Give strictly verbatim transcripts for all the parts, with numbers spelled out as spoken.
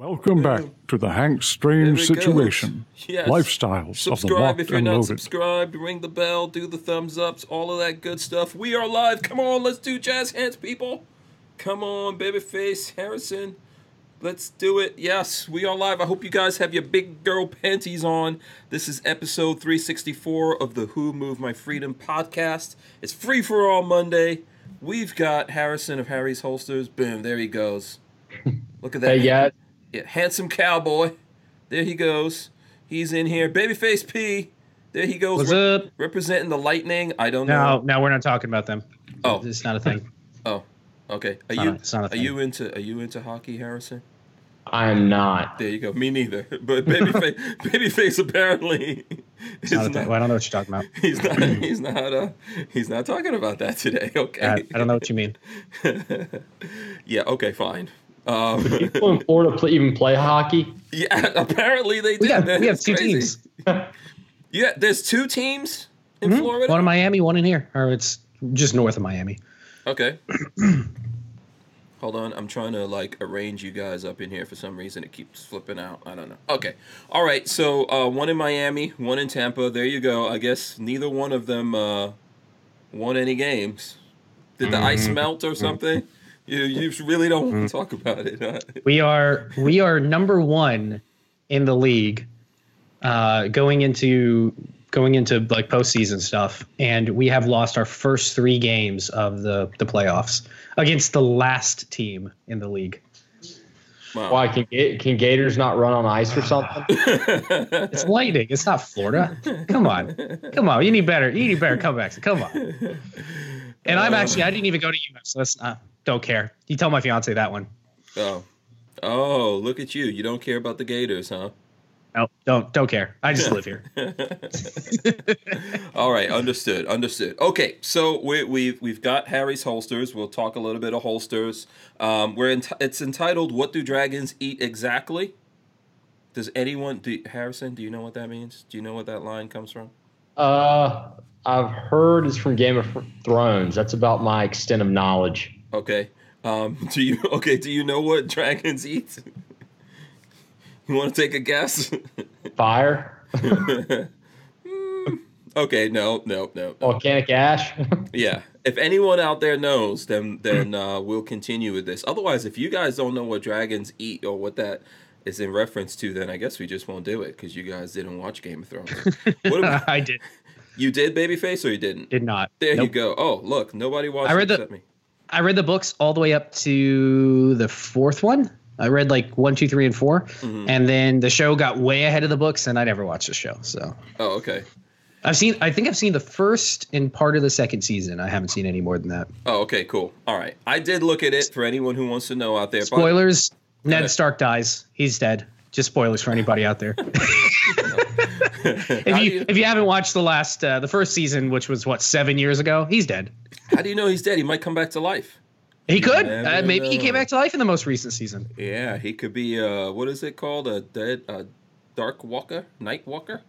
Welcome back to the Hank's Strange Situation. Yes. Lifestyles subscribe of the Locked and Loaded. Subscribe if you're not subscribed. Ring the bell. Do the thumbs ups. All of that good stuff. We are live. Come on, let's do jazz hands, people. Come on, babyface Harrison. Let's do it. Yes, we are live. I hope you guys have your big girl panties on. This is episode three sixty-four of the Who Moved My Freedom podcast. It's free for all Monday. We've got Harrison of Harry's Holsters. Boom, there he goes. Look at that. Hey, yeah. Yeah, handsome cowboy. There he goes. He's in here. Babyface P. There he goes. What's Re- up? Representing the Lightning. I don't no, know. No, we're not talking about them. Oh. It's not a thing. Oh, okay. Are you, not, not are you into are you into hockey, Harrison? I'm not. There you go. Me neither. But Babyface, Babyface apparently is not. not well, I don't know what you're talking about. He's not. He's not. Uh, he's not talking about that today. Okay. I, I don't know what you mean. Yeah. Okay. Fine. Um, people in Florida play, even play hockey? Yeah, apparently they do. We have, we have two crazy. teams. Yeah, there's two teams in mm-hmm. Florida? One in Miami, one in here. Or it's just north of Miami. Okay. Hold on. I'm trying to, like, arrange you guys up in here for some reason. It keeps flipping out. I don't know. Okay. All right. So uh, one in Miami, one in Tampa. There you go. I guess neither one of them uh, won any games. Did the mm-hmm. ice melt or something? Mm-hmm. You, you really don't want to talk about it. Huh? We are we are number one in the league, uh, going into going into like postseason stuff, and we have lost our first three games of the, the playoffs against the last team in the league. Wow. Why can can Gators not run on ice or something? It's lightning. It's not Florida. Come on, come on. You need better. You need better comebacks. Come on. And I'm actually I didn't even go to U S. So that's not. Don't care. You tell my fiance that one. Oh, oh! Look at you. You don't care about the Gators, huh? No, don't don't care. I just live here. All right, understood, understood. Okay, so we, we've we've got Harry's Holsters. We'll talk a little bit of holsters. Um, we're in, it's entitled "What Do Dragons Eat Exactly?" Does anyone, do, Harrison? Do you know what that means? Do you know what that line comes from? Uh, I've heard it's from Game of Thrones. That's about my extent of knowledge. Okay. Um, do you okay? Do you know what dragons eat? You want to take a guess? Fire. mm, okay. No. No. No. Volcanic no. ash. Yeah. If anyone out there knows, then then uh, we'll continue with this. Otherwise, if you guys don't know what dragons eat or what that is in reference to, then I guess we just won't do it because you guys didn't watch Game of Thrones. What about- I did. You did, Babyface, or you didn't? Did not. There nope. you go. Oh, look, nobody watched I read it except the- me. I read the books all the way up to the fourth one. I read like one, two, three, and four. Mm-hmm. And then the show got way ahead of the books, and I never watched the show. So. Oh, okay. I've seen. I think I've seen the first and part of the second season. I haven't seen any more than that. Oh, okay, cool. All right. I did look at it for anyone who wants to know out there. Spoilers. But, Ned Stark dies. He's dead. Just spoilers for anybody out there. if you, you if you haven't watched the last uh, the first season, which was what seven years ago, he's dead. How do you know he's dead? He might come back to life. He could. Uh, maybe know. He came back to life in the most recent season. Yeah, he could be. Uh, what is it called? A dead, a dark walker, night walker,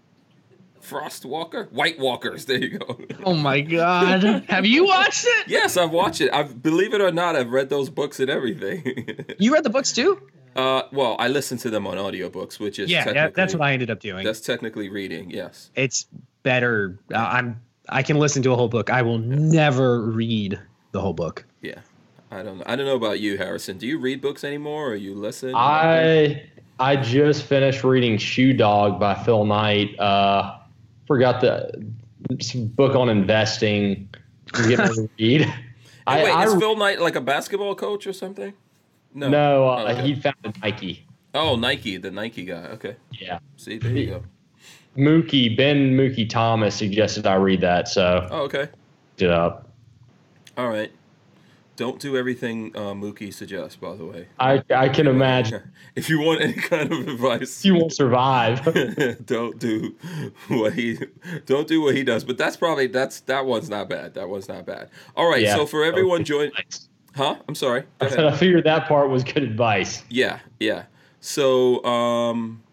frost walker, white walkers. There you go. Oh my God! Have you watched it? Yes, I've watched it. I've believe it or not, I've read those books and everything. You read the books too? Uh, well, I listened to them on audiobooks, which is yeah, technically, that's what I ended up doing. That's technically reading. Yes, it's better. Uh, I'm. I can listen to a whole book. I will never read the whole book. Yeah. I don't know. I don't know about you, Harrison. Do you read books anymore or you listen? I I just finished reading Shoe Dog by Phil Knight. Uh, forgot the book on investing. Get to read. Hey, I, wait, I, is I, Phil Knight like a basketball coach or something? No. No, uh, oh, okay. He founded Nike. Oh, Nike, the Nike guy. Okay. Yeah. See, there you go. Mookie, Ben Mookie Thomas suggested I read that, so oh, okay. Get up. All right. Don't do everything uh, Mookie suggests, by the way. I I can imagine. If you want any kind of advice, you won't survive. don't do what he don't do what he does. But that's probably that's that one's not bad. That one's not bad. All right. Yeah, so for everyone joining, huh? I'm sorry. I said I figured that part was good advice. Yeah. Yeah. So. um...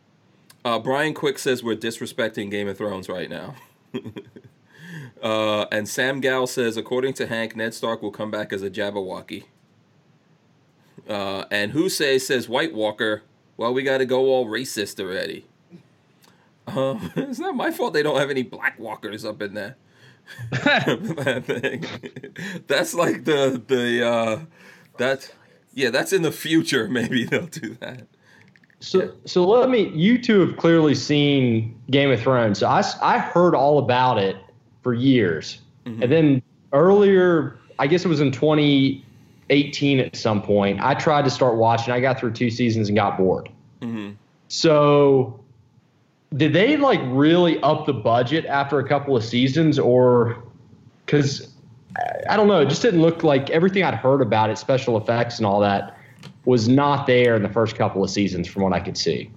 Uh, Brian Quick says we're disrespecting Game of Thrones right now. uh, and Sam Gal says, according to Hank, Ned Stark will come back as a Jabberwocky. Uh, and Husey says White Walker Well, we got to go all racist already. Um, it's not my fault they don't have any black walkers up in there. That thing. That's like the the uh, that yeah. That's in the future. Maybe they'll do that. So yeah. so let me. You two have clearly seen Game of Thrones. So I I heard all about it for years, mm-hmm. and then earlier, I guess it was in twenty eighteen at some point, I tried to start watching. I got through two seasons and got bored. Mm-hmm. So did they like really up the budget after a couple of seasons, or because I don't know, it just didn't look like everything I'd heard about it, special effects and all that, was not there in the first couple of seasons from what I could see.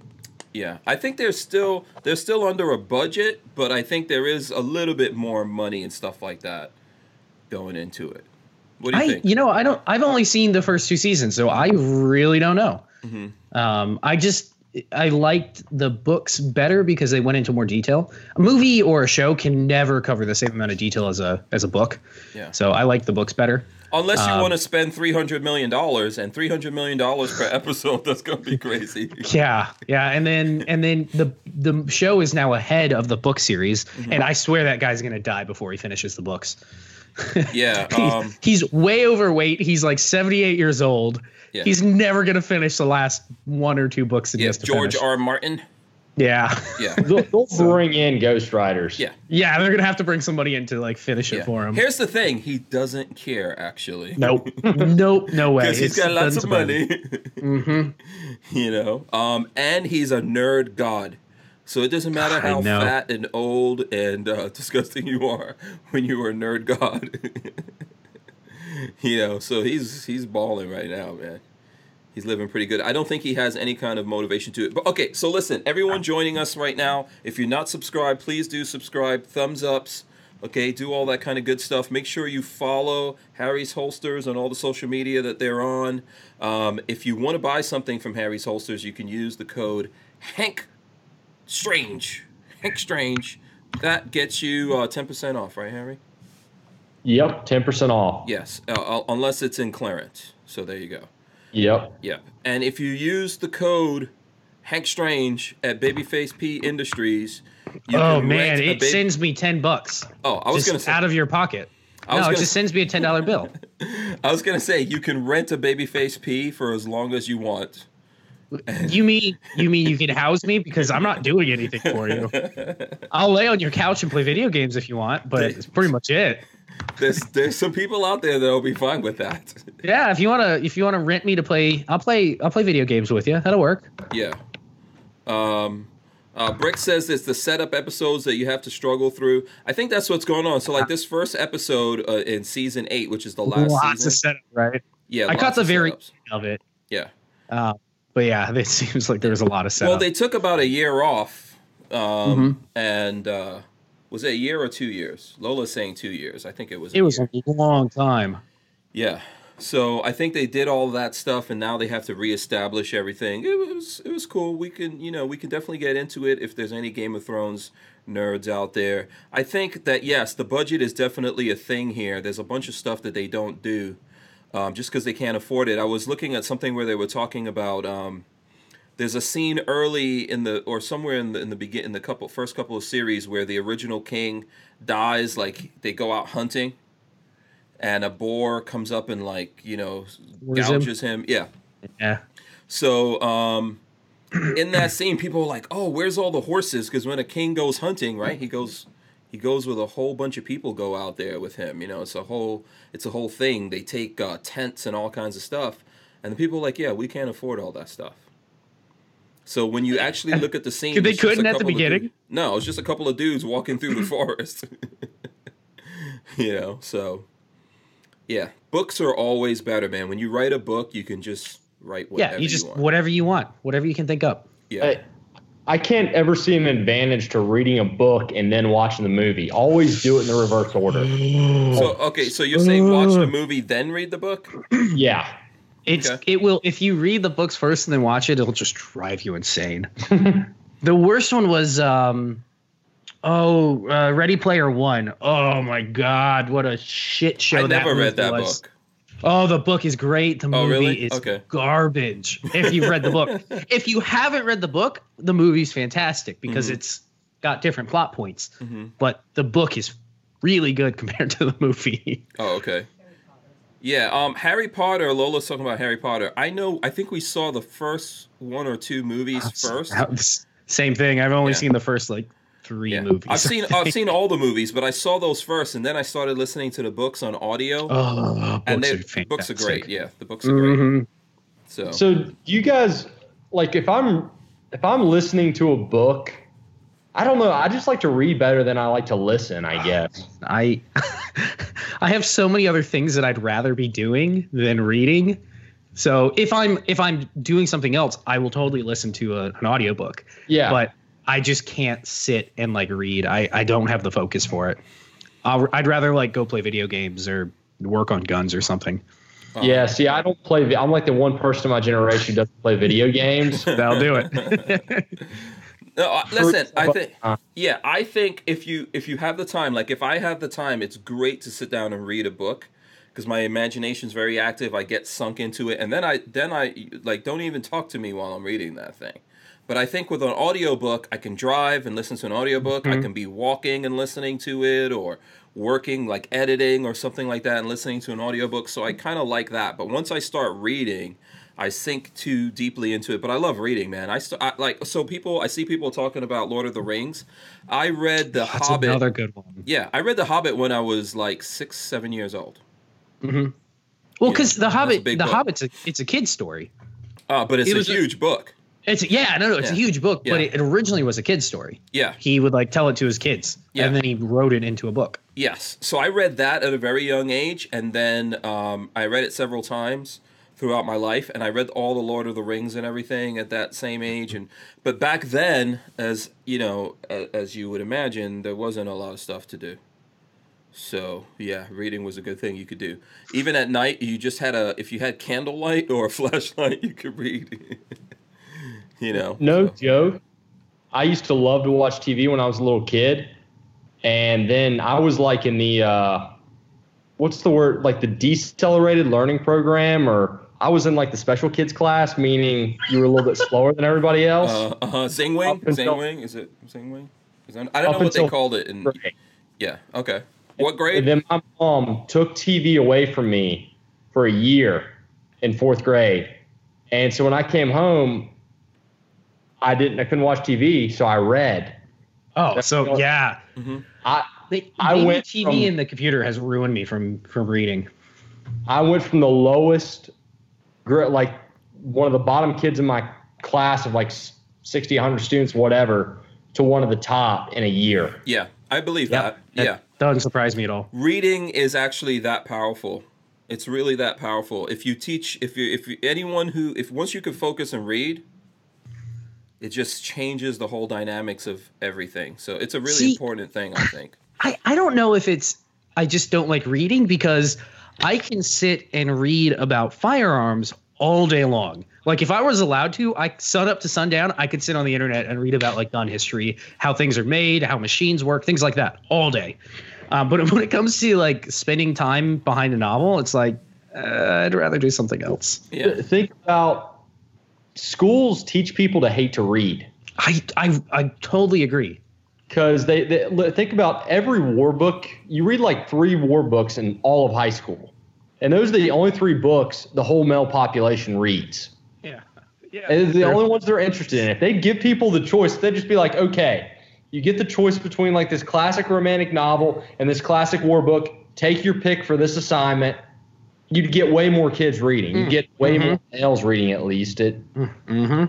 Yeah, I think they're still they're still under a budget, but I think there is a little bit more money and stuff like that going into it. What do you I, think? You know, I don't. I've only seen the first two seasons, so I really don't know. Mm-hmm. Um, I just I liked the books better because they went into more detail. A movie or a show can never cover the same amount of detail as a as a book. Yeah. So I like the books better. Unless you um, want to spend three hundred million dollars, and three hundred million dollars per episode, that's going to be crazy. Yeah, yeah, and then and then the the show is now ahead of the book series, mm-hmm. and I swear that guy's going to die before he finishes the books. Yeah, um, he's, he's way overweight. He's like seventy-eight years old. Yeah. He's never gonna finish the last one or two books. That yeah, he has to George finish. R. Martin. Yeah, yeah. They'll, they'll so, bring in ghostwriters. Yeah, yeah. They're gonna have to bring somebody in to like finish yeah. it for him. Here's the thing: he doesn't care. Actually, nope, nope, no way. Because he's got lots of money. Mm-hmm. You know, um, and he's a nerd god. So it doesn't matter God, how fat and old and uh, disgusting you are when you are a nerd god. You know, so he's he's balling right now, man. He's living pretty good. I don't think he has any kind of motivation to it. But okay, so listen, everyone joining us right now, if you're not subscribed, please do subscribe. Thumbs ups. Okay, do all that kind of good stuff. Make sure you follow Harry's Holsters on all the social media that they're on. Um, if you want to buy something from Harry's Holsters, you can use the code HANK. Strange. Hank Strange. That gets you uh, ten percent off, right, Harry? Yep, ten percent off. Yes, uh, unless it's in clearance. So there you go. Yep. Yeah. And if you use the code Hank Strange at Babyface P Industries, you oh, can man, it ba- sends me ten bucks. Oh, I was going to say. Out of your pocket. I no, it just sends me a ten dollars bill. I was going to say, you can rent a Babyface P for as long as you want. You mean you mean you can house me because I'm not doing anything for you. I'll lay on your couch and play video games if you want, but it's pretty much it. There's there's some people out there that'll be fine with that. Yeah, if you wanna if you wanna rent me to play, I'll play I'll play video games with you. That'll work. Yeah. Um. Uh, Brick says it's the setup episodes that you have to struggle through. I think that's what's going on. So like this first episode uh, in season eight, which is the last. Lots season. of setup, right? Yeah. I caught the very end of it. Yeah. Um. But yeah, it seems like there was a lot of setup. Well, they took about a year off, um, mm-hmm. and uh, was it a year or two years? Lola's saying two years. I think it was. It a was year. a long time. Yeah. So I think they did all that stuff, and now they have to reestablish everything. It was it was cool. We can you know we can definitely get into it if there's any Game of Thrones nerds out there. I think that yes, the budget is definitely a thing here. There's a bunch of stuff that they don't do. Um, just because they can't afford it. I was looking at something where they were talking about um, there's a scene early in the or somewhere in the in the begin in the couple first couple of series where the original king dies. Like they go out hunting, and a boar comes up and like you know Where's gouges him? him. Yeah, yeah. So um, in that scene, people are like, "Oh, where's all the horses?" Because when a king goes hunting, right, he goes. He goes with a whole bunch of people go out there with him. You know, it's a whole it's a whole thing. They take uh, tents and all kinds of stuff. And the people are like, yeah, we can't afford all that stuff. So when you actually look at the scene. Could they couldn't at the beginning? Dudes, no, it's just a couple of dudes walking through the forest. You know, so. Yeah, books are always better, man. When you write a book, you can just write whatever you want. Yeah, you just you whatever you want, whatever you can think up. Yeah. I, I can't ever see an advantage to reading a book and then watching the movie. Always do it in the reverse order. So okay, so you're saying watch the movie then read the book? Yeah. It's okay. It will if you read the books first and then watch it, it'll just drive you insane. The worst one was um oh, uh, Ready Player One. Oh my God, what a shit show I that never read that was. book. Oh, the book is great. The movie oh, really? is okay. garbage. If you've read the book, if you haven't read the book, the movie's fantastic because mm-hmm. it's got different plot points. Mm-hmm. But the book is really good compared to the movie. Oh, okay. Yeah, um, Harry Potter. Lola's talking about Harry Potter. I know. I think we saw the first one or two movies I've first. Seen, same thing. I've only yeah. seen the first like three yeah. movies. I've seen I've seen all the movies, but I saw those first, and then I started listening to the books on audio. Oh, and books, they, are fantastic. books are great. Yeah, the books are great. Mm-hmm. So, so you guys like if I'm if I'm listening to a book. I don't know. I just like to read better than I like to listen, I guess. I I have so many other things that I'd rather be doing than reading. So if I'm if I'm doing something else, I will totally listen to a, an audiobook. Yeah. But I just can't sit and like read. I, I don't have the focus for it. I'll, I'd rather like go play video games or work on guns or something. Oh. Yeah, see, I don't play. I'm like the one person in my generation who doesn't play video games. That'll do it. No, listen, I think, yeah, I think if you if you have the time, like if I have the time, it's great to sit down and read a book because my imagination's very active. I get sunk into it. And then I then I like don't even talk to me while I'm reading that thing. But I think with an audiobook, I can drive and listen to an audiobook. Mm-hmm. I can be walking and listening to it or working like editing or something like that and listening to an audiobook. So I kind of like that. But once I start reading, I sink too deeply into it, but I love reading, man. I, st- I like so people. I see people talking about Lord of the Rings. I read The That's Hobbit. That's another good one. Yeah, I read The Hobbit when I was like six, seven years old. Mm-hmm. Well, because yeah, The Hobbit, The book. Hobbit's a, it's a kid's story. Uh, but it's it a huge a, book. It's yeah, no, no, it's yeah. a huge book, yeah. but it, it originally was a kid's story. Yeah, he would like tell it to his kids, yeah. and then he wrote it into a book. Yes, so I read that at a very young age, and then um, I read it several times throughout my life, and I read all the Lord of the Rings and everything at that same age. And but back then, as you know, as you would imagine, there wasn't a lot of stuff to do. So yeah, reading was a good thing you could do. Even at night, you just had a if you had candlelight or a flashlight, you could read. you know, no so. joke. I used to love to watch T V when I was a little kid, and then I was like in the uh, what's the word like the decelerated learning program or. I was in, like, the special kids class, meaning you were a little bit slower than everybody else. Uh, uh-huh. Zingwing? Zingwing? Is it Zingwing? Is that, I don't know what they called it. In, yeah, okay. What grade? And then my mom took T V away from me for a year in fourth grade. And so when I came home, I didn't. I couldn't watch T V, so I read. Oh, That's so, what, yeah. Mm-hmm. I, they, I maybe went T V from, and the computer has ruined me from, from reading. I went from the lowest... like one of the bottom kids in my class of like sixty, one hundred students, whatever, to one of the top in a year. Yeah, I believe yep. that. Yeah. That doesn't surprise me at all. Reading is actually that powerful. It's really that powerful. If you teach, if you, if you, anyone who, if once you can focus and read, it just changes the whole dynamics of everything. So it's a really See, important thing, I think. I, I don't know if it's, I just don't like reading because I can sit and read about firearms all day long. Like if I was allowed to, I sun up to sundown, I could sit on the internet and read about like gun history, how things are made, how machines work, things like that all day. Um, but when it comes to like spending time behind a novel, it's like uh, I'd rather do something else. Yeah. Think about schools teach people to hate to read. I I, I totally agree. Because they, they think about every war book. You read like three war books in all of high school. And those are the only three books the whole male population reads. Yeah. yeah. And they're the only ones they're interested in. If they give people the choice, they'd just be like, okay, you get the choice between like this classic romantic novel and this classic war book. Take your pick for this assignment. You'd get way more kids reading. You'd get way mm-hmm. more males reading at least. It. Mm-hmm.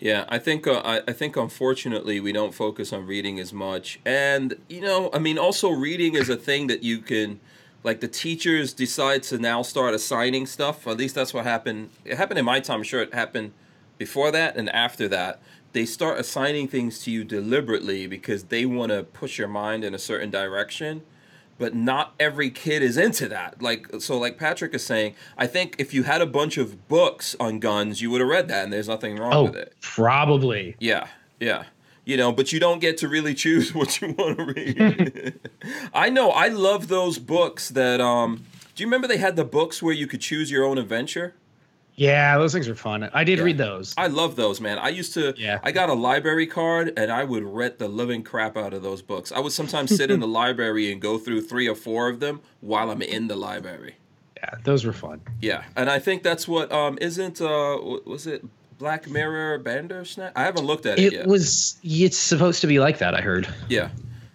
Yeah, I think uh, I, I think unfortunately we don't focus on reading as much. And, you know, I mean, also reading is a thing that you can, like the teachers decide to now start assigning stuff. At least that's what happened. It happened in my time. I'm sure it happened before that and after that. They start assigning things to you deliberately because they want to push your mind in a certain direction. But not every kid is into that. Like so, like Patrick is saying, I think if you had a bunch of books on guns, you would have read that, and there's nothing wrong oh, with it. Probably. Yeah, yeah. You know, but you don't get to really choose what you want to read. I know. I love those books that um, Do you remember they had the books where you could choose your own adventure? Yeah, those things are fun. I did yeah. read those. I love those, man. I used to, yeah. I got a library card, and I would rent the living crap out of those books. I would sometimes sit in the library and go through three or four of them while I'm in the library. Yeah, those were fun. Yeah, and I think that's what, um, isn't, uh, was it Black Mirror Bandersnatch? I haven't looked at it, it yet. It was, it's supposed to be like that, I heard. Yeah,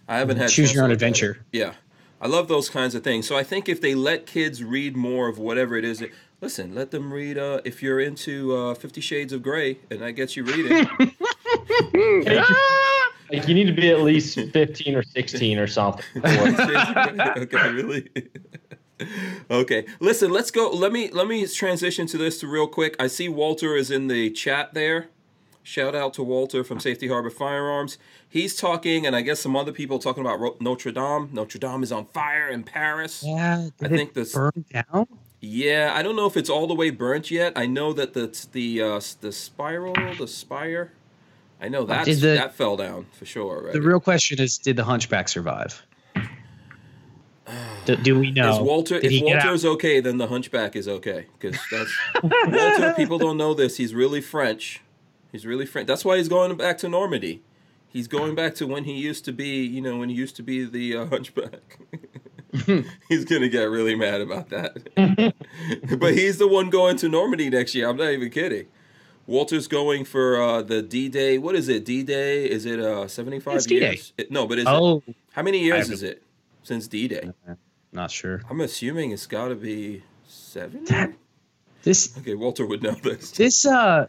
I haven't had. Choose your own adventure. That. Yeah, I love those kinds of things. So I think if they let kids read more of whatever it is that, listen, let them read, uh, if you're into uh, Fifty Shades of Grey, and that gets you reading. Yeah. Like you need to be at least fifteen or sixteen or something. Okay, really? Okay. Listen, let's go. Let me let me transition to this real quick. I see Walter is in the chat there. Shout out to Walter from Safety Harbor Firearms. He's talking, and I guess some other people talking about Notre Dame. Notre Dame is on fire in Paris. Yeah, did I think it this burned down? Yeah, I don't know if it's all the way burnt yet. I know that the the uh, the spiral, the spire, I know that that fell down for sure. Already. The real question is, did the Hunchback survive? Do, do we know? Is Walter, if Walter's okay, then the Hunchback is okay. Because that's Walter. People don't know this. He's really French. He's really French. That's why he's going back to Normandy. He's going back to when he used to be. You know, when he used to be the uh, Hunchback. He's gonna get really mad about that. But he's the one going to Normandy next year. I'm not even kidding. Walter's going for uh, the D-Day. What is it? D-Day? Is it uh, seventy-five it's years? It, no, but is oh, it, how many years is it since D-Day? Not sure. I'm assuming it's got to be seven. That, this okay. Walter would know this. This uh,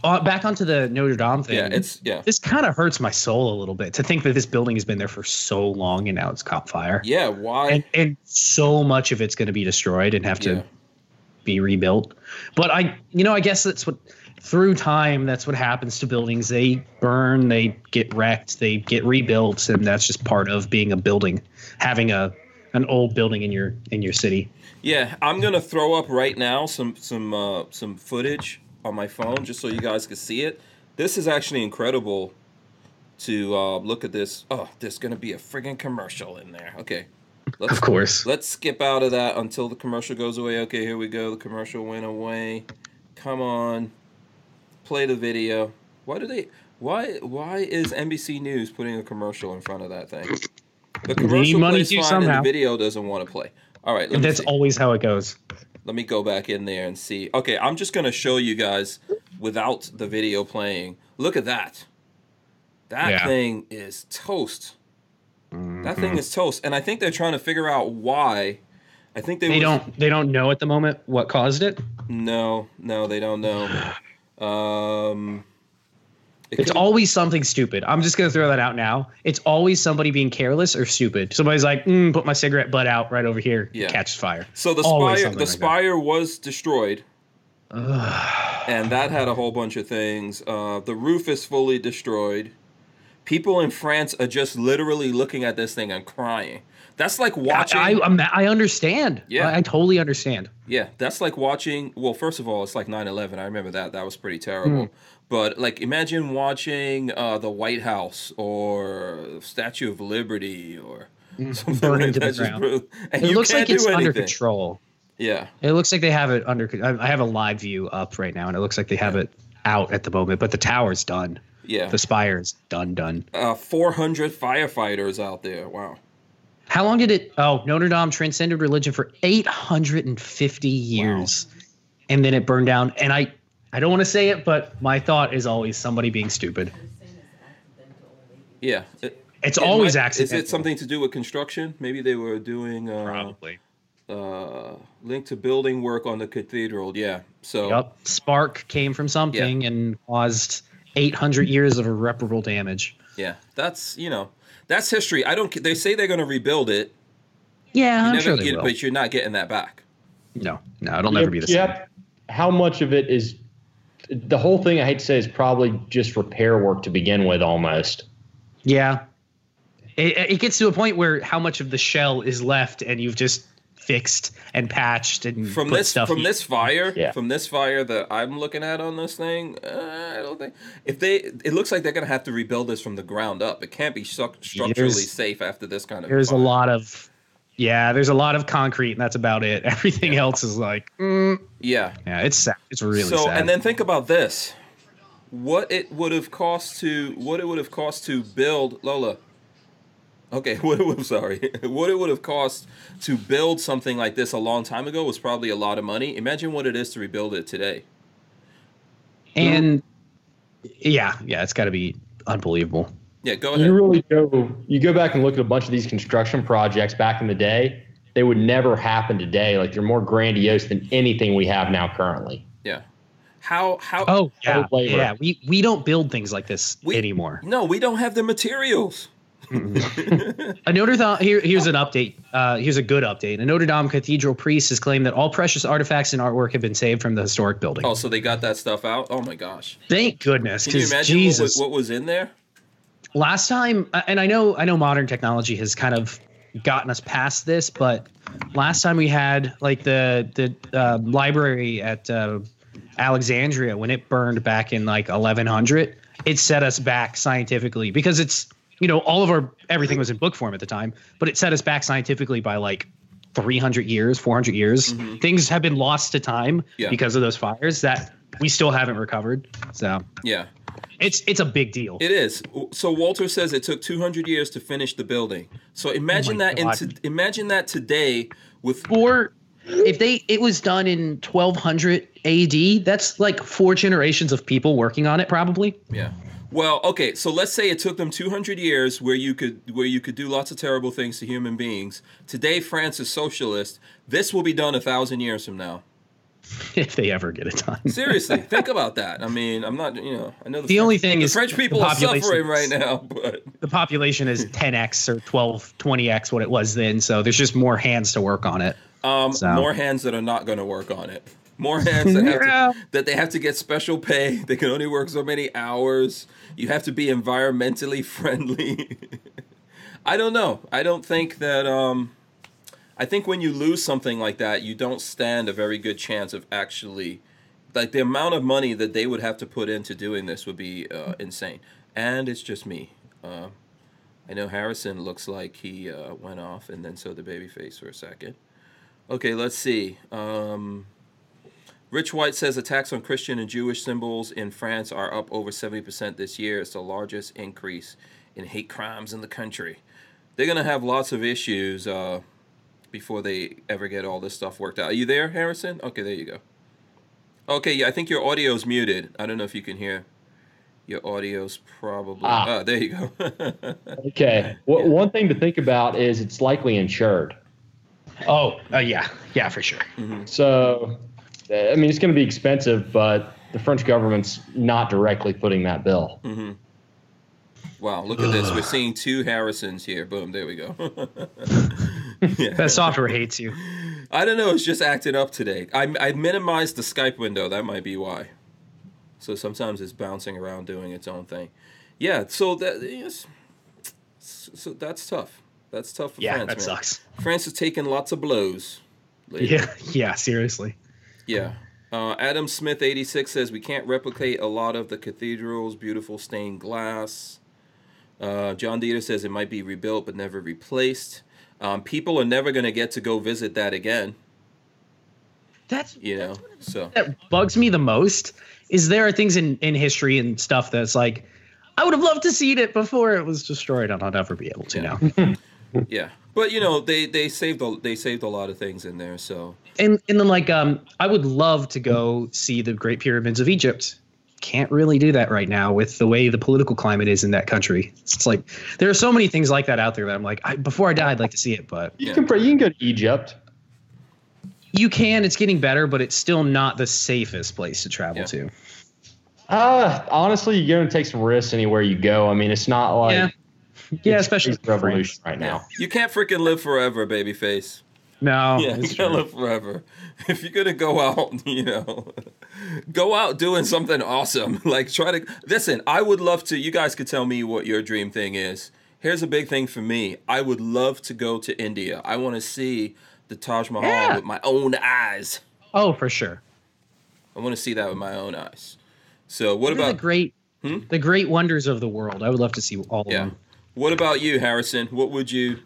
back onto the Notre Dame thing. Yeah, it's yeah. This kind of hurts my soul a little bit to think that this building has been there for so long and now it's caught fire. Yeah, why? And, and so much of it's going to be destroyed and have to. Yeah. Be rebuilt. But I, you know, I guess that's what through time, that's what happens to buildings. They burn, they get wrecked, they get rebuilt. And that's just part of being a building, having a, an old building in your, in your city. Yeah. I'm going to throw up right now some, some, uh, some footage on my phone, just so you guys can see it. This is actually incredible to, uh, look at this. Oh, there's going to be a friggin' commercial in there. Okay. Let's, of course. Let's skip out of that until the commercial goes away. Okay, here we go. The commercial went away. Come on. Play the video. Why do they why why is N B C News putting a commercial in front of that thing? The commercial plays fine somehow. And the video doesn't want to play. All right. That's see. Always how it goes. Let me go back in there and see. Okay, I'm just going to show you guys without the video playing. Look at that. That yeah. thing is toast. That thing is toast, and I think they're trying to figure out why. I think they, they was, don't they don't know at the moment what caused it. No, no, they don't know. Um, it it's always something stupid. I'm just gonna throw that out now. It's always somebody being careless or stupid. Somebody's like, mm, "Put my cigarette butt out right over here." Yeah. Catches fire. So the always spire, the like spire that. was destroyed, Ugh. and that had a whole bunch of things. Uh, the roof is fully destroyed. People in France are just literally looking at this thing and crying. That's like watching. I, I, I understand. Yeah, I, I totally understand. Yeah, that's like watching. Well, first of all, it's like nine eleven. I remember that. That was pretty terrible. Mm. But like, imagine watching uh, the White House or Statue of Liberty or mm. something burning like to that. The ground. Just, and it you looks can't like it's under control. Yeah, it looks like they have it under. I have a live view up right now, and it looks like they have yeah. it out at the moment. But the tower's done. Yeah, the spire's done, done. Uh, four hundred firefighters out there. Wow. How long did it? Oh, Notre Dame transcended religion for eight hundred fifty years, wow. and then it burned down. And I, I don't want to say it, but my thought is always somebody being stupid. Yeah, it, it's it always might, accidental. Is it something to do with construction? Maybe they were doing uh, probably uh, linked to building work on the cathedral. Yeah. So yep. Spark came from something yeah. and caused. eight hundred years of irreparable damage. Yeah, that's, you know, that's history. I don't, they say they're going to rebuild it. Yeah, you I'm never sure they get, will. But you're not getting that back. No, no, it'll never be the yep. same. How much of it is, the whole thing I hate to say is probably just repair work to begin with almost. Yeah. It, it gets to a point where how much of the shell is left and you've just fixed and patched and from put this stuff from in. this fire yeah. from this fire that I'm looking at on this thing uh, I don't think if they it looks like they're gonna have to rebuild this from the ground up. It can't be structurally there's, safe after this kind of there's fire. A lot of Yeah, there's a lot of concrete, and that's about it. Everything yeah. else is like, mm. yeah, yeah, it's sad. It's really so, sad. So, and then think about this: what it would have cost to what it would have cost to build Lola. Okay, what it would, sorry, what it would have cost to build something like this a long time ago was probably a lot of money. Imagine what it is to rebuild it today. And yeah, yeah, it's got to be unbelievable. Yeah, go ahead. You really go. You go back and look at a bunch of these construction projects back in the day. They would never happen today. Like they're more grandiose than anything we have now currently. Yeah. How? How? Oh yeah, yeah. We we don't build things like this we, anymore. No, we don't have the materials. A Notre Dame. Here, here's an update. Uh, here's a good update. A Notre Dame cathedral priest has claimed that all precious artifacts and artwork have been saved from the historic building. Oh, so they got that stuff out. Oh my gosh. Thank goodness. Can you imagine Jesus. What, what was in there? Last time, and I know, I know, modern technology has kind of gotten us past this, but last time we had like the the uh, library at uh, Alexandria when it burned back in like eleven hundred, it set us back scientifically because it's you know all of our everything was in book form at the time, but it set us back scientifically by like three hundred years, four hundred years. Mm-hmm. Things have been lost to time yeah. because of those fires that we still haven't recovered. So yeah. It's it's a big deal. It is. So Walter says it took two hundred years to finish the building. So imagine oh that in to, imagine that today with or if they it was done in twelve hundred A D, that's like four generations of people working on it probably. Yeah. Well, okay, so let's say it took them two hundred years where you could where you could do lots of terrible things to human beings. Today France is socialist. This will be done one thousand years from now. If they ever get it done. Seriously, think about that. I mean, I'm not, you know, I know the, the French, only thing the is French people are suffering right now, but the population is ten x or twelve, twenty x what it was then. So there's just more hands to work on it. Um, so. More hands that are not going to work on it. More hands that have yeah. to, that they have to get special pay. They can only work so many hours. You have to be environmentally friendly. I don't know. I don't think that. Um, I think when you lose something like that, you don't stand a very good chance of actually, like the amount of money that they would have to put into doing this would be uh, insane. And it's just me. Uh, I know Harrison looks like he uh, went off and then so the baby face for a second. Okay, let's see. Um, Rich White says attacks on Christian and Jewish symbols in France are up over seventy percent this year. It's the largest increase in hate crimes in the country. They're going to have lots of issues. Uh, before they ever get all this stuff worked out. Are you there, Harrison? Okay, there you go. Okay, yeah, I think your audio's muted. I don't know if you can hear. Your audio's probably... Ah, ah there you go. Okay. Well, yeah. One thing to think about is it's likely insured. Oh, uh, yeah. Yeah, for sure. Mm-hmm. So, I mean, it's going to be expensive, but the French government's not directly footing that bill. Mm-hmm. Wow, look at this. We're seeing two Harrisons here. Boom, there we go. Yeah. That software hates you. I don't know. It's just acting up today. I, I minimized the Skype window. That might be why. So sometimes it's bouncing around doing its own thing. Yeah. So that is. So that's tough. That's tough for yeah, France. Yeah, that man. Sucks. France has taken lots of blows lately. Yeah. Yeah. Seriously. Yeah. Uh, Adam Smith eighty-six says we can't replicate a lot of the cathedral's beautiful stained glass. Uh, John Dieter says it might be rebuilt but never replaced. Um, people are never going to get to go visit that again. That's you know. That's so that bugs me the most is there are things in, in history and stuff that's like, I would have loved to see it before it was destroyed, and I'll never be able to yeah. now. yeah, but you know they they saved a, they saved a lot of things in there. So and and then like um, I would love to go see the Great Pyramids of Egypt. Can't really do that right now with the way the political climate is in that country. It's like there are so many things like that out there that I'm like, I, before I die, I'd like to see it. But you can, you can go to Egypt. You can. It's getting better, but it's still not the safest place to travel yeah. to. Uh, honestly, you're going to take some risks anywhere you go. I mean, it's not like yeah, yeah especially revolution right now. You can't freaking live forever, babyface. No, yeah, you can't live forever. If you're gonna go out, you know, go out doing something awesome. Like try to listen. I would love to. You guys could tell me what your dream thing is. Here's a big thing for me. I would love to go to India. I want to see the Taj Mahal yeah. with my own eyes. Oh, for sure. I want to see that with my own eyes. So, what, what about the great, hmm? the great wonders of the world? I would love to see all yeah. of them. What about you, Harrison? What would you?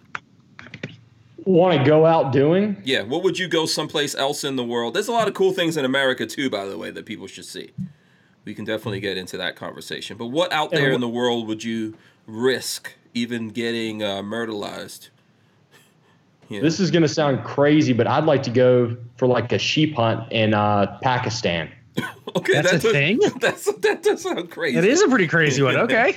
want to go out doing? Yeah, what would you go someplace else in the world? There's a lot of cool things in America, too, by the way, that people should see. We can definitely get into that conversation. But what out there in the world would you risk even getting uh, murderized? Yeah. This is going to sound crazy, but I'd like to go for like a sheep hunt in uh, Pakistan. Okay, that's, that's a, a thing. That's, that does sound crazy. It is a pretty crazy one. Okay.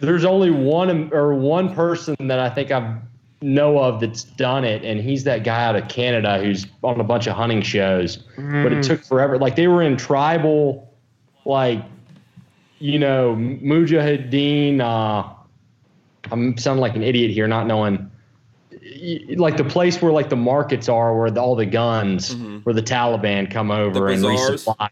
There's only one or one person that I think I know of that's done it, and he's that guy out of Canada who's on a bunch of hunting shows. Mm. But it took forever. Like they were in tribal, like you know, mujahideen. Uh, I'm sounding like an idiot here, not knowing. Like the place where like the markets are, where the, all the guns, mm-hmm. where the Taliban come over and resupply.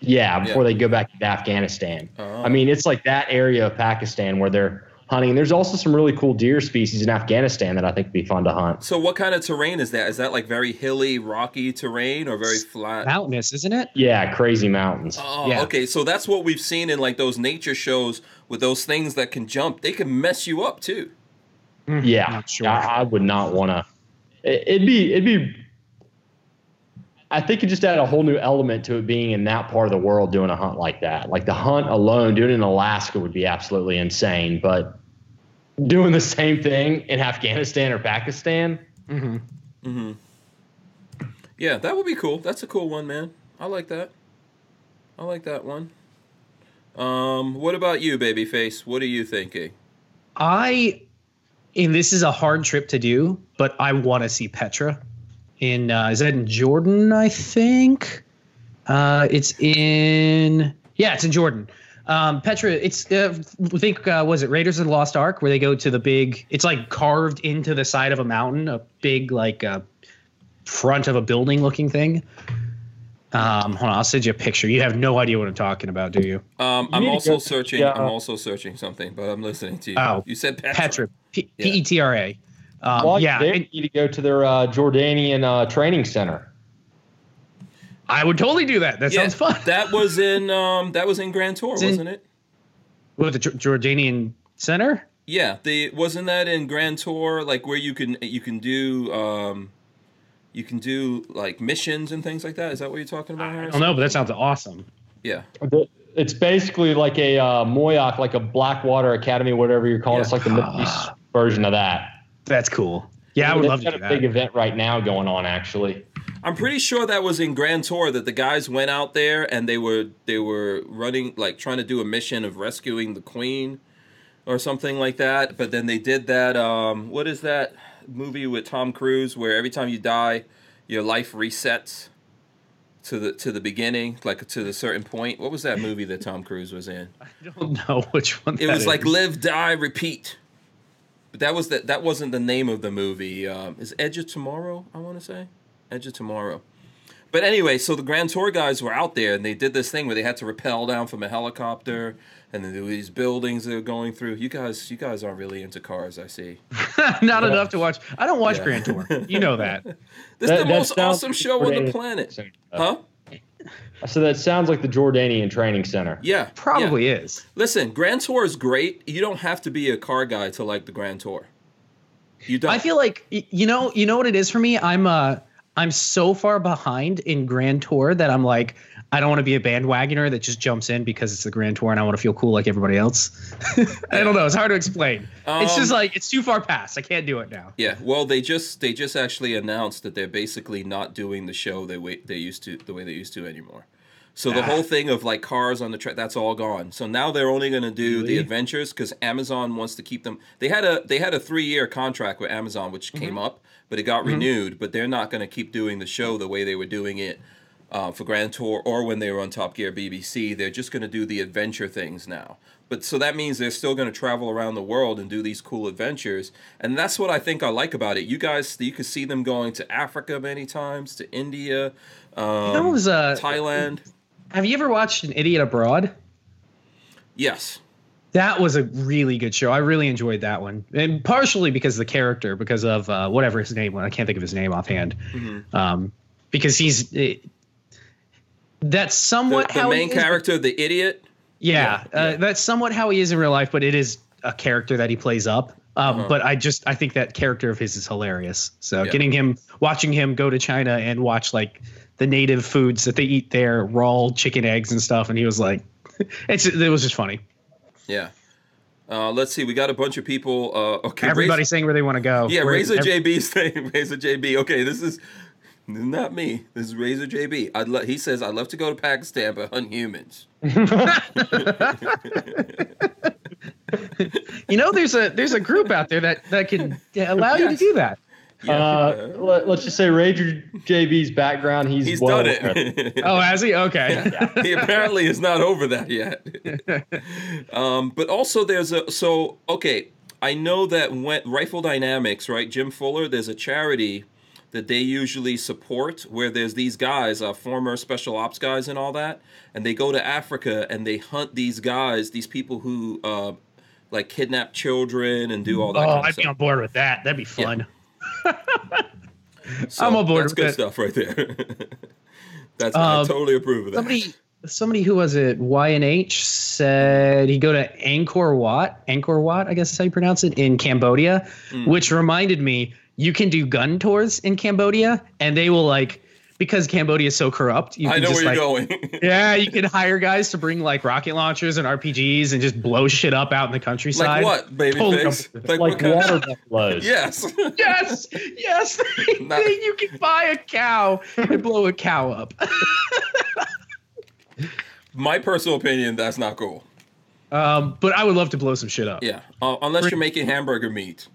Yeah, before yeah. they go back to Afghanistan. Oh. I mean, it's like that area of Pakistan where they're hunting. And there's also some really cool deer species in Afghanistan that I think would be fun to hunt. So what kind of terrain is that? Is that like very hilly, rocky terrain or very flat? Mountainous, isn't it? Yeah, crazy mountains. Oh, yeah. Okay. So that's what we've seen in like those nature shows with those things that can jump. They can mess you up too. Mm-hmm. Yeah, sure. I, I would not want to. It, it'd be, it'd be. I think it just add a whole new element to it being in that part of the world doing a hunt like that. Like the hunt alone, doing it in Alaska would be absolutely insane. But doing the same thing in Afghanistan or Pakistan. Mm-hmm. Mm-hmm. Yeah, that would be cool. That's a cool one, man. I like that. I like that one. Um, what about you, Babyface? What are you thinking? I. And this is a hard trip to do, but I want to see Petra. In uh, is that in Jordan? I think uh, it's in yeah, it's in Jordan. Um, Petra, it's uh, I think uh, was it Raiders of the Lost Ark where they go to the big? It's like carved into the side of a mountain, a big like uh, front of a building looking thing. Um, hold on, I'll send you a picture. You have no idea what I'm talking about, do you? Um, I'm also searching. Yeah. I'm also searching something, but I'm listening to you. Oh, you said Petra. Petra. P E T R A. Um, well, yeah, they need to go to their uh, Jordanian uh, training center. I would totally do that. That yeah, sounds fun. That was in um, that was in Grand Tour, it's wasn't in, it? What the J Jordanian center? Yeah, they wasn't that in Grand Tour, like where you can you can do um, you can do like missions and things like that. Is that what you're talking about? I don't know, but that sounds awesome. Yeah. Okay. It's basically like a uh, Moyoc, like a Blackwater Academy, whatever you're calling yeah. it. It's like the Middle East version of that. That's cool. Yeah, I, mean, I would love to do that. There's a big event right now going on, actually. I'm pretty sure that was in Grand Tour that the guys went out there and they were they were running, like trying to do a mission of rescuing the Queen or something like that. But then they did that, um, what is that movie with Tom Cruise where every time you die, your life resets? To the to the beginning, like to the certain point. What was that movie that Tom Cruise was in? I don't know which one. It was like Live, Die, Repeat. But that was that that wasn't the name of the movie. Um, is Edge of Tomorrow? I want to say Edge of Tomorrow. But anyway, so the Grand Tour guys were out there and they did this thing where they had to rappel down from a helicopter, and then there were these buildings they were going through. You guys, you guys aren't really into cars, I see. Not yeah. enough to watch. I don't watch yeah. Grand Tour. You know that. This that, is the most awesome show Jordanian on the planet. Center. Huh? So that sounds like the Jordanian training center. Yeah. Probably yeah. is. Listen, Grand Tour is great. You don't have to be a car guy to like the Grand Tour. You don't. I feel like you know, you know what it is for me? I'm uh I'm so far behind in Grand Tour that I'm like, I don't want to be a bandwagoner that just jumps in because it's the Grand Tour and I want to feel cool like everybody else. I don't know. It's hard to explain. Um, it's just like it's too far past. I can't do it now. Yeah. Well, they just they just actually announced that they're basically not doing the show they way, they used to the way they used to anymore. So ah. the whole thing of like cars on the track, that's all gone. So now they're only going to do really? the adventures because Amazon wants to keep them. They had a they had a three year contract with Amazon, which mm-hmm. came up. But it got mm-hmm. renewed, but they're not going to keep doing the show the way they were doing it uh, for Grand Tour or when they were on Top Gear B B C. They're just going to do the adventure things now. But so that means they're still going to travel around the world and do these cool adventures. And that's what I think I like about it. You guys, you could see them going to Africa many times, to India, um, that was, uh, Thailand. Have you ever watched An Idiot Abroad? Yes. That was a really good show. I really enjoyed that one, and partially because of the character, because of uh, whatever his name was. I can't think of his name offhand. Mm-hmm. um, because he's it, that's somewhat the, the how main he is, character, the idiot. Yeah, yeah, uh, yeah, that's somewhat how he is in real life, but it is a character that he plays up, Um, uh-huh. But I just I think that character of his is hilarious. So yeah. getting him, watching him go to China and watch like the native foods that they eat there, raw chicken, eggs and stuff. And he was like, it's, it was just funny. Yeah. Uh, let's see. We got a bunch of people. Uh, okay, everybody's saying where they want to go. Yeah, where Razor every- J B's saying Razor J B. Okay, this is not me. This is Razor J B. I'd lo- he says, I'd love to go to Pakistan, but hunt humans. You know, there's a there's a group out there that, that can allow yes. you to do that. Yeah. Uh, let, let's just say Razor J B's background, he's, he's well done it. Oh, has he? Okay. Yeah. Yeah. He apparently is not over that yet. um, but also there's a, so, okay, I know that when Rifle Dynamics, right, Jim Fuller, there's a charity that they usually support where there's these guys, uh, former special ops guys and all that, and they go to Africa and they hunt these guys, these people who uh, like kidnap children and do all that. Oh, kind of I'd stuff. be on board with that. That'd be fun. Yeah. So I'm on board. That's with good that. stuff right there. That's um, I totally approve of that. Somebody, somebody who was at Y and H said he'd go to Angkor Wat, Angkor Wat, I guess is how you pronounce it, in Cambodia, mm. which reminded me you can do gun tours in Cambodia, and they will like because Cambodia is so corrupt. You can I know just, where you're like, going. Yeah, you can hire guys to bring like rocket launchers and R P Gs and just blow shit up out in the countryside. Like what, baby? Face? Like, like what water buffaloes. Yes. Yes. Yes. Not- you can buy a cow and blow a cow up. My personal opinion, that's not cool. Um, but I would love to blow some shit up. Yeah. Uh, unless you're making hamburger meat.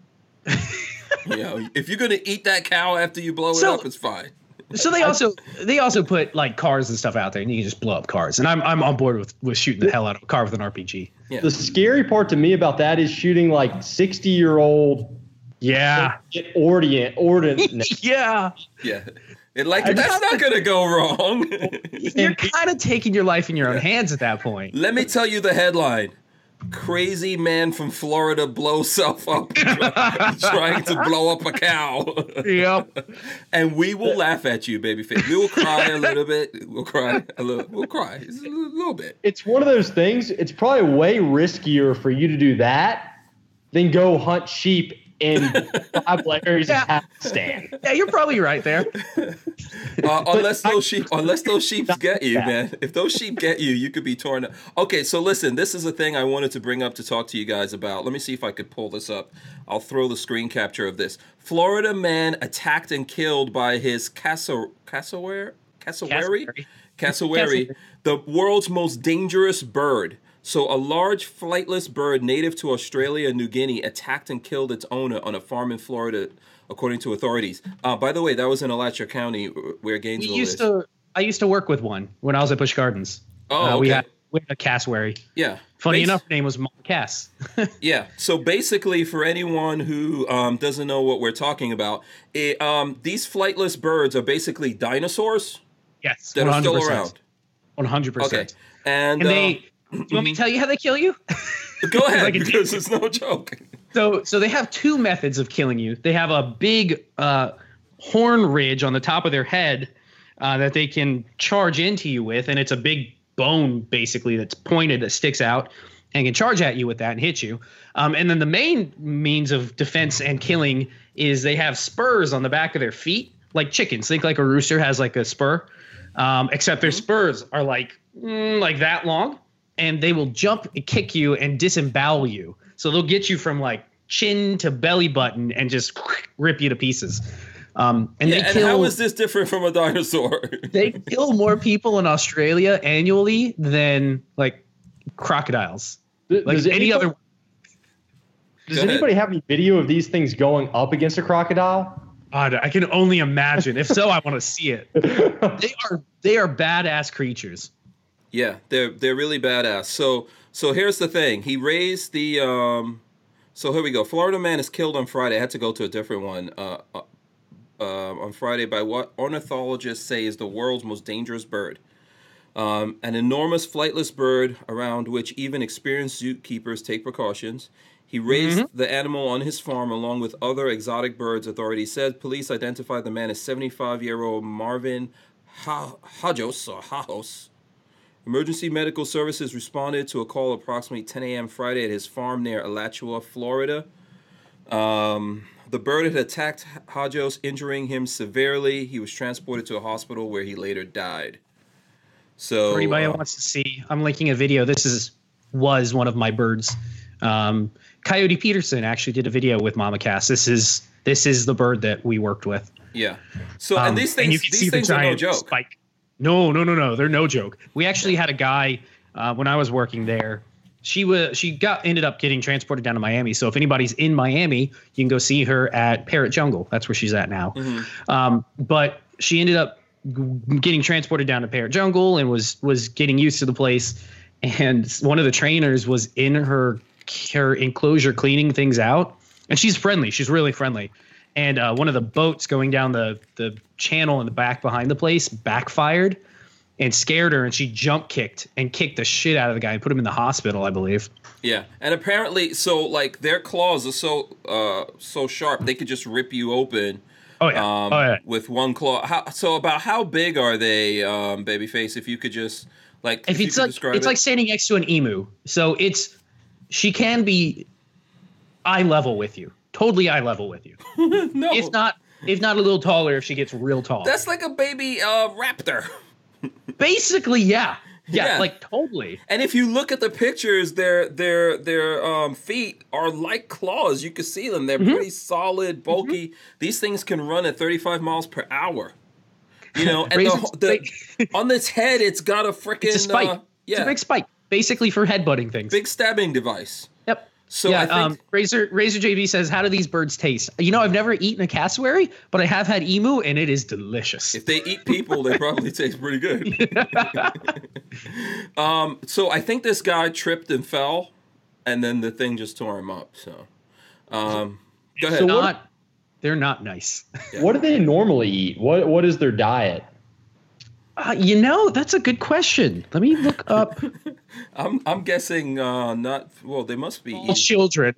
You know, if you're going to eat that cow after you blow it so, up, it's fine. So they also they also put like cars and stuff out there, and you can just blow up cars. And I'm I'm on board with, with shooting the hell out of a car with an R P G. Yeah. The scary part to me about that is shooting like sixty year old, yeah, ordinate ordinate. yeah, yeah. It like I that's not gonna go wrong. You're kind of taking your life in your own yeah. hands at that point. Let me tell you the headline. Crazy man from Florida blows self up try, trying to blow up a cow. Yep. And we will laugh at you, babyface. We will cry a little bit. We'll cry a little. We'll cry a little bit. It's one of those things. It's probably way riskier for you to do that than go hunt sheep in Harry's yeah. stand. Yeah, you're probably right there. Uh, unless those sheep, unless those sheep get you, man. If those sheep get you, you could be torn up. Okay, so listen, this is a thing I wanted to bring up to talk to you guys about. Let me see if I could pull this up. I'll throw the screen capture of this. Florida man attacked and killed by his cassowary, cassowary, cassowary, cassowary, the world's most dangerous bird. So a large flightless bird native to Australia and New Guinea attacked and killed its owner on a farm in Florida, according to authorities. Uh, by the way, that was in Alachua County where Gainesville used is. To, I used to work with one when I was at Busch Gardens. Oh, uh, okay. we, had, we had a cassowary. Yeah. Funny Bas- enough, her name was Mom Cass. Yeah. So basically, for anyone who um, doesn't know what we're talking about, it, um, these flightless birds are basically dinosaurs. Yes. That one hundred percent are still around. one hundred percent Okay. And, and they... Uh, do you want me to tell you how they kill you? Go ahead, like because it's no joke. So so they have two methods of killing you. They have a big uh, horn ridge on the top of their head uh, that they can charge into you with, and it's a big bone, basically, that's pointed that sticks out and can charge at you with that and hit you. Um, and then the main means of defense and killing is they have spurs on the back of their feet, like chickens. Think like a rooster has like a spur, um, except their spurs are like mm, like that long. And they will jump and kick you and disembowel you. So they'll get you from like chin to belly button and just rip you to pieces. Um, and yeah, they kill, and how is this different from a dinosaur? They kill more people in Australia annually than like crocodiles. Does, like does any anybody, other. Does anybody have any video of these things going up against a crocodile? God, I can only imagine. If so, I want to see it. They are they are badass creatures. Yeah, they're they're really badass. So so here's the thing. He raised the um, so here we go. Florida man is killed on Friday. I had to go to a different one uh, uh, on Friday by what ornithologists say is the world's most dangerous bird, um, an enormous flightless bird around which even experienced zookeepers take precautions. He raised mm-hmm. the animal on his farm along with other exotic birds. Authorities said police identified the man as seventy-five-year-old Marvin Hajos or Hajos. Emergency medical services responded to a call approximately ten a.m. Friday at his farm near Alachua, Florida. Um, the bird had attacked Hajos, injuring him severely. He was transported to a hospital where he later died. So, for anybody uh, who wants to see, I'm linking a video. This is was one of my birds. Um, Coyote Peterson actually did a video with Mama Cass. This is this is the bird that we worked with. Yeah. So um, and these things, and you can these see things the giant are no joke. Spike. No, no, no, no. They're no joke. We actually had a guy uh, when I was working there. She was she got ended up getting transported down to Miami. So if anybody's in Miami, you can go see her at Parrot Jungle. That's where she's at now. Mm-hmm. Um, but she ended up getting transported down to Parrot Jungle and was was getting used to the place. And one of the trainers was in her her enclosure cleaning things out. And she's friendly. She's really friendly. And uh, one of the boats going down the, the channel in the back behind the place backfired and scared her. And she jump kicked and kicked the shit out of the guy and put him in the hospital, I believe. Yeah. And apparently, so like their claws are so uh, so sharp, they could just rip you open. Oh, yeah. Um, oh, yeah. With one claw. How, so about how big are they, um, Babyface, if you could just like if, if it's you could like, describe it's it? Like standing next to an emu. So it's she can be eye level with you. Totally eye level with you. No. If not, if not a little taller, if she gets real tall. That's like a baby uh, raptor. Basically, yeah. yeah. Yeah, like totally. And if you look at the pictures, their their their um, feet are like claws. You can see them. They're mm-hmm. pretty solid, bulky. Mm-hmm. These things can run at thirty-five miles per hour. You know, and the, the, on its head, it's got a freaking... It's a spike. Uh, yeah. It's a big spike, basically for headbutting things. Big stabbing device. Yep. So yeah, I think um, Razor Razor J B says, "How do these birds taste?" You know, I've never eaten a cassowary, but I have had emu, and it is delicious. If they eat people, they probably taste pretty good. um, so I think this guy tripped and fell, and then the thing just tore him up. So, um, go ahead. So not, what, they're not nice. Yeah. What do they normally eat? What What is their diet? Uh, you know, that's a good question. Let me look up. I'm I'm guessing uh, not. Well, they must be small children.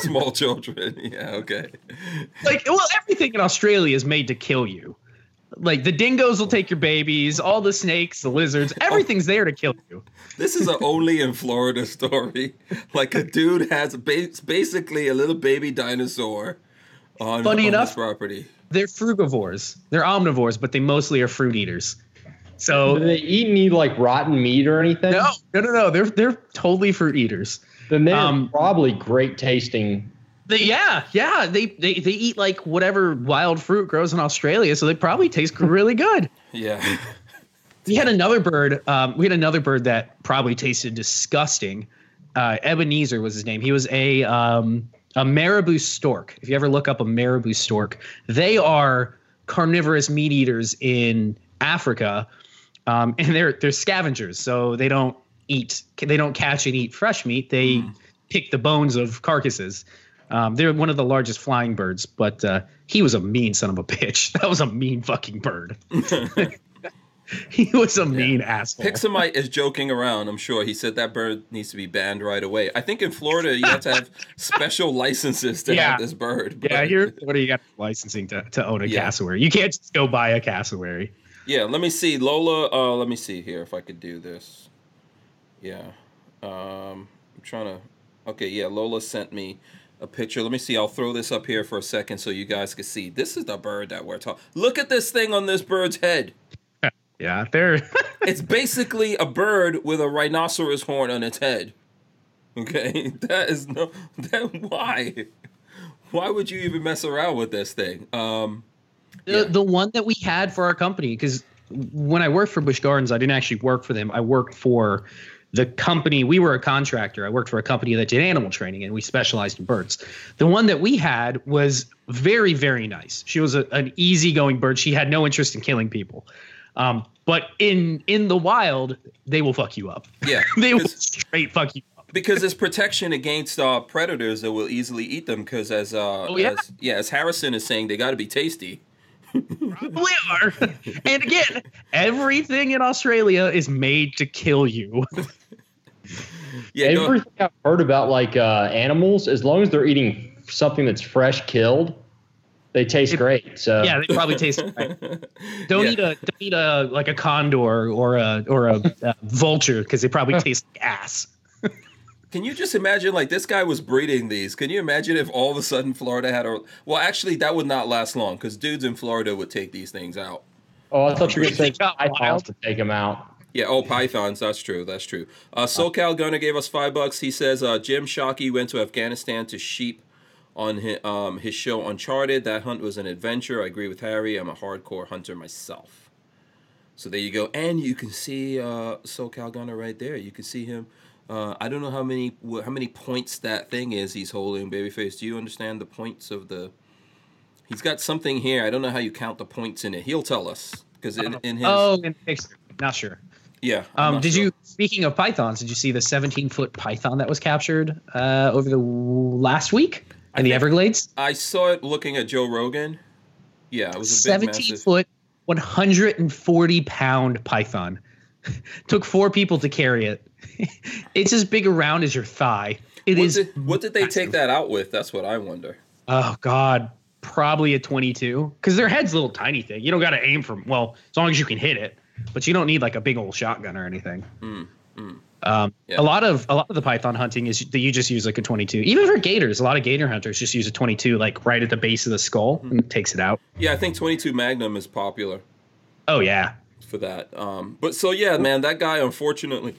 Small children. Yeah. Okay. Like, well, everything in Australia is made to kill you. Like the dingoes will take your babies. All the snakes, the lizards, everything's there to kill you. This is an only in Florida story. Like a dude has ba- basically a little baby dinosaur on, Funny on enough, his property. They're frugivores. They're omnivores, but they mostly are fruit eaters. So do they eat any like rotten meat or anything? No, no, no, no. They're they're totally fruit eaters. Then they're um, probably great tasting. They, yeah, yeah. They, they they eat like whatever wild fruit grows in Australia, so they probably taste really good. Yeah. We had another bird. Um, we had another bird that probably tasted disgusting. Uh, Ebenezer was his name. He was a um, a marabou stork. If you ever look up a marabou stork, they are carnivorous meat eaters in Africa. Um, and they're they're scavengers, so they don't eat, they don't catch and eat fresh meat. They mm. pick the bones of carcasses. Um, they're one of the largest flying birds, but uh, he was a mean son of a bitch. That was a mean fucking bird. He was a mean yeah. asshole. Pixamite is joking around, I'm sure. He said that bird needs to be banned right away. I think in Florida, you have to have special licenses to yeah. have this bird. But... Yeah, here, what do you got licensing to, to own a yeah. cassowary? You can't just go buy a cassowary. Yeah, let me see. Lola, uh, let me see here if I could do this. Yeah. Um, I'm trying to... Okay, yeah, Lola sent me a picture. Let me see. I'll throw this up here for a second so you guys can see. This is the bird that we're talking... Look at this thing on this bird's head. Yeah, there... It's basically a bird with a rhinoceros horn on its head. Okay? That is no... That, why? Why would you even mess around with this thing? Um... The, yeah. the one that we had for our company, because when I worked for Busch Gardens, I didn't actually work for them. I worked for the company. We were a contractor. I worked for a company that did animal training, and we specialized in birds. The one that we had was very, very nice. She was a, an easygoing bird. She had no interest in killing people. Um, but in in the wild, they will fuck you up. Yeah. They will straight fuck you up. Because it's protection against uh, predators that will easily eat them because as, uh, oh, yeah? as, yeah, as Harrison is saying, they got to be tasty. Probably are. And again, everything in Australia is made to kill you. Yeah, everything no. I've heard about like uh, animals, as long as they're eating something that's fresh killed, they taste it, great. So yeah, they probably taste great. Don't yeah. eat a don't eat a like a condor or a or a, a vulture because they probably taste like ass. Can you just imagine, like, this guy was breeding these. Can you imagine if all of a sudden Florida had a... Well, actually, that would not last long, because dudes in Florida would take these things out. Oh, I thought you were saying pythons to take them out. Yeah, oh, pythons. That's true. That's true. Uh, SoCal Gunner gave us five bucks. He says, uh, Jim Shockey went to Afghanistan to sheep on his, um, his show Uncharted. That hunt was an adventure. I agree with Harry. I'm a hardcore hunter myself. So there you go. And you can see uh, SoCal Gunner right there. You can see him. Uh, I don't know how many how many points that thing is he's holding, Babyface. Do you understand the points of the... He's got something here. I don't know how you count the points in it. He'll tell us. Because in, in his... Oh, in the picture. Not sure. Yeah. Um, not did sure. you, speaking of pythons, did you see the seventeen-foot python that was captured uh, over the last week in the Everglades? I saw it looking at Joe Rogan. Yeah, it was a big massive... seventeen-foot, one hundred forty pound python. Took four people to carry it. It's as big around as your thigh. It what is. Did, what did they take that out with? That's what I wonder. Oh God, probably a twenty-two. Because their head's a little tiny thing. You don't got to aim from. Well, as long as you can hit it, but you don't need like a big old shotgun or anything. Mm, mm. Um, yeah. A lot of a lot of the python hunting is that you just use like a twenty-two. Even for gators, a lot of gator hunters just use a twenty-two, like right at the base of the skull, mm. and it takes it out. Yeah, I think twenty-two Magnum is popular. Oh yeah. For that. Um, but so, yeah, man, that guy, unfortunately,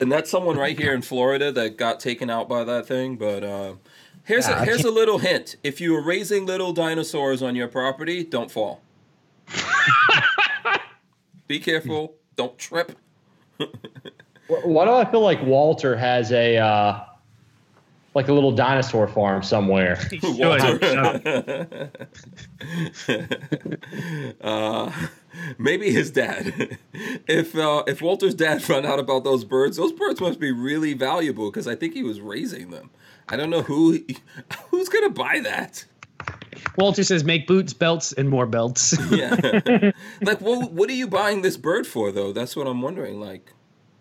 and that's someone right here in Florida that got taken out by that thing. But uh, here's, yeah, a, here's a little hint. If you are raising little dinosaurs on your property, don't fall. Be careful. Don't trip. Why do I feel like Walter has a uh, like a little dinosaur farm somewhere? Walter. uh Maybe his dad. If uh, if Walter's dad found out about those birds, those birds must be really valuable because I think he was raising them. I don't know who he, who's going to buy that. Walter says, make boots, belts, and more belts. Yeah. Like, what, what are you buying this bird for, though? That's what I'm wondering. Like,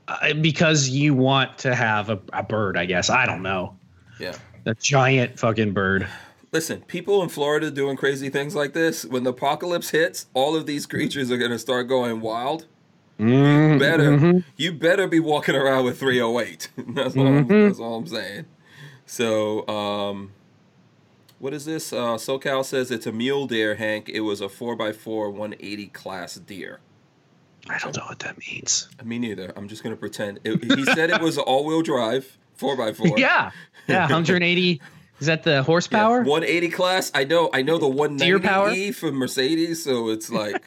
uh, because you want to have a, a bird, I guess. I don't know. Yeah. A giant fucking bird. Listen, people in Florida doing crazy things like this, when the apocalypse hits, all of these creatures are going to start going wild. Mm-hmm. You better, mm-hmm. you better be walking around with three oh eight. That's, mm-hmm. all, I'm, that's all I'm saying. So, um, what is this? Uh, SoCal says it's a mule deer, Hank. It was a four by four one eighty class deer. I don't know what that means. Me neither. I'm just going to pretend. It, he said it was an all-wheel drive, four by four. Yeah, yeah, one eighty. Is that the horsepower? Yeah, one eighty class. I know. I know the one ninety E from Mercedes, so it's like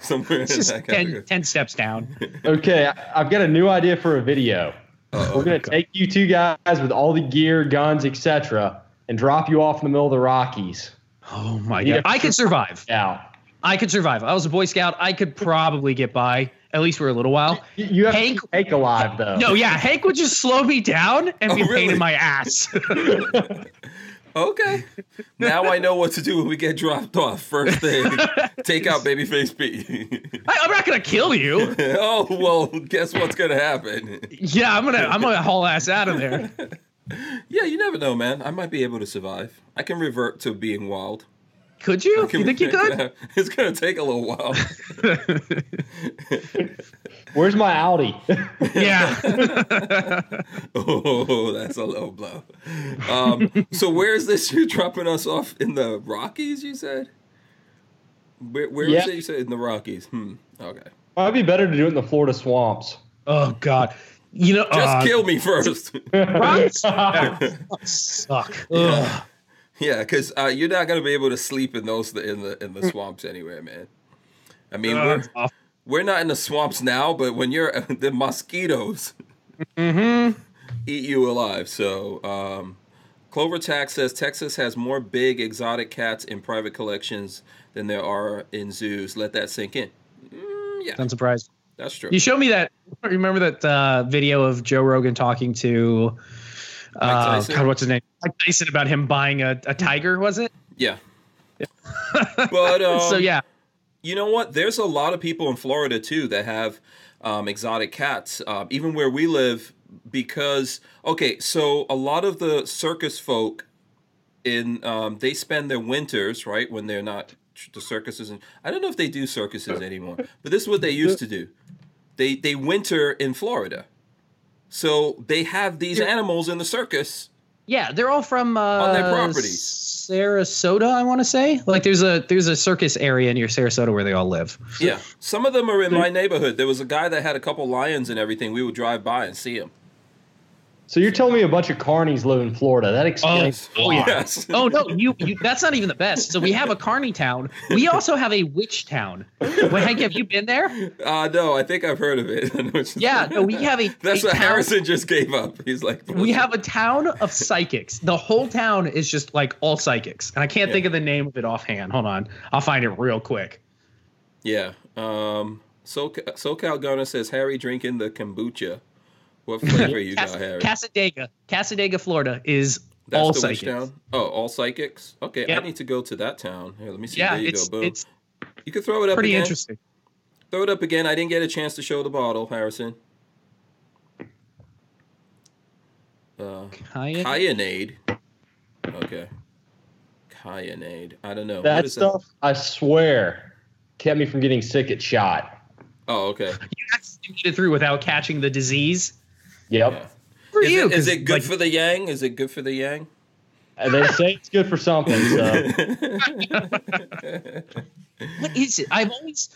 somewhere it's in just that ten, category. ten steps down. Okay, I, I've got a new idea for a video. Uh-oh. We're gonna take you two guys with all the gear, guns, et cetera, and drop you off in the middle of the Rockies. Oh my god! I could survive. Yeah, I could survive. I was a Boy Scout. I could probably get by. At least for a little while. You have Hank, to keep Hank alive, though. No, yeah. Hank would just slow me down and oh, be really? Pain in my ass. Okay. Now I know what to do when we get dropped off. First thing, take out Babyface P. I, I'm not going to kill you. Oh, well, guess what's going to happen? Yeah, I'm going to I'm gonna haul ass out of there. Yeah, you never know, man. I might be able to survive. I can revert to being wild. Could you? You think you could? It's going to take a little while. Where's my Audi? Yeah. Oh, that's a low blow. Um, so where is this? You're dropping us off in the Rockies, you said? Where, where yeah. was it you said in the Rockies? Hmm. Okay. Well, it'd be better to do it in the Florida swamps. Oh, God. You know, Just uh, kill me first. Right? Suck. Yeah. Yeah, because uh, you're not gonna be able to sleep in those in the in the swamps anywhere, man. I mean, uh, we're, we're not in the swamps now, but when you're the mosquitoes mm-hmm. eat you alive. So, um, Clover Tax says Texas has more big exotic cats in private collections than there are in zoos. Let that sink in. Mm, yeah, I'm surprised. That's true. You showed me that. Remember that uh, video of Joe Rogan talking to. Uh, God, what's his name? Mike Tyson about him buying a, a tiger, was it? Yeah. yeah. But um, so yeah, you know what? There's a lot of people in Florida too that have um, exotic cats, uh, even where we live. Because okay, so a lot of the circus folk in um, they spend their winters right when they're not the circuses. And I don't know if they do circuses anymore, but this is what they used to do. They they winter in Florida. So they have these they're, animals in the circus. Yeah, they're all from uh, on their properties. Sarasota, I want to say. Like there's a there's a circus area near Sarasota where they all live. Yeah, some of them are in my neighborhood. There was a guy that had a couple lions and everything. We would drive by and see him. So you're telling me a bunch of carnies live in Florida. That explains. Oh, oh yes. Oh no, you, you. That's not even the best. So we have a carny town. We also have a witch town. Well, Hank, have you been there? Uh, no, I think I've heard of it. Yeah, no, we have a. That's a what town. Harrison just gave up. He's like. Bullshit. We have a town of psychics. The whole town is just like all psychics, and I can't yeah. think of the name of it offhand. Hold on, I'll find it real quick. Yeah. Um. So SoCal Gunner says Harry drinking the kombucha. What flavor you Cass- got, Harry? Casadega. Casadega, Florida is That's all the psychics. Town? Oh, all psychics? Okay, yep. I need to go to that town. Here, let me see. Yeah, there you it's, go. Boom. It's you can throw it up pretty again. Pretty interesting. Throw it up again. I didn't get a chance to show the bottle, Harrison. Uh, Kionade. Okay. Kionade. I don't know. That what is stuff, that? I swear, kept me from getting sick at shot. Oh, okay. You have to get it through without catching the disease. Yep. Yeah. For is you, it, is it good like, for the yang? Is it good for the yang? They say it's good for something. So. What is it? I've always,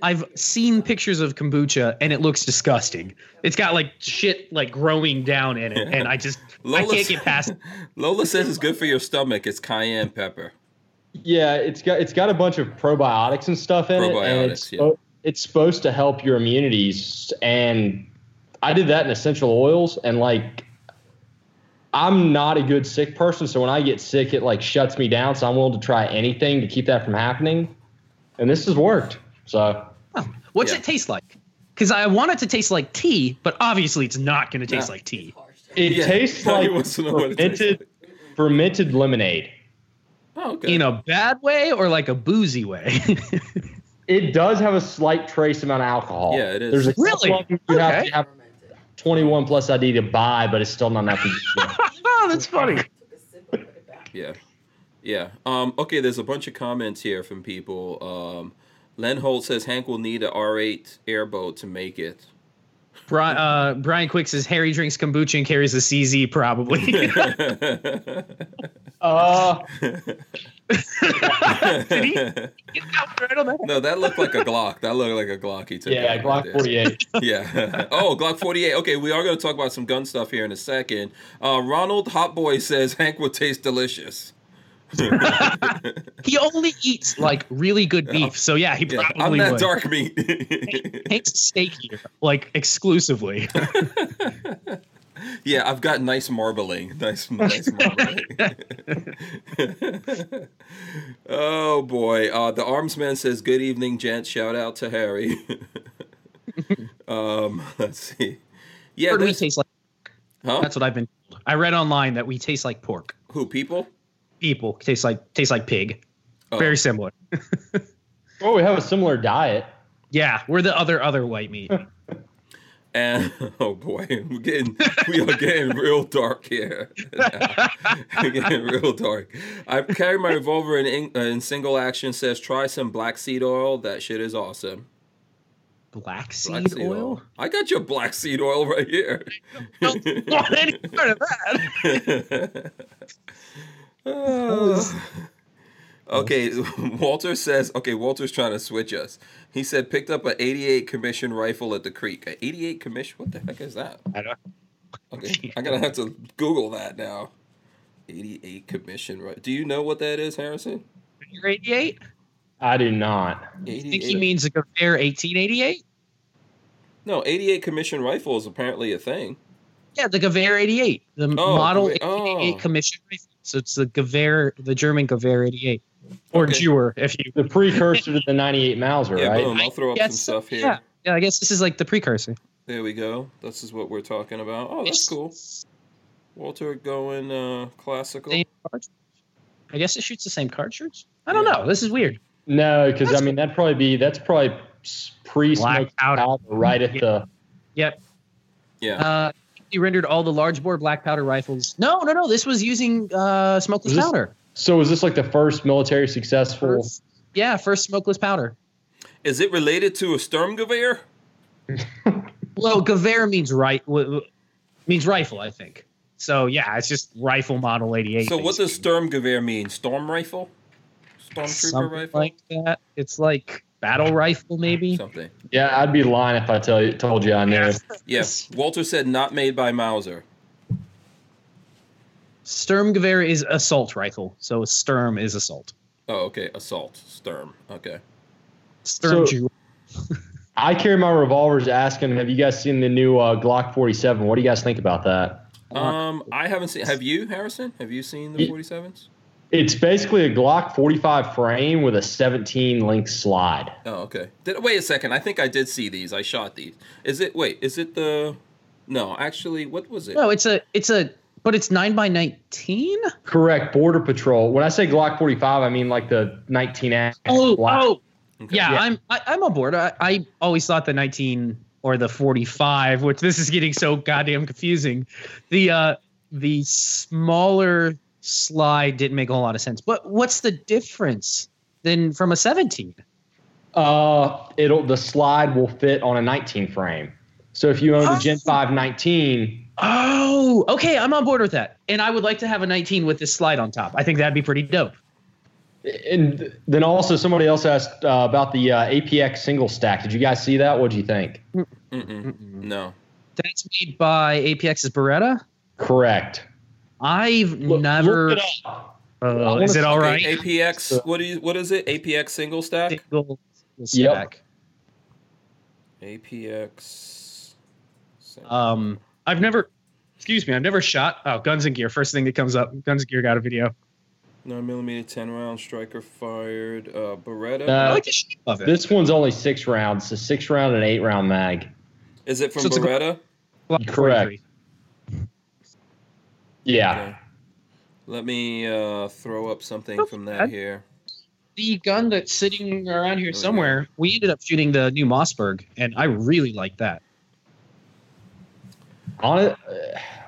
I've seen pictures of kombucha and it looks disgusting. It's got like shit like growing down in it, and I just Lola, I can't get past it. Lola says it's good for your stomach. It's cayenne pepper. Yeah, it's got it's got a bunch of probiotics and stuff in probiotics, it. Probiotics. It's, yeah. oh, it's supposed to help your immunities, and I did that in essential oils, and like I'm not a good sick person, so when I get sick it like shuts me down, so I'm willing to try anything to keep that from happening, and this has worked. So oh, what's yeah. it taste like? Because I want it to taste like tea, but obviously it's not going to taste no. like tea. It yeah. tastes like fermented, it tastes like fermented lemonade. Oh, okay. In a bad way or like a boozy way? It does have a slight trace amount of alcohol. Yeah, it is. There's a really? You okay. have to have twenty-one plus I D to buy, but it's still not enough to use. Oh, that's funny. Yeah. Yeah. Um, okay, there's a bunch of comments here from people. Um, Len Holt says Hank will need a R eight airboat to make it. Brian, uh, Brian Quick says Harry drinks kombucha and carries a C Z probably. uh, Did he, did he right on that? No, that looked like a Glock. That looked like a Glock he took. Yeah, Glock forty-eight. Yeah. Oh, Glock forty-eight. Okay, we are going to talk about some gun stuff here in a second. Uh, Ronald Hotboy says Hank will taste delicious. He only eats like really good beef, so yeah, he probably yeah, I'm that would. Dark meat. Hank, Hank's steak here, like exclusively. Yeah, I've got nice marbling. Nice, nice marbling. Oh boy, uh, the arms man says, "Good evening, gents." Shout out to Harry. um, let's see. Yeah, or do we taste like? Huh? That's what I've been told. I read online that we taste like pork. Who people? People taste like taste like pig. Oh. Very similar. Oh, we have a similar diet. Yeah, we're the other other white meat. And oh boy, we're getting we are getting real dark here. We're getting real dark. I carry my revolver in, in, uh, in single action. Says try some black seed oil. That shit is awesome. Black seed, black seed oil? oil? I got your black seed oil right here. I don't want any part of that. Uh, okay, Walter says. Okay, Walter's trying to switch us. He said, "Picked up an eighty-eight commission rifle at the creek." An eighty-eight commission? What the heck is that? I don't. Okay, I'm gonna have to Google that now. eighty-eight commission rifle. Do you know what that is, Harrison? You're eighty-eight. I do not. You think he means a compare eighteen eighty-eight? No, eighty-eight commission rifle is apparently a thing. Yeah, the Gewehr eighty-eight, the oh, model eighty-eight oh. commission rifle. So it's the Gewehr, the German Gewehr eighty-eight, or okay. Gewehr, if you the precursor to the ninety-eight Mauser, yeah, right? Boom, I'll throw up some stuff here. Yeah, yeah, I guess this is like the precursor. There we go. This is what we're talking about. Oh, that's cool. Walter going uh, classical. I guess it shoots the same cartridge. I don't yeah. know. This is weird. No, because I mean that'd probably be that's probably pre-smoke out right at yeah. the. Yep. Yeah. Uh, He rendered all the large bore black powder rifles. No, no, no. This was using uh, smokeless this, powder. So is this like the first military successful? First, yeah, first smokeless powder. Is it related to a Sturmgewehr? Well, Gewehr means right. means rifle, I think. So, yeah, it's just rifle model eighty-eight. So basically. What does Sturmgewehr mean? Storm rifle? Stormtrooper Something rifle? Like that. It's like battle rifle, maybe? Something. Yeah, I'd be lying if I tell you, told you I knew. Yes. Yeah. Walter said not made by Mauser. Sturmgewehr is assault rifle. So Sturm is assault. Oh, okay. Assault. Sturm. Okay. Sturm. So, I carry my revolvers asking, have you guys seen the new uh, Glock forty-seven? What do you guys think about that? Um, I haven't seen. Have you, Harrison? Have you seen the forty-sevens? It's basically a Glock forty-five frame with a seventeen link slide. Oh, okay. Did, wait a second. I think I did see these. I shot these. Is it? Wait. Is it the? No, actually, what was it? No, it's a. It's a. But it's nine by nineteen? Correct. Border Patrol. When I say Glock forty-five, I mean like the nineteen A. Oh, Glock. Oh. Okay. Yeah, yeah, I'm I, I'm on board. I, I always thought the nineteen or the forty-five, which this is getting so goddamn confusing. The uh, the smaller slide didn't make a whole lot of sense. But what's the difference then from a seventeen? Uh, it'll the slide will fit on a nineteen frame. So if you own a oh. Gen five nineteen. Oh, okay, I'm on board with that. And I would like to have a nineteen with this slide on top. I think that'd be pretty dope. And then also somebody else asked uh, about the uh, A P X single stack. Did you guys see that? What did you think? Mm-mm. Mm-mm. No. That's made by A P X's Beretta? Correct. I've look, never... Look it up. Uh, is it all right? A P X, what, do you, what is it? A P X single stack? Single, single stack. Yep. A P X... Single. Um, I've never... Excuse me, I've never shot... Oh, Guns and Gear. First thing that comes up. Guns and Gear got a video. nine millimeter, ten round, striker fired, uh, Beretta. Uh, I like the shape of it. This one's only six rounds. It's a six round and eight round mag. Is it from so Beretta? Glock Correct. forty-three. Yeah. Okay. Let me uh, throw up something oh, from that I, here. The gun that's sitting around here oh, somewhere, yeah. We ended up shooting the new Mossberg, and I really like that. Hon-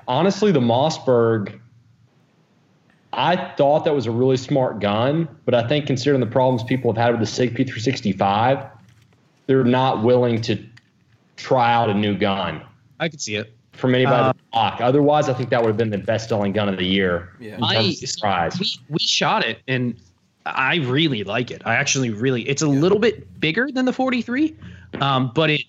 honestly, the Mossberg... I thought that was a really smart gun, but I think considering the problems people have had with the Sig P three sixty-five, they're not willing to try out a new gun. I could see it. From anybody uh, Glock. Otherwise, I think that would have been the best-selling gun of the year. Yeah. I, surprise. We, we shot it, and I really like it. I actually really – it's a yeah. little bit bigger than the forty-three, um, but it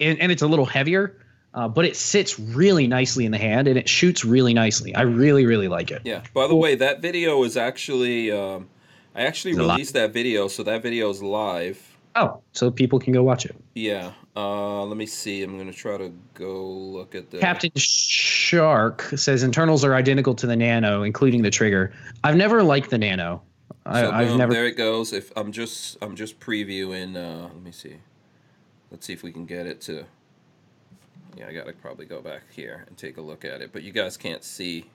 and, and it's a little heavier. Uh, but it sits really nicely in the hand, and it shoots really nicely. I really, really like it. Yeah. By the way, that video is actually um, – I actually it's released that video, so that video is live. Oh, so people can go watch it. Yeah. Uh, let me see. I'm going to try to go look at that. Captain Shark says internals are identical to the Nano, including the trigger. I've never liked the Nano. I, so, I've um, never – There it goes. If I'm just I'm just previewing uh, – let me see. Let's see if we can get it to – Yeah, I gotta probably go back here and take a look at it, but you guys can't see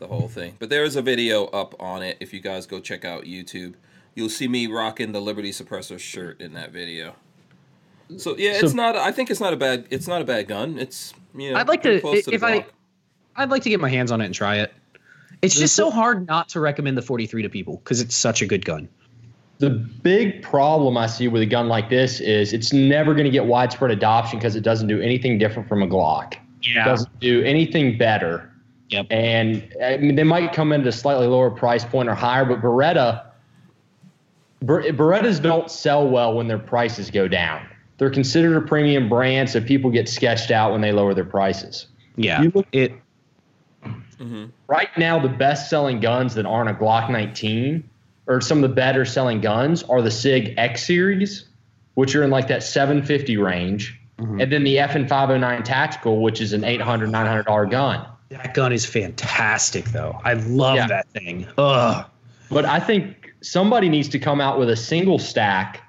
the whole thing. But there is a video up on it. If you guys go check out YouTube, you'll see me rocking the Liberty Suppressor shirt in that video. So yeah, so, it's not. I think it's not a bad. It's not a bad gun. It's you know. I'd like to, to if I, I'd like to get my hands on it and try it. It's There's just so hard not to recommend the forty-three to people because it's such a good gun. The big problem I see with a gun like this is it's never going to get widespread adoption because it doesn't do anything different from a Glock. Yeah. It doesn't do anything better. Yep. And I mean, they might come into a slightly lower price point or higher, but Beretta, Ber- Berettas don't sell well when their prices go down. They're considered a premium brand, so people get sketched out when they lower their prices. Yeah. You look it. Mm-hmm. Right now, the best-selling guns that aren't a Glock nineteen or some of the better selling guns are the Sig X series, which are in like that seven fifty range. Mm-hmm. And then the F N five oh nine Tactical, which is an eight hundred, nine hundred dollars gun. That gun is fantastic though. I love yeah. that thing. Ugh. But I think somebody needs to come out with a single stack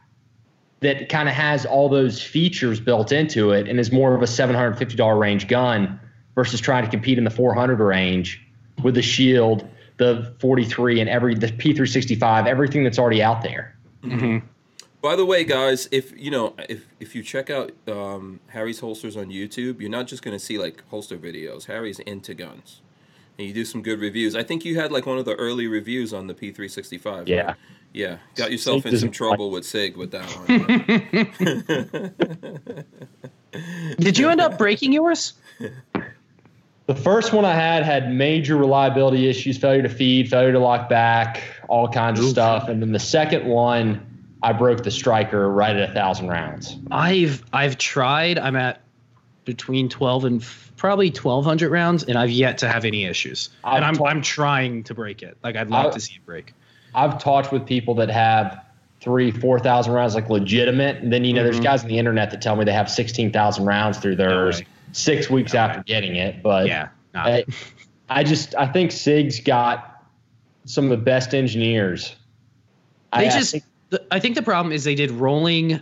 that kind of has all those features built into it and is more of a seven hundred fifty dollars range gun versus trying to compete in the four hundred range with the shield, the forty-three, and every the P three sixty-five, everything that's already out there. Mm-hmm. By the way, guys, if you know if if you check out um, Harry's Holsters on YouTube, you're not just going to see like holster videos. Harry's into guns, and you do some good reviews. I think you had like one of the early reviews on the P three sixty-five. Yeah, right? Yeah, got yourself in some trouble with Sig with that one. Did you end up breaking yours? The first one I had had major reliability issues, failure to feed, failure to lock back, all kinds Oof. of stuff. And then the second one, I broke the striker right at a thousand rounds. I've I've tried. I'm at between twelve and probably twelve hundred rounds, and I've yet to have any issues. I've and I'm ta- I'm trying to break it. Like I'd love I've, to see it break. I've talked with people that have three, four thousand rounds, like legitimate. And then you know, mm-hmm. there's guys on the internet that tell me they have sixteen thousand rounds through theirs no six weeks no after way. getting it. But yeah, I, I just I think Sig's got some of the best engineers. They I, just. I think I think the problem is they did rolling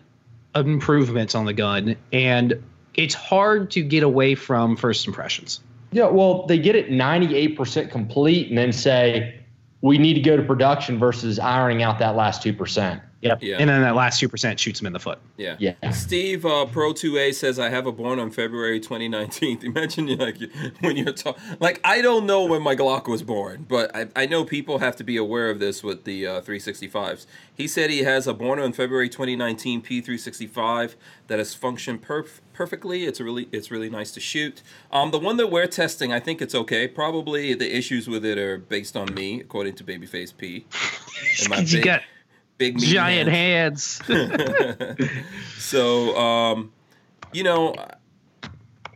improvements on the gun, and it's hard to get away from first impressions. Yeah, well, they get it ninety-eight percent complete and then say, we need to go to production versus ironing out that last two percent. Yep. Yeah. And then that last two percent shoots them in the foot. Yeah. Yeah. Steve, uh, Pro two A says, I have a born on February twenty nineteen. Imagine you're like when you're talking. Like, I don't know when my Glock was born, but I, I know people have to be aware of this with the uh, three sixty-fives. He said he has a born on February twenty nineteen P three sixty-five that has functioned perf- perfectly. It's really it's really nice to shoot. Um, the one that we're testing, I think it's okay. Probably the issues with it are based on me, according to Babyface P. And my you got- Big giant hands. hands. So, um, you know,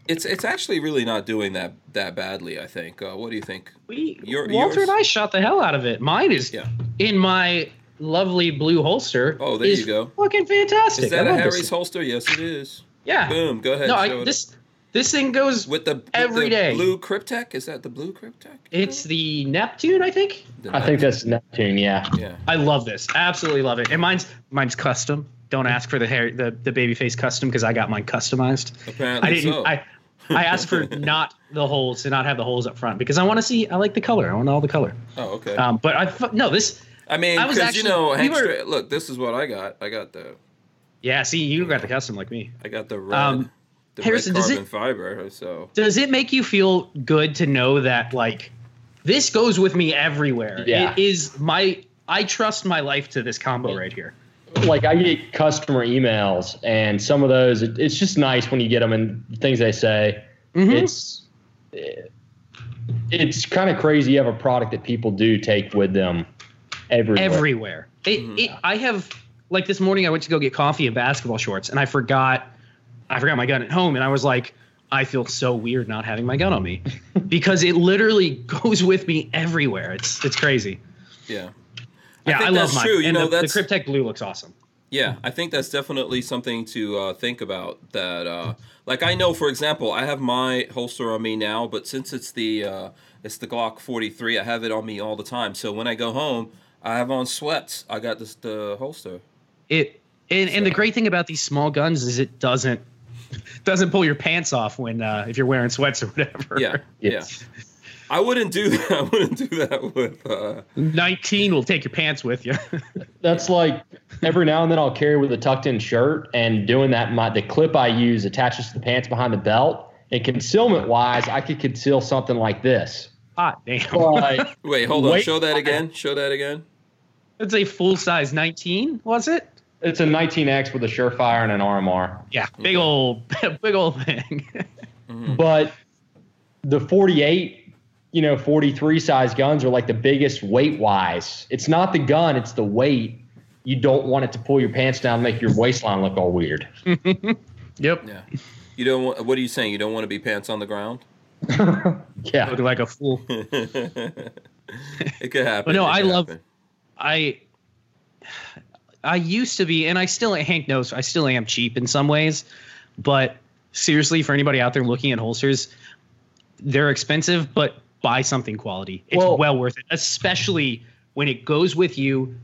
it's it's actually really not doing that that badly, I think. Uh, what do you think? We Your, Walter yours? and I shot the hell out of it. Mine is yeah. in my lovely blue holster. Oh, there you go. Fucking fantastic. Is that I a Harry's holster? Yes, it is. Yeah. Boom. Go ahead. No, I, this this thing goes with the every with the day. Blue Cryptek. Is that the blue Cryptek? It's the Neptune, I think. I think that's Neptune, yeah. yeah. I love this. Absolutely love it. And mine's mine's custom. Don't ask for the hair, the, the Babyface custom because I got mine customized. Apparently I didn't so. I I asked for not the holes to not have the holes up front because I want to see I like the color. I want all the color. Oh, okay. Um, but I no, this I mean, I was actually, you know, we were, Stra- look, this is what I got. I got the Yeah, see, you got the custom like me. I got the red. Um, the Harrison, red carbon does it, fiber, so. Does it make you feel good to know that like this goes with me everywhere. Yeah. It is my I trust my life to this combo right here. Like I get customer emails and some of those, it, it's just nice when you get them and things they say. Mm-hmm. It's it, it's kind of crazy you have a product that people do take with them everywhere. Everywhere. It, mm-hmm. it, I have like this morning I went to go get coffee and basketball shorts and I forgot I forgot my gun at home and I was like, I feel so weird not having my gun on me because it literally goes with me everywhere. It's it's crazy. Yeah. Yeah, I, think I that's love mine. True. You and know, the, that's, the Cryptek blue looks awesome. Yeah, I think that's definitely something to uh, think about. That, uh, like, I know, for example, I have my holster on me now, but since it's the uh, it's the Glock forty-three, I have it on me all the time. So when I go home, I have on sweats. I got this the holster. It and, so. and the great thing about these small guns is it doesn't. Doesn't pull your pants off when uh, if you're wearing sweats or whatever. Yeah, yeah. I wouldn't do that. I wouldn't do that with uh... nineteen. Will take your pants with you. That's like every now and then I'll carry with a tucked-in shirt, and doing that, my the clip I use attaches to the pants behind the belt. And concealment-wise, I could conceal something like this. Hot damn! But, wait, hold on. Wait, Show that again. Show that again. It's a full-size nineteen, was it? It's a nineteen X with a Surefire and an R M R. Yeah, big old, big old thing. Mm-hmm. But the forty-eight, you know, forty-three size guns are like the biggest weight wise. It's not the gun, it's the weight. You don't want it to pull your pants down and make your waistline look all weird. Yep. Yeah. You don't want, what are you saying? You don't want to be pants on the ground? Yeah. Look like a fool. It could happen. But no, I love, happen. I, I used to be, and I still, Hank knows, I still am cheap in some ways, but seriously, for anybody out there looking at holsters, they're expensive, but buy something quality. It's well, well worth it, especially when it goes with you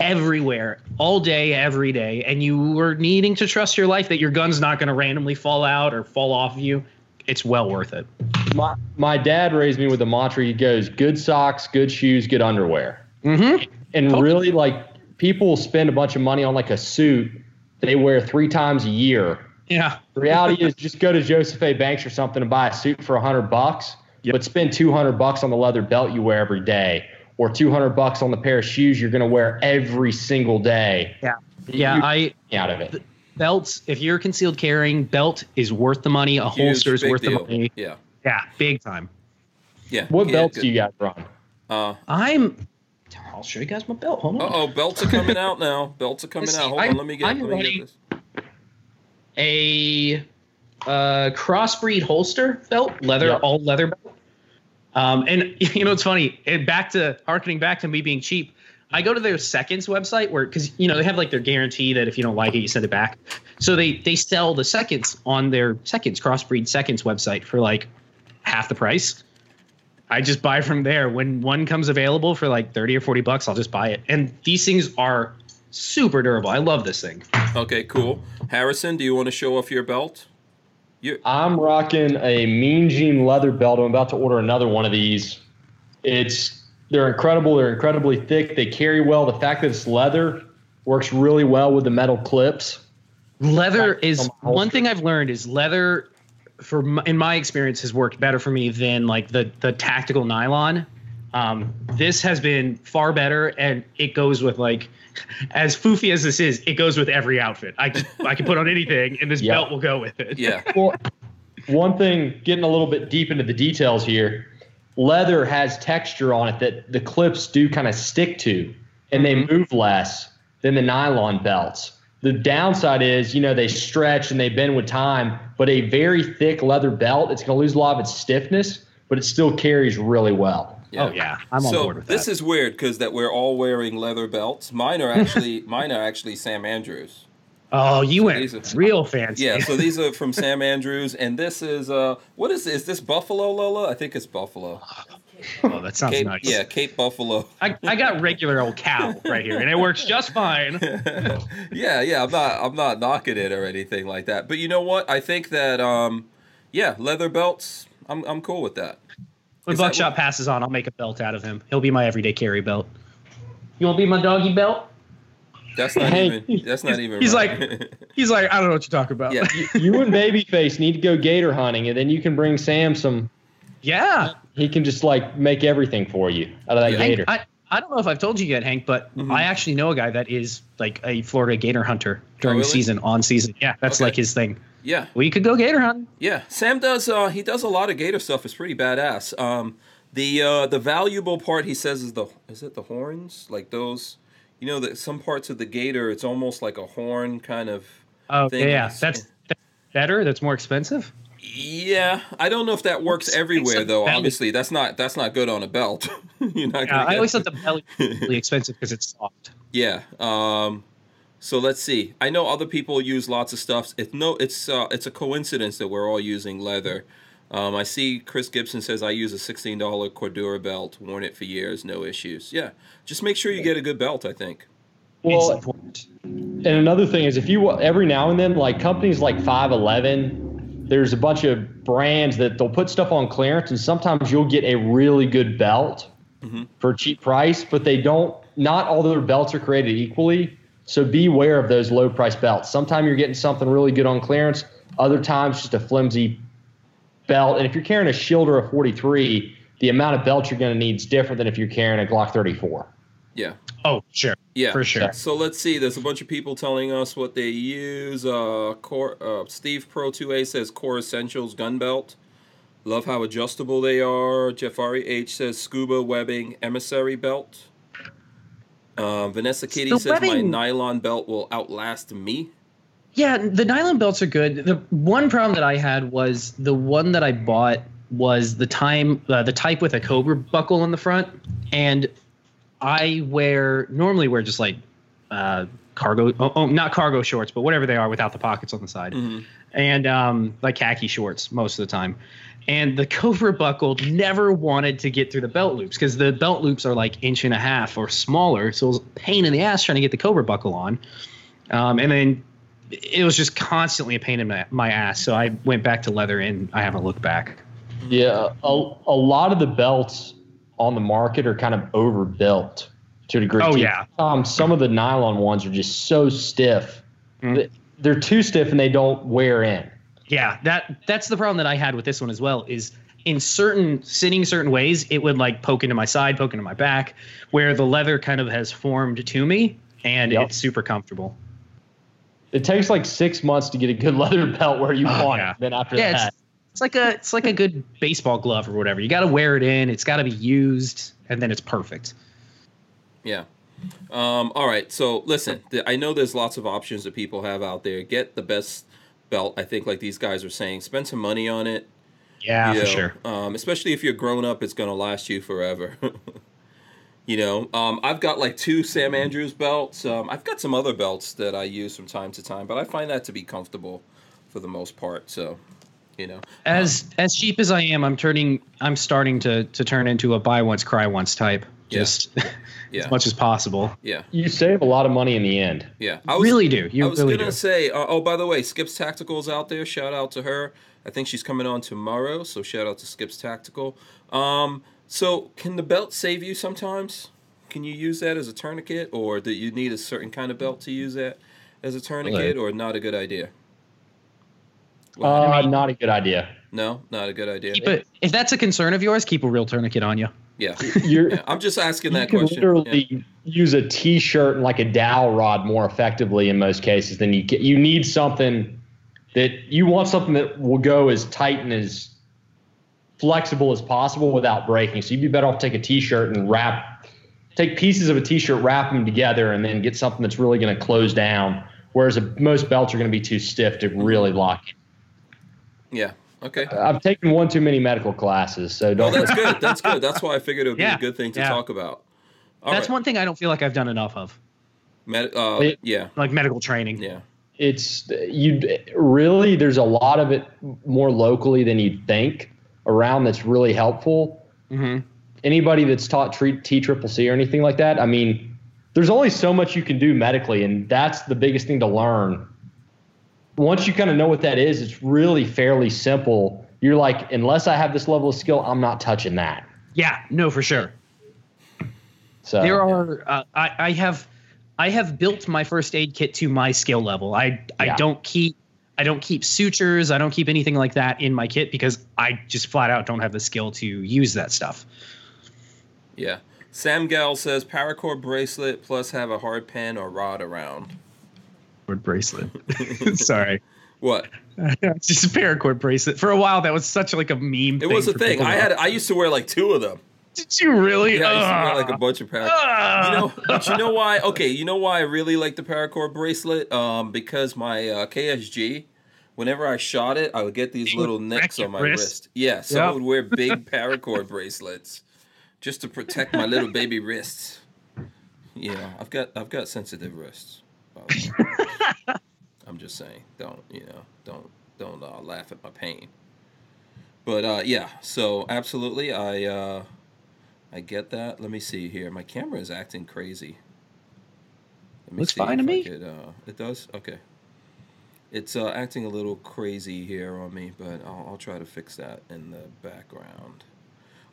everywhere, all day, every day, and you were needing to trust your life that your gun's not going to randomly fall out or fall off of you. It's well worth it. My my dad raised me with a mantra. He goes, good socks, good shoes, good underwear. Mm-hmm. And totally. Really, like, people spend a bunch of money on like a suit they wear three times a year. Yeah. The reality is just go to Joseph A. Banks or something and buy a suit for a hundred bucks, yep. but spend two hundred bucks on the leather belt you wear every day or two hundred bucks on the pair of shoes you're going to wear every single day. Yeah. Yeah. You I out of it. Belts. If you're concealed carrying, belt is worth the money. A holster is worth deal. the money. Yeah. Yeah, big time. Yeah. What yeah, belts good. do you got, Ron? Uh, I'm. I'll show you guys my belt. Hold on. Uh-oh, belts are coming out now. Belts are coming Let's out. See, Hold I, on, let me get, I'm let me get this. A uh, crossbreed holster belt, leather, yep. all leather belt. Um, and, you know, it's funny. It, back to, harkening back to me being cheap, I go to their seconds website where, because, you know, they have, like, their guarantee that if you don't like it, you send it back. So they, they sell the seconds on their seconds, crossbreed seconds website for, like, half the price. I just buy from there. When one comes available for like thirty or forty bucks, I'll just buy it. And these things are super durable. I love this thing. Okay, cool. Harrison, do you want to show off your belt? You're- I'm rocking a Mean Gene leather belt. I'm about to order another one of these. It's They're incredible. They're incredibly thick. They carry well. The fact that it's leather works really well with the metal clips. Leather is – one thing I've learned is leather – for my, in my experience has worked better for me than like the, the tactical nylon. Um, this has been far better, and it goes with like, as foofy as this is, it goes with every outfit. I can, I can put on anything, and this yeah. belt will go with it. Yeah. Well, one thing, getting a little bit deep into the details here, leather has texture on it that the clips do kind of stick to, and they move less than the nylon belts. The downside is, you know, they stretch and they bend with time, but a very thick leather belt, it's going to lose a lot of its stiffness, but it still carries really well. Yeah. Oh, yeah. I'm on so board with that. So this is weird because that we're all wearing leather belts. Mine are actually mine are actually Sam Andrews. Oh, you so went are, real fancy. Yeah, so these are from Sam Andrews, and this is, uh, what is is this Buffalo, Lola? I think it's Buffalo. Oh, that sounds Cape, nice. Yeah, Cape Buffalo. I, I got regular old cow right here, and it works just fine. yeah, yeah, I'm not I'm not knocking it or anything like that. But you know what? I think that um, yeah, leather belts. I'm I'm cool with that. When Buckshot passes on, I'll make a belt out of him. He'll be my everyday carry belt. You want to be my doggy belt? That's not hey, even. That's not even. He's right. like, he's like, I don't know what you're talking about. Yeah. you, you and Babyface need to go gator hunting, and then you can bring Sam some. Yeah. He can just, like, make everything for you out of that yeah. gator. Hank, I, I don't know if I've told you yet, Hank, but mm-hmm. I actually know a guy that is, like, a Florida gator hunter during oh, really? season, on season. Yeah, that's, okay. like, his thing. Yeah. We could go gator hunting. Yeah. Sam does uh, – he does a lot of gator stuff. It's pretty badass. Um, the uh, the valuable part, he says, is the – is it the horns? Like those – you know, that some parts of the gator, it's almost like a horn kind of oh, thing. Oh, yeah. That's, that's better? That's more expensive? Yeah, I don't know if that works everywhere though. Belly. Obviously, that's not that's not good on a belt. You're not yeah, I always thought the belly was really expensive because it's soft. Yeah. Um, so let's see. I know other people use lots of stuff. It's no, it's uh, it's a coincidence that we're all using leather. Um, I see Chris Gibson says I use a sixteen dollar Cordura belt, worn it for years, no issues. Yeah, just make sure you get a good belt. I think. Well, and another thing is if you every now and then like companies like five eleven. There's a bunch of brands that they'll put stuff on clearance, and sometimes you'll get a really good belt mm-hmm. for a cheap price, but they don't – not all their belts are created equally, so be aware of those low-price belts. Sometimes you're getting something really good on clearance. Other times, just a flimsy belt. And if you're carrying a Shield or a forty-three, the amount of belts you're going to need is different than if you're carrying a Glock thirty-four. Yeah. Oh, sure. Yeah. For sure. So let's see. There's a bunch of people telling us what they use. Uh, core, uh, Steve Pro two A says Core Essentials gun belt. Love how adjustable they are. Jeffari H says scuba webbing emissary belt. Uh, Vanessa Kitty the says webbing. My nylon belt will outlast me. Yeah, the nylon belts are good. The one problem that I had was the one that I bought was the time uh, the type with a Cobra buckle on the front, and I wear normally wear just like uh, cargo, oh, oh, not cargo shorts, but whatever they are without the pockets on the side, mm-hmm. and um, like khaki shorts most of the time. And the Cobra buckle never wanted to get through the belt loops because the belt loops are like inch and a half or smaller, so it was a pain in the ass trying to get the Cobra buckle on. Um, and then it was just constantly a pain in my, my ass, so I went back to leather and I haven't looked back. Yeah, a, a lot of the belts on the market are kind of overbuilt to a degree. Oh, too. yeah. Um, some of the nylon ones are just so stiff. Mm-hmm. They're too stiff and they don't wear in. Yeah, that that's the problem that I had with this one as well is in certain, sitting certain ways, it would like poke into my side, poke into my back, where the leather kind of has formed to me, and yep. it's super comfortable. It takes like six months to get a good leather belt where you oh, want yeah. it. Then after yeah, that. It's like a it's like a good baseball glove or whatever. You got to wear it in. It's got to be used, and then it's perfect. Yeah. Um, all right. So listen, th- I know there's lots of options that people have out there. Get the best belt. I think like these guys are saying, spend some money on it. Yeah, you for know, sure. Um, especially if you're grown up, it's going to last you forever. You know, um, I've got like two Sam Andrews belts. Um, I've got some other belts that I use from time to time, but I find that to be comfortable for the most part. So, you know, as um, as cheap as I am, I'm turning I'm starting to to turn into a buy once, cry once type. Just yeah. Yeah. As much as possible. Yeah. You save a lot of money in the end. Yeah. I was, really do. You I was really going to say, uh, oh, by the way, Skip's Tactical's out there. Shout out to her. I think she's coming on tomorrow. So shout out to Skip's Tactical. Um, so can the belt save you sometimes? Can you use that as a tourniquet, or do you need a certain kind of belt to use that as a tourniquet, or not a good idea? Well, uh, I mean, not a good idea. No, not a good idea. But if that's a concern of yours, keep a real tourniquet on you. Yeah. yeah, I'm just asking that you question. You can literally yeah. use a T-shirt and like a dowel rod more effectively in most cases than you get. You need something that you want something that will go as tight and as flexible as possible without breaking. So you'd be better off to take a T-shirt and wrap, take pieces of a T-shirt, wrap them together, and then get something that's really going to close down. Whereas most belts are going to be too stiff to really lock in. Yeah. Okay. I've taken one too many medical classes, so don't. Oh, that's good. That's good. That's why I figured it would yeah. be a good thing to yeah. talk about. All that's right. One thing I don't feel like I've done enough of. Med- uh, it, yeah. Like medical training. Yeah. It's you really there's a lot of it more locally than you'd think around that's really helpful. Mm-hmm. Anybody that's taught T C C C or anything like that, I mean, there's only so much you can do medically, and that's the biggest thing to learn. Once you kind of know what that is, it's really fairly simple. You're like, unless I have this level of skill, I'm not touching that. Yeah, no, for sure. So there are. Uh, I, I have, I have built my first aid kit to my skill level. I, yeah. I don't keep, I don't keep sutures. I don't keep anything like that in my kit because I just flat out don't have the skill to use that stuff. Yeah, Sam Gell says paracord bracelet plus have a hard pen or rod around. Bracelet. Sorry. What? It's just a paracord bracelet. For a while, that was such like a meme. It thing was a thing. I had. I used to wear like two of them. Did you really? Yeah, uh, I used to wear like a bunch of paracord. Uh, you know, but you know why? Okay, you know why I really like the paracord bracelet? Um, because my uh, K S G, whenever I shot it, I would get these little necks on my wrist. wrist. Yeah, so yep. I would wear big paracord bracelets just to protect my little baby wrists. Yeah, I've got I've got sensitive wrists. I'm just saying, don't you know? Don't don't uh, laugh at my pain. But uh, yeah, so absolutely, I uh, I get that. Let me see here. My camera is acting crazy. Let me Looks see fine to me. Could, uh, it does. Okay. It's uh, acting a little crazy here on me, but I'll, I'll try to fix that in the background.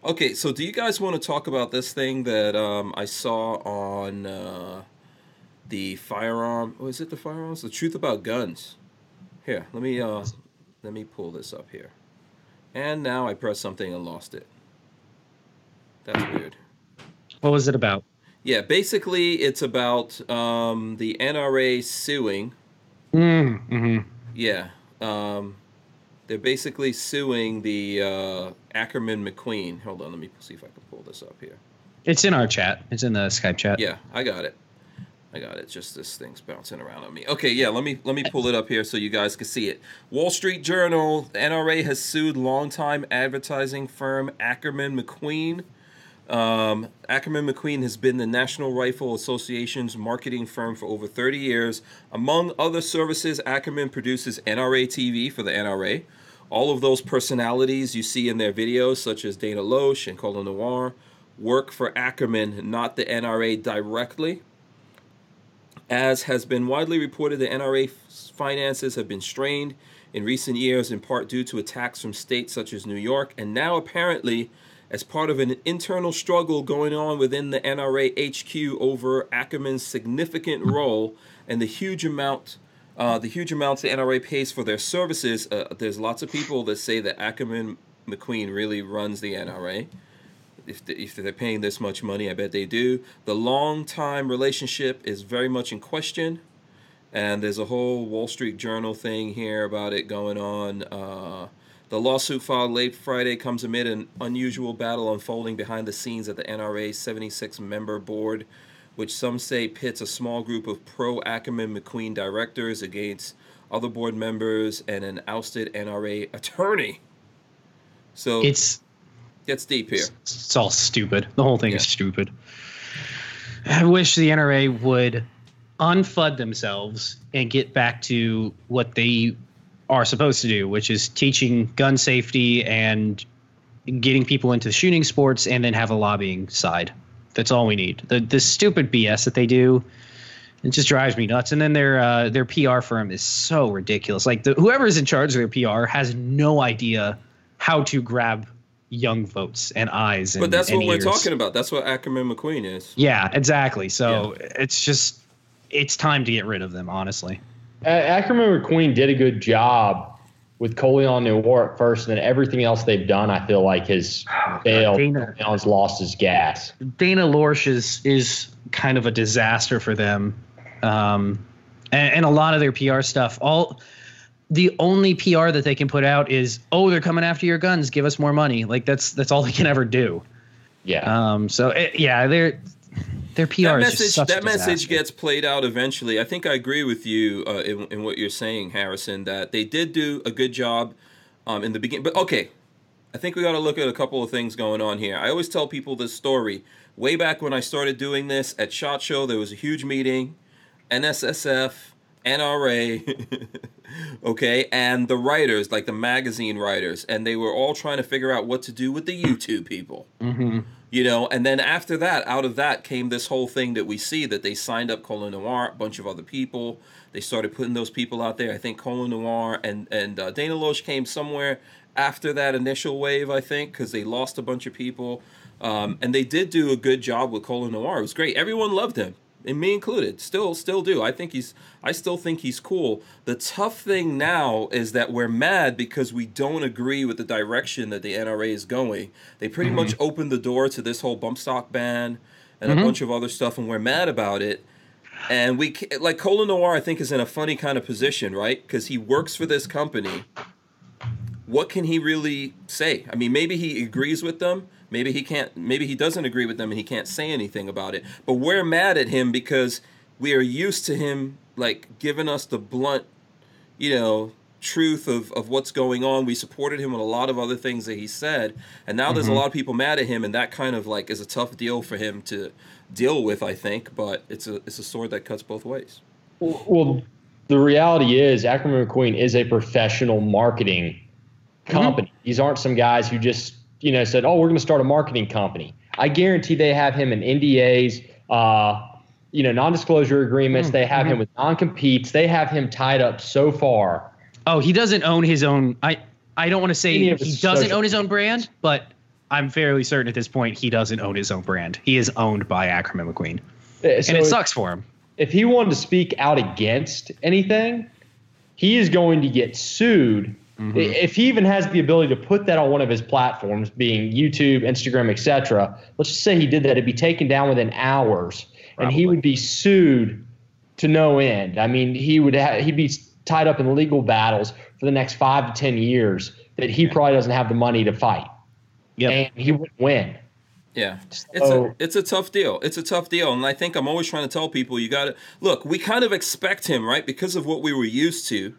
Okay. So, do you guys want to talk about this thing that um, I saw on? Uh, The firearm, oh, is it the firearms? The truth about guns. Here, let me uh, let me pull this up here. And now I pressed something and lost it. That's weird. What was it about? Yeah, basically it's about um, the N R A suing. Mm-hmm. Yeah, um, they're basically suing the uh, Ackerman McQueen. Hold on, let me see if I can pull this up here. It's in our chat. It's in the Skype chat. Yeah, I got it. I got it. Just this thing's bouncing around on me. Okay, yeah, let me let me pull it up here so you guys can see it. Wall Street Journal, N R A has sued longtime advertising firm Ackerman McQueen. Um, Ackerman McQueen has been the National Rifle Association's marketing firm for over thirty years. Among other services, Ackerman produces N R A T V for the N R A. All of those personalities you see in their videos, such as Dana Loesch and Colin Noir, work for Ackerman, not the N R A directly. As has been widely reported, the N R A's finances have been strained in recent years, in part due to attacks from states such as New York, and now apparently as part of an internal struggle going on within the N R A H Q over Ackerman's significant role and the huge amount, uh, the huge amounts the N R A pays for their services. Uh, there's lots of people that say that Ackerman McQueen really runs the N R A. If if they're paying this much money, I bet they do. The long-time relationship is very much in question, and there's a whole Wall Street Journal thing here about it going on. Uh, The lawsuit filed late Friday comes amid an unusual battle unfolding behind the scenes at the N R A's seventy-six member board, which some say pits a small group of pro-Ackerman McQueen directors against other board members and an ousted N R A attorney. So it's gets deep here. It's all stupid. The whole thing yeah. is stupid. I wish the N R A would unfud themselves and get back to what they are supposed to do, which is teaching gun safety and getting people into shooting sports, and then have a lobbying side. That's all we need. The, the stupid B S that they do, it just drives me nuts. And then their uh, their P R firm is so ridiculous. Like, the, whoever is in charge of their P R has no idea how to grab young votes and eyes. And, but that's and what ears. We're talking about. That's what Ackerman McQueen is. Yeah, exactly. So yeah. it's just it's time to get rid of them, honestly. Ackerman McQueen did a good job with Colin Noir at first, and then everything else they've done, I feel like, has oh, failed. Dana has lost his gas. Dana Loesch is, is kind of a disaster for them. Um, and, and a lot of their P R stuff, all the only P R that they can put out is, oh, they're coming after your guns, give us more money. Like, that's that's all they can ever do. Yeah. Um. So, it, yeah, they're... Their P R that message, is just such that a message gets played out eventually. I think I agree with you uh, in, in what you're saying, Harrison, that they did do a good job um, in the beginning. But, okay, I think we got to look at a couple of things going on here. I always tell people this story. Way back when I started doing this, at SHOT Show, there was a huge meeting, N S S F, N R A, okay, and the writers, like the magazine writers, and they were all trying to figure out what to do with the YouTube people. Mm-hmm. You know, and then after that, out of that came this whole thing that we see, that they signed up Colin Noir, a bunch of other people. They started putting those people out there. I think Colin Noir and, and uh, Dana Loesch came somewhere after that initial wave, I think, because they lost a bunch of people. Um, and they did do a good job with Colin Noir. It was great. Everyone loved him, and me included. Still, still do. I think he's, I still think he's cool. The tough thing now is that we're mad because we don't agree with the direction that the N R A is going. They pretty mm-hmm. much opened the door to this whole bump stock ban and mm-hmm. a bunch of other stuff, and we're mad about it. And we, like, Colin Noir, I think, is in a funny kind of position, right? Because he works for this company. What can he really say? I mean, maybe he agrees with them. Maybe he can't. Maybe he doesn't agree with them, and he can't say anything about it. But we're mad at him because we are used to him, like, giving us the blunt, you know, truth of, of what's going on. We supported him on a lot of other things that he said, and now mm-hmm. there's a lot of people mad at him, and that kind of, like, is a tough deal for him to deal with, I think. But it's a it's a sword that cuts both ways. Well, well the reality is, Ackerman McQueen is a professional marketing company. Mm-hmm. These aren't some guys who just, you know, said, oh, we're going to start a marketing company. I guarantee they have him in N D As, uh, you know, non-disclosure agreements. Mm, they have mm-hmm. him with non-competes. They have him tied up so far. Oh, he doesn't own his own. I, I don't want to say he doesn't own his own brand, but I'm fairly certain at this point he doesn't own his own brand. He is owned by Ackerman McQueen. Yeah, so and it if, sucks for him. If he wanted to speak out against anything, he is going to get sued. Mm-hmm. If he even has the ability to put that on one of his platforms, being YouTube, Instagram, et cetera, let's just say he did that, it'd be taken down within hours, Probably. and he would be sued to no end. I mean, he would ha- he'd be tied up in legal battles for the next five to ten years that he yeah. probably doesn't have the money to fight, yep. and he wouldn't win. Yeah, so, it's a it's a tough deal. It's a tough deal, and I think I'm always trying to tell people, you got to look. We kind of expect him, right, because of what we were used to.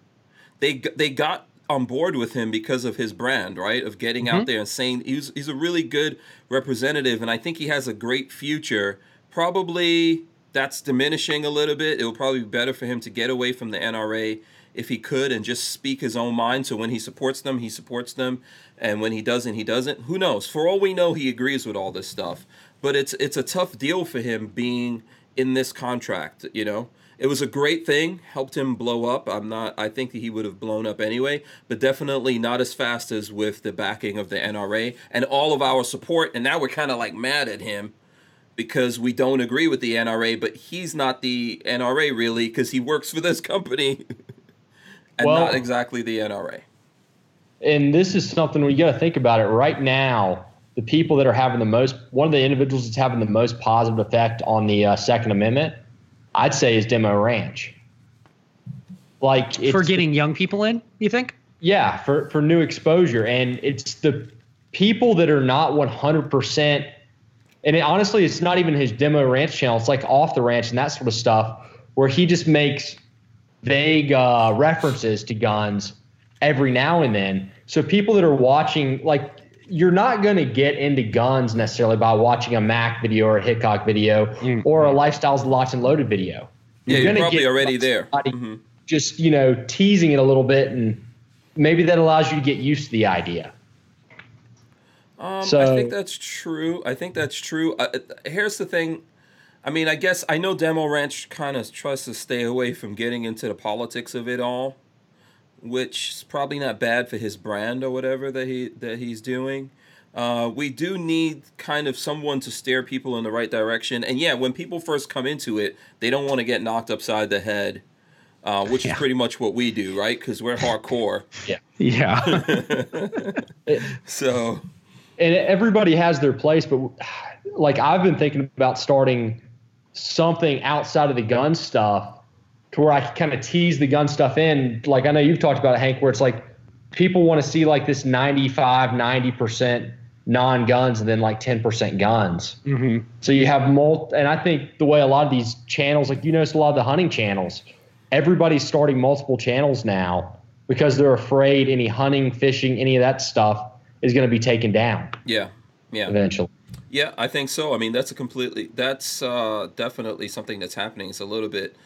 They they got. on board with him because of his brand, right, of getting mm-hmm. out there and saying he's he's a really good representative, and I think he has a great future. Probably that's diminishing a little bit. It will probably be better for him to get away from the N R A if he could and just speak his own mind, so when he supports them, he supports them, and when he doesn't, he doesn't. Who knows? For all we know, he agrees with all this stuff. But it's it's a tough deal for him being in this contract, you know? It was a great thing, helped him blow up. I'm not, I think that he would have blown up anyway, but definitely not as fast as with the backing of the N R A and all of our support. And now we're kind of like mad at him because we don't agree with the N R A, but he's not the N R A really because he works for this company and well, not exactly the N R A. And this is something we got to think about it right now. The people that are having the most, one of the individuals that's having the most positive effect on the uh, Second Amendment, I'd say, is Demo Ranch. Like, for getting young people in, you think? Yeah, for, for new exposure. And it's the people that are not one hundred percent. And it, honestly, it's not even his Demo Ranch channel. It's like Off the Ranch and that sort of stuff where he just makes vague uh, references to guns every now and then. So people that are watching, like, you're not going to get into guns necessarily by watching a Mac video or a Hickok video mm-hmm. or a Lifestyles Locked and Loaded video. You're yeah, you're probably get already there. Mm-hmm. Just, you know, teasing it a little bit, and maybe that allows you to get used to the idea. Um, so, I think that's true. I think that's true. Uh, here's the thing. I mean, I guess I know Demo Ranch kind of tries to stay away from getting into the politics of it all, which is probably not bad for his brand or whatever that he that he's doing. Uh, we do need kind of someone to steer people in the right direction. And yeah, when people first come into it, they don't want to get knocked upside the head, uh, which yeah. is pretty much what we do, right? Because we're hardcore. yeah. Yeah. So. And everybody has their place, but like I've been thinking about starting something outside of the gun stuff to where I can kind of tease the gun stuff in. Like I know you've talked about it, Hank, where it's like people want to see like this ninety-five, ninety percent non-guns and then like ten percent guns. Mm-hmm. So you have multi, and I think the way a lot of these channels, like you notice a lot of the hunting channels, everybody's starting multiple channels now because they're afraid any hunting, fishing, any of that stuff is going to be taken down. Yeah, yeah. Eventually. Yeah, I think so. I mean, that's a completely, that's uh, definitely something that's happening. It's a little bit,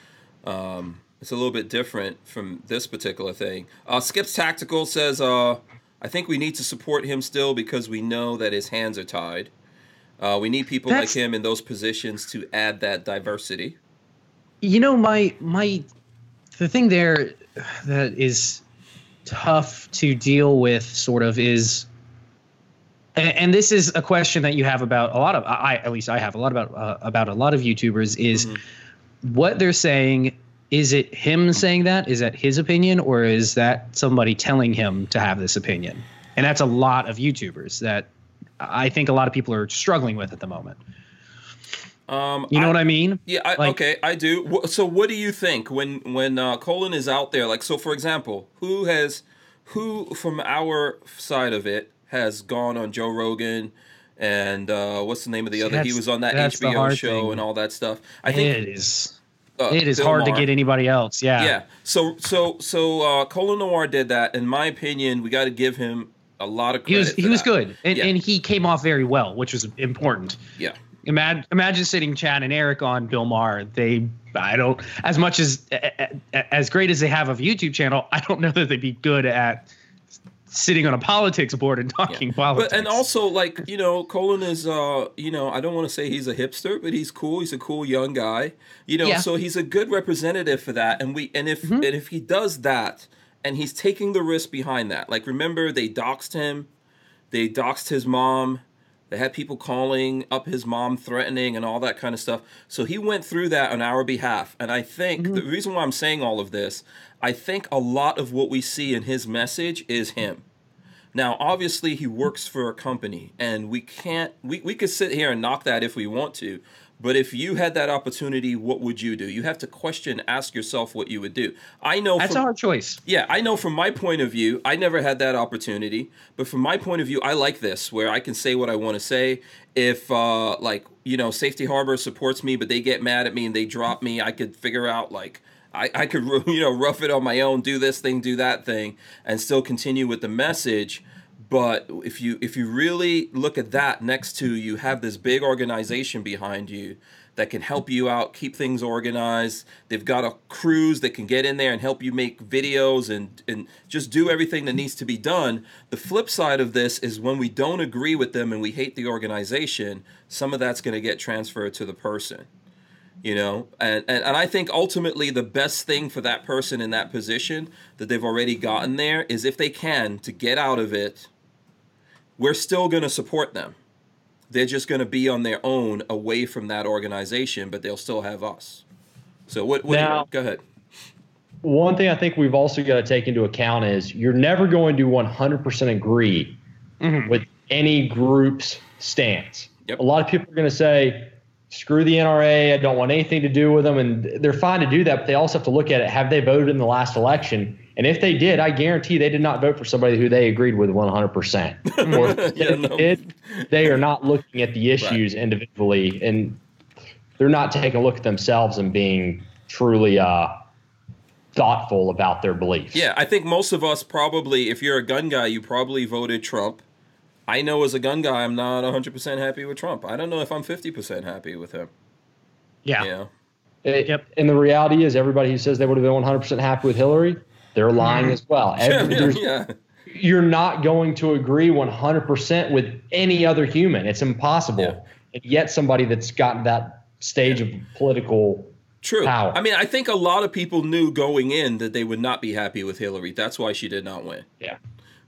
um, it's a little bit different from this particular thing. Uh, Skips Tactical says, uh, I think we need to support him still because we know that his hands are tied. Uh, we need people that's, like him in those positions to add that diversity. You know, my my, the thing there that is tough to deal with sort of is. And this is a question that you have about a lot of, I at least I have a lot about uh, about a lot of YouTubers is mm-hmm. what they're saying. Is it him saying that? Is that his opinion, or is that somebody telling him to have this opinion? And that's a lot of YouTubers that I think a lot of people are struggling with at the moment. Um, you know I, what I mean? Yeah. I, like, okay, I do. So, what do you think when when uh, Colin is out there? Like, so for example, who has who from our side of it? Has gone on Joe Rogan and uh, what's the name of the other? That's, he was on that H B O show thing. And all that stuff. I think it is. Uh, it is Phil hard Noir. To get anybody else. Yeah. Yeah. So so so uh, Colin Noir did that. In my opinion, we got to give him a lot of credit. He was, he was good, and, yeah. and he came off very well, which was important. Yeah. Imagine, imagine sitting Chad and Eric on Bill Maher. They, I don't, as much as as great as they have of YouTube channel, I don't know that they'd be good at. Sitting on a politics board and talking yeah. politics. But, and also, like, you know, Colin is, uh, you know, I don't want to say he's a hipster, but he's cool. He's a cool young guy, you know, yeah. so he's a good representative for that. And we, and if, mm-hmm. and if he does that and he's taking the risk behind that, like, remember they doxed him, they doxed his mom, they had people calling up his mom, threatening and all that kind of stuff. So he went through that on our behalf. And I think mm-hmm. the reason why I'm saying all of this, I think a lot of what we see in his message is him. Now, obviously, he works for a company, and we can't we, – we could sit here and knock that if we want to, but if you had that opportunity, what would you do? You have to question, ask yourself what you would do. I know That's from, a hard choice. Yeah, I know from my point of view, I never had that opportunity, but from my point of view, I like this where I can say what I want to say. If, uh, like, you know, Safety Harbor supports me, but they get mad at me and they drop me, I could figure out, like – I, I could, you know, rough it on my own, do this thing, do that thing, and still continue with the message. But if you if you really look at that next to you have this big organization behind you that can help you out, keep things organized. They've got a crews that can get in there and help you make videos and, and just do everything that needs to be done. The flip side of this is when we don't agree with them and we hate the organization, some of that's going to get transferred to the person. You know, and, and, and I think ultimately the best thing for that person in that position that they've already gotten there is if they can to get out of it, we're still going to support them. They're just going to be on their own away from that organization, but they'll still have us. So what? what now, do you, go ahead. One thing I think we've also got to take into account is you're never going to one hundred percent agree mm-hmm. with any group's stance. Yep. A lot of people are going to say, screw the N R A, I don't want anything to do with them. And they're fine to do that, but they also have to look at it. Have they voted in the last election? And if they did, I guarantee they did not vote for somebody who they agreed with one hundred percent. Or if yeah, no. they, did, they are not looking at the issues right. individually, and they're not taking a look at themselves and being truly uh, thoughtful about their beliefs. Yeah, I think most of us probably, if you're a gun guy, you probably voted Trump. I know as a gun guy, I'm not one hundred percent happy with Trump. I don't know if I'm fifty percent happy with him. Yeah. yeah. It, yep. And the reality is everybody who says they would have been one hundred percent happy with Hillary, they're lying as well. Every, yeah, yeah. You're not going to agree one hundred percent with any other human. It's impossible. Yeah. And yet somebody that's gotten that stage yeah. of political True. power. I mean, I think a lot of people knew going in that they would not be happy with Hillary. That's why she did not win. Yeah.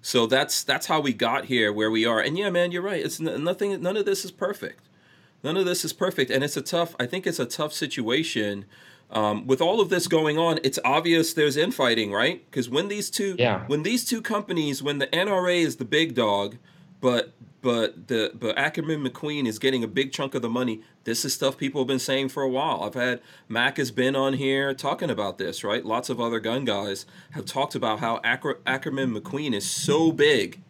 So that's that's how we got here where we are. And yeah, man, you're right. It's nothing. None of this is perfect. None of this is perfect. And it's a tough, I think it's a tough situation. Um, with all of this going on, it's obvious there's infighting, right? Because when these two, yeah. when these two companies, when the N R A is the big dog, but but the but Ackerman McQueen is getting a big chunk of the money. This is stuff people have been saying for a while. I've had Mac has been on here talking about this, right? Lots of other gun guys have talked about how Acker, Ackerman McQueen is so big.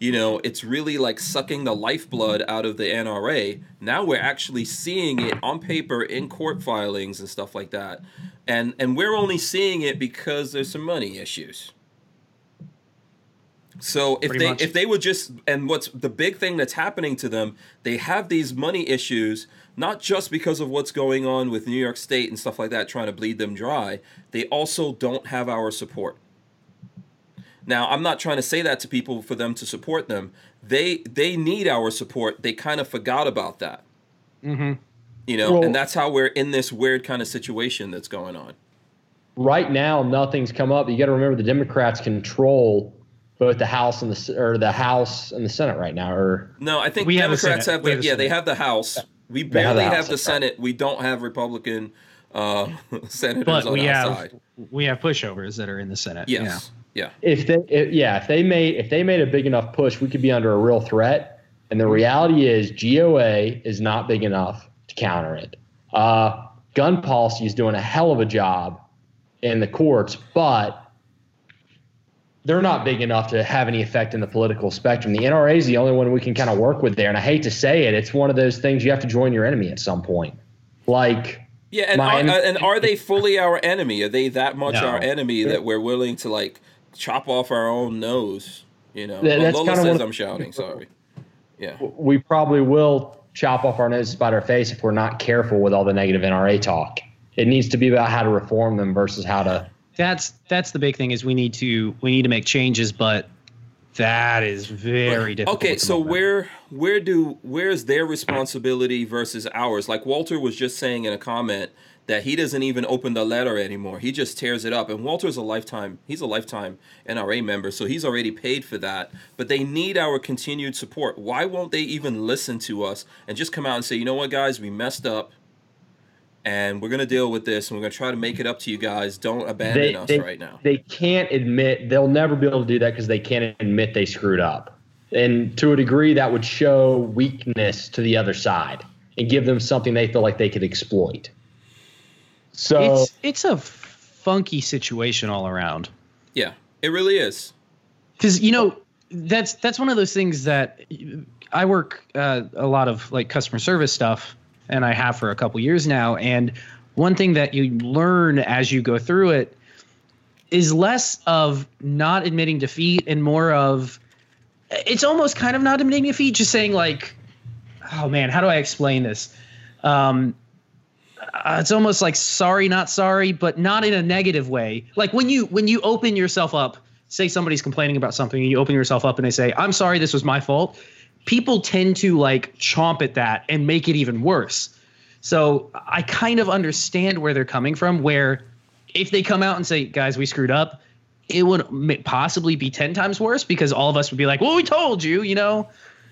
You know, it's really like sucking the lifeblood out of the N R A. Now we're actually seeing it on paper in court filings and stuff like that. And and we're only seeing it because there's some money issues. So if Pretty they much. if they would just, and what's the big thing that's happening to them, they have these money issues, not just because of what's going on with New York State and stuff like that trying to bleed them dry. They also don't have our support. Now, I'm not trying to say that to people for them to support them. They they need our support. They kind of forgot about that. Mm-hmm. You know, well, and that's how we're in this weird kind of situation that's going on. Right now, nothing's come up. You got to remember the Democrats control both the House and the or the House and the Senate right now. Or no, I think we Democrats have, have the, the yeah, Senate. They have the House. We barely have the, have the Senate. We don't have Republican uh, senators but on we our have, side. We have pushovers that are in the Senate. Yes. Yeah. Yeah. If they, if, yeah, if they made if they made a big enough push, we could be under a real threat. And the reality is, G O A is not big enough to counter it. Uh, gun policy is doing a hell of a job in the courts, but they're not big enough to have any effect in the political spectrum. The N R A is the only one we can kind of work with there. And I hate to say it, it's one of those things you have to join your enemy at some point. Like. Yeah, and are, and are they fully our enemy? Are they that much no. our enemy that we're willing to like? Chop off our own nose, you know. That, that's Lola says I'm shouting, sorry. Yeah. We probably will chop off our noses by our face if we're not careful with all the negative N R A talk. It needs to be about how to reform them versus how to That's that's the big thing is we need to we need to make changes, but that is very difficult. Okay, so where where do where's their responsibility versus ours? Like Walter was just saying in a comment that he doesn't even open the letter anymore. He just tears it up. And Walter's a lifetime, he's a lifetime N R A member, so he's already paid for that. But they need our continued support. Why won't they even listen to us and just come out and say, you know what, guys, we messed up, and we're going to deal with this, and we're going to try to make it up to you guys. Don't abandon they, us they, right now. They can't admit, they'll never be able to do that because they can't admit they screwed up. And to a degree, that would show weakness to the other side and give them something they feel like they could exploit. So it's, it's a funky situation all around. Yeah, it really is. Because, you know, that's that's one of those things that I work uh, a lot of like customer service stuff, and I have for a couple years now. And one thing that you learn as you go through it is less of not admitting defeat and more of it's almost kind of not admitting defeat, just saying like, oh, man, how do I explain this? Um Uh, it's almost like sorry, not sorry, but not in a negative way. Like when you when you open yourself up, say somebody's complaining about something and you open yourself up and they say, I'm sorry, this was my fault. People tend to like chomp at that and make it even worse. So I kind of understand where they're coming from, where if they come out and say, guys, we screwed up, it would possibly be ten times worse because all of us would be like, well, we told you, you know.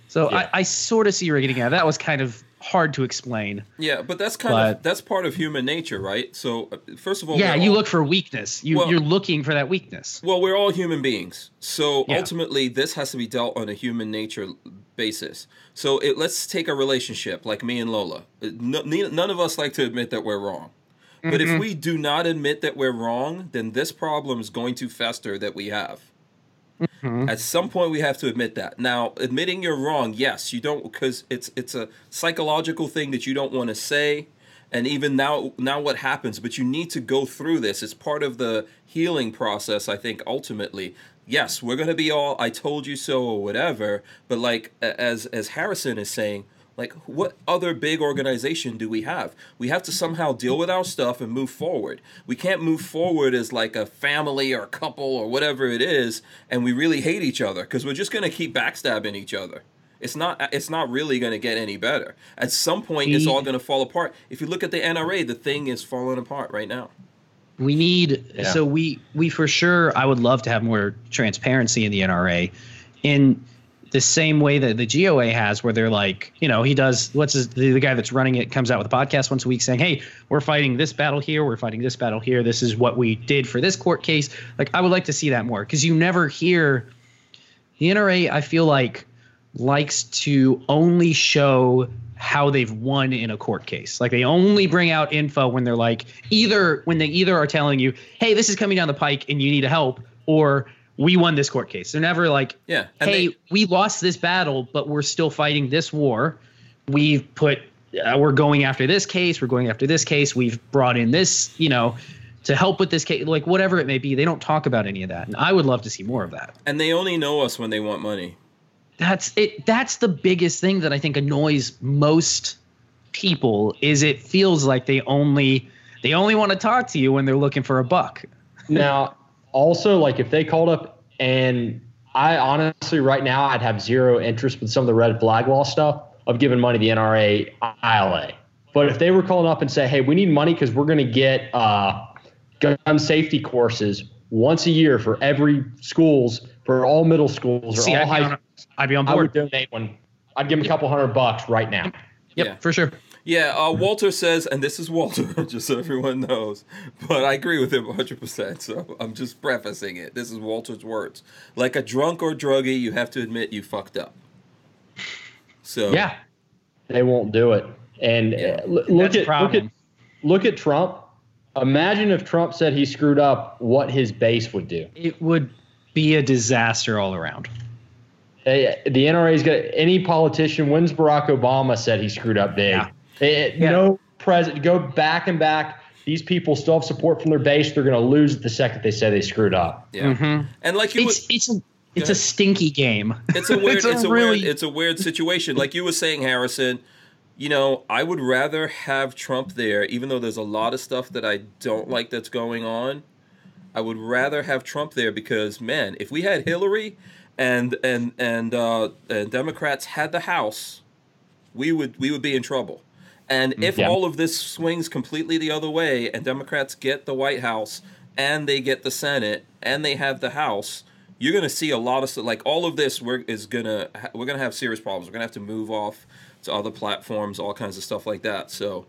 So yeah. I, I sort of see where you're getting at. That was kind of hard to explain. Yeah, but that's kind but, of that's part of human nature, right? So first of all, yeah, you all, look for weakness. You, well, you're looking for that weakness. Well, we're all human beings, so yeah. ultimately this has to be dealt on a human nature basis. So it, let's take a relationship like me and Lola. No, none of us like to admit that we're wrong, Mm-hmm. But if we do not admit that we're wrong, then this problem is going to fester that we have. Mm-hmm. At some point, we have to admit that. Now, admitting you're wrong, yes, you don't, because it's it's a psychological thing that you don't want to say. And even now, now what happens? But you need to go through this. It's part of the healing process, I think, ultimately. Yes, we're going to be all, I told you so or whatever. But like, as as Harrison is saying, like, what other big organization do we have? We have to somehow deal with our stuff and move forward. We can't move forward as like a family or a couple or whatever it is, and we really hate each other because we're just going to keep backstabbing each other. It's not it's not really going to get any better. At some point, we, it's all going to fall apart. If you look at the N R A, the thing is falling apart right now. We need yeah. – so we, we for sure – I would love to have more transparency in the N R A in the same way that the G O A has, where they're like, you know, he does – what's his, the, the guy that's running it comes out with a podcast once a week saying, hey, we're fighting this battle here. We're fighting this battle here. This is what we did for this court case. Like, I would like to see that more, because you never hear – the N R A, I feel like – likes to only show how they've won in a court case. Like, they only bring out info when they're like, either when they either are telling you, hey, this is coming down the pike and you need help, or we won this court case. They're never like, yeah, hey, they, we lost this battle, but we're still fighting this war. We've put, uh, we're going after this case. We're going after this case. We've brought in this, you know, to help with this case, like whatever it may be. They don't talk about any of that. And I would love to see more of that. And they only know us when they want money. That's it. That's the biggest thing that I think annoys most people, is it feels like they only they only want to talk to you when they're looking for a buck. Now, also, like, if they called up, and I honestly right now I'd have zero interest with some of the red flag law stuff of giving money to the N R A, I L A. But if they were calling up and say, hey, we need money because we're going to get uh, gun safety courses once a year for every schools, for all middle schools or See, all I high schools. I'd be on board. I would donate one. I'd give him a couple hundred bucks right now. Yep, yeah. For sure. Yeah, uh, Walter says, and this is Walter, just so everyone knows, but I agree with him one hundred percent, so I'm just prefacing it. This is Walter's words. Like a drunk or druggie, you have to admit you fucked up. So yeah, they won't do it. And yeah. uh, look, That's at, look, at, look at Trump. Imagine if Trump said he screwed up, what his base would do. It would be a disaster all around. They, the N R A's got any politician. When's Barack Obama said he screwed up big? Yeah. It, yeah. No president. Go back and back. These people still have support from their base. They're going to lose the second they say they screwed up. Yeah, mm-hmm. And like you, it's would, it's, a, it's a stinky game. It's a weird. it's, it's a, a really weird, it's a weird situation. Like you were saying, Harrison. You know, I would rather have Trump there, even though there's a lot of stuff that I don't like that's going on. I would rather have Trump there because, man, if we had Hillary. And and and, uh, and Democrats had the House, we would we would be in trouble. And if yeah. all of this swings completely the other way, and Democrats get the White House, and they get the Senate, and they have the House, you're going to see a lot of like all of this. We're is gonna we're gonna have serious problems. We're gonna have to move off to other platforms, all kinds of stuff like that. So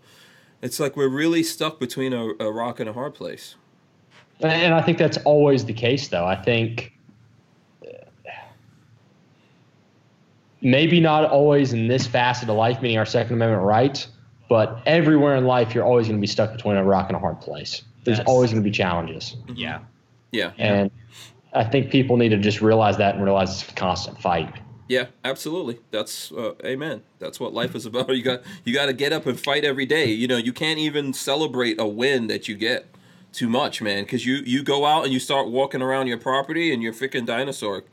it's like we're really stuck between a, a rock and a hard place. And I think that's always the case, though. I think. Maybe not always in this facet of life, meaning our Second Amendment rights, but everywhere in life, you're always going to be stuck between a rock and a hard place. There's yes. always going to be challenges. Yeah. Yeah. And I think people need to just realize that and realize it's a constant fight. Yeah, absolutely. That's uh, amen. That's what life is about. You got you got to get up and fight every day. You know, you can't even celebrate a win that you get too much, man, because you, you go out and you start walking around your property and you're freaking dinosaur.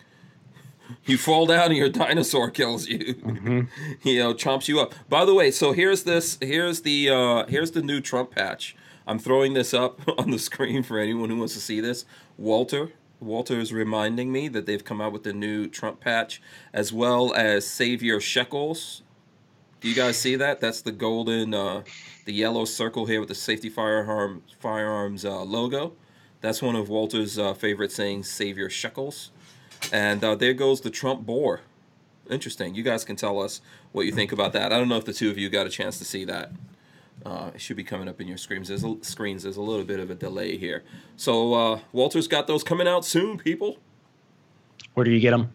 You fall down and your dinosaur kills you, mm-hmm. you know, chomps you up. By the way, so here's this, here's the, uh, here's the new Trump patch. I'm throwing this up on the screen for anyone who wants to see this. Walter, Walter is reminding me that they've come out with the new Trump patch, as well as Save Your Shekels. Do you guys see that? That's the golden, uh, the yellow circle here with the Safety Firearm, Firearms uh, logo. That's one of Walter's uh, favorite sayings, Save Your Shekels. And uh, there goes the Trump boar. Interesting. You guys can tell us what you think about that. I don't know if the two of you got a chance to see that. Uh, it should be coming up in your screens. There's a, screens. There's a little bit of a delay here. So uh, Walter's got those coming out soon, people. Where do you get them?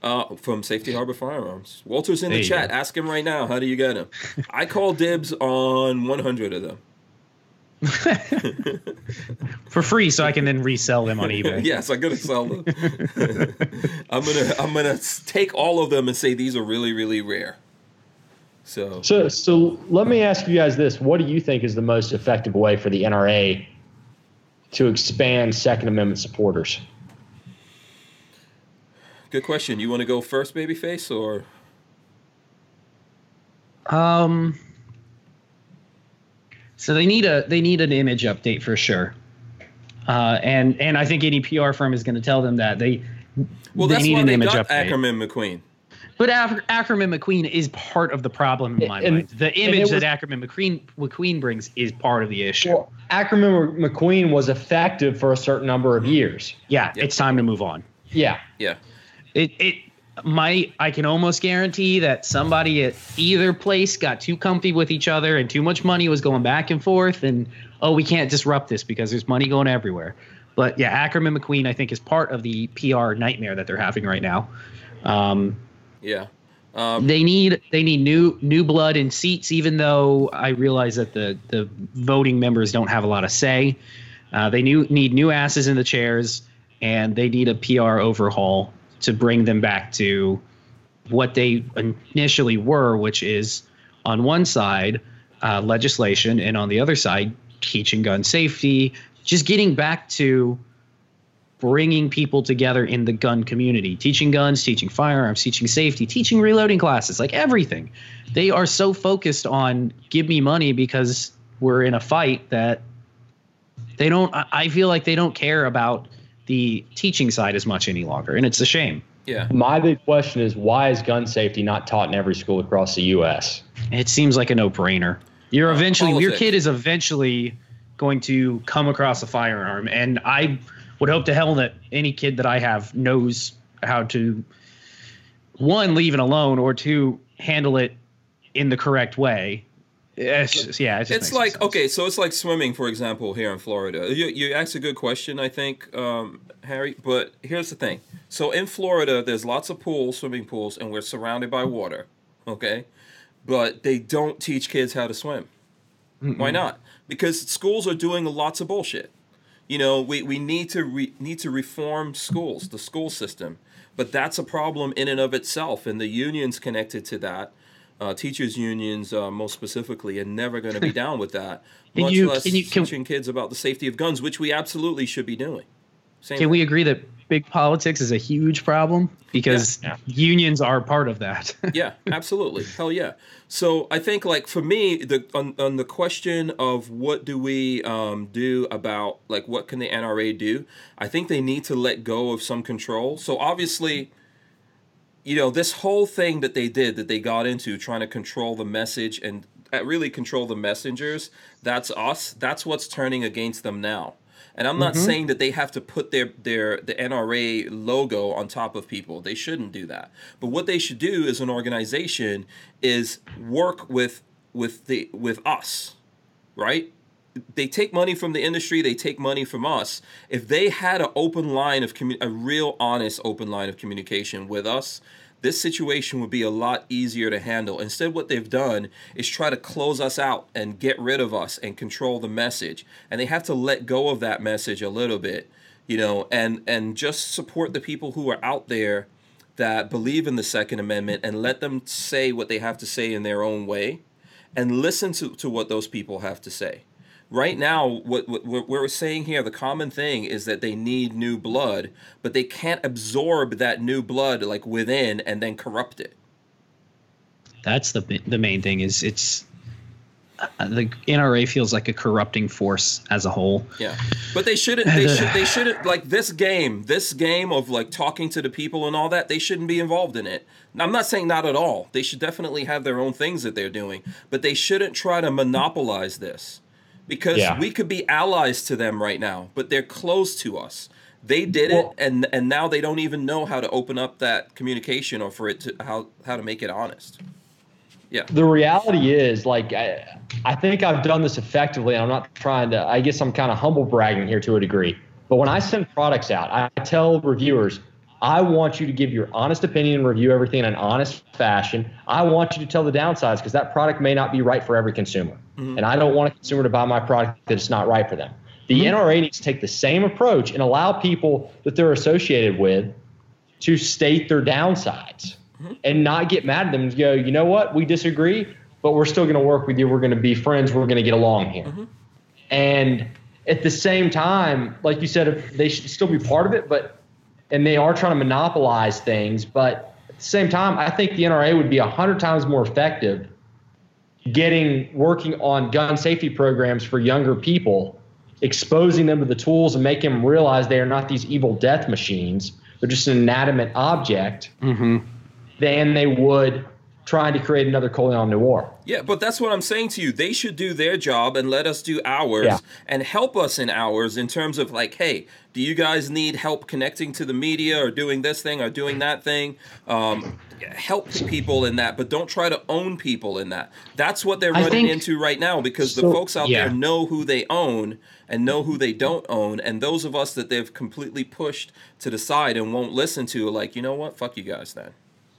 Uh, from Safety Harbor Firearms. Walter's in there the chat. Go. Ask him right now. How do you get them? I call dibs on one hundred of them. for free, so I can then resell them on eBay. Yes, I'm gonna sell them. I'm gonna I'm gonna take all of them and say these are really, really rare. So so so let me ask you guys this: what do you think is the most effective way for the N R A to expand Second Amendment supporters? Good question. You want to go first, Babyface, or? Um. So they need a they need an image update for sure, uh, and and I think any P R firm is going to tell them that they well they that's need why an they image got update. Ackerman McQueen, but Af- Ackerman McQueen is part of the problem in my and, mind. The image was, that Ackerman McQueen McQueen brings is part of the issue. Well, Ackerman McQueen was effective for a certain number of years. Yeah, yep. It's time to move on. Yeah, yeah. It it my I can almost guarantee that somebody at either place got too comfy with each other and too much money was going back and forth and oh we can't disrupt this because there's money going everywhere. But yeah, Ackerman McQueen I think is part of the P R nightmare that they're having right now. Um, yeah, um, they need they need new new blood in seats. Even though I realize that the the voting members don't have a lot of say, uh, they new, need new asses in the chairs and they need a P R overhaul to bring them back to what they initially were, which is on one side, uh, legislation, and on the other side, teaching gun safety, just getting back to bringing people together in the gun community, teaching guns, teaching firearms, teaching safety, teaching reloading classes, like everything. They are so focused on give me money because we're in a fight that they don't, I feel like they don't care about the teaching side as much any longer, and it's a shame. Yeah. My big question is, why is gun safety not taught in every school across the U S? It seems like a no-brainer. You're eventually Politics. Your kid is eventually going to come across a firearm, and I would hope to hell that any kid that I have knows how to, one, leave it alone, or two, handle it in the correct way. It's just, yeah, it it's like sense. Okay, so it's like swimming, for example, here in Florida. You you asked a good question, I think, um, Harry. But here's the thing: so in Florida, there's lots of pools, swimming pools, and we're surrounded by water. Okay, but they don't teach kids how to swim. Mm-mm. Why not? Because schools are doing lots of bullshit. You know, we we need to re, need to reform schools, the school system. But that's a problem in and of itself, and the unions connected to that. Uh, teachers unions, uh, most specifically, are never going to be down with that. Much you, less can you, can teaching kids about the safety of guns, which we absolutely should be doing. Same can way. We agree that big politics is a huge problem because yeah. unions are part of that? Yeah, absolutely. Hell yeah. So I think, like for me, the on, on the question of what do we um, do about like what can the N R A do? I think they need to let go of some control. So obviously. You know, this whole thing that they did, that they got into trying to control the message and really control the messengers, that's us. That's what's turning against them now. And I'm not mm-hmm. saying that they have to put their, their the N R A logo on top of people. They shouldn't do that. But what they should do as an organization is work with with the with us, right? They take money from the industry. They take money from us. If they had an open line of commu- a real honest open line of communication with us, this situation would be a lot easier to handle. Instead, what they've done is try to close us out and get rid of us and control the message. And they have to let go of that message a little bit, you know, and, and just support the people who are out there that believe in the Second Amendment and let them say what they have to say in their own way and listen to, to what those people have to say. Right now, what, what, what we're saying here, the common thing is that they need new blood, but they can't absorb that new blood like within and then corrupt it. That's the the main thing is it's uh, the N R A feels like a corrupting force as a whole. Yeah, but they shouldn't. They should. They shouldn't like this game. This game of like talking to the people and all that. They shouldn't be involved in it. Now, I'm not saying not at all. They should definitely have their own things that they're doing, but they shouldn't try to monopolize this. Because yeah. we could be allies to them right now, but they're closed to us. They did well, it, and and now they don't even know how to open up that communication or for it to how, how to make it honest. Yeah. The reality is, like, I, I think I've done this effectively, and I'm not trying to – I guess I'm kind of humble bragging here to a degree. But when I send products out, I tell reviewers, I want you to give your honest opinion and review everything in an honest fashion. I want you to tell the downsides because that product may not be right for every consumer. Mm-hmm. And I don't want a consumer to buy my product that's not right for them. The mm-hmm. N R A needs to take the same approach and allow people that they're associated with to state their downsides mm-hmm. and not get mad at them and go, you know what, we disagree, but we're still going to work with you. We're going to be friends. We're going to get along here. Mm-hmm. And at the same time, like you said, they should still be part of it, but and they are trying to monopolize things. But at the same time, I think the N R A would be one hundred times more effective getting working on gun safety programs for younger people, exposing them to the tools and making them realize they are not these evil death machines. They're just an inanimate object. Mm-hmm. Than they would trying to create another Colin Noir. Yeah, but that's what I'm saying to you. They should do their job and let us do ours yeah. and help us in ours in terms of like, hey, do you guys need help connecting to the media or doing this thing or doing that thing? Um, help people in that, but don't try to own people in that. That's what they're I running think, into right now because so, the folks out yeah. there know who they own and know who they don't own. And those of us that they've completely pushed to the side and won't listen to are like, you know what? Fuck you guys then.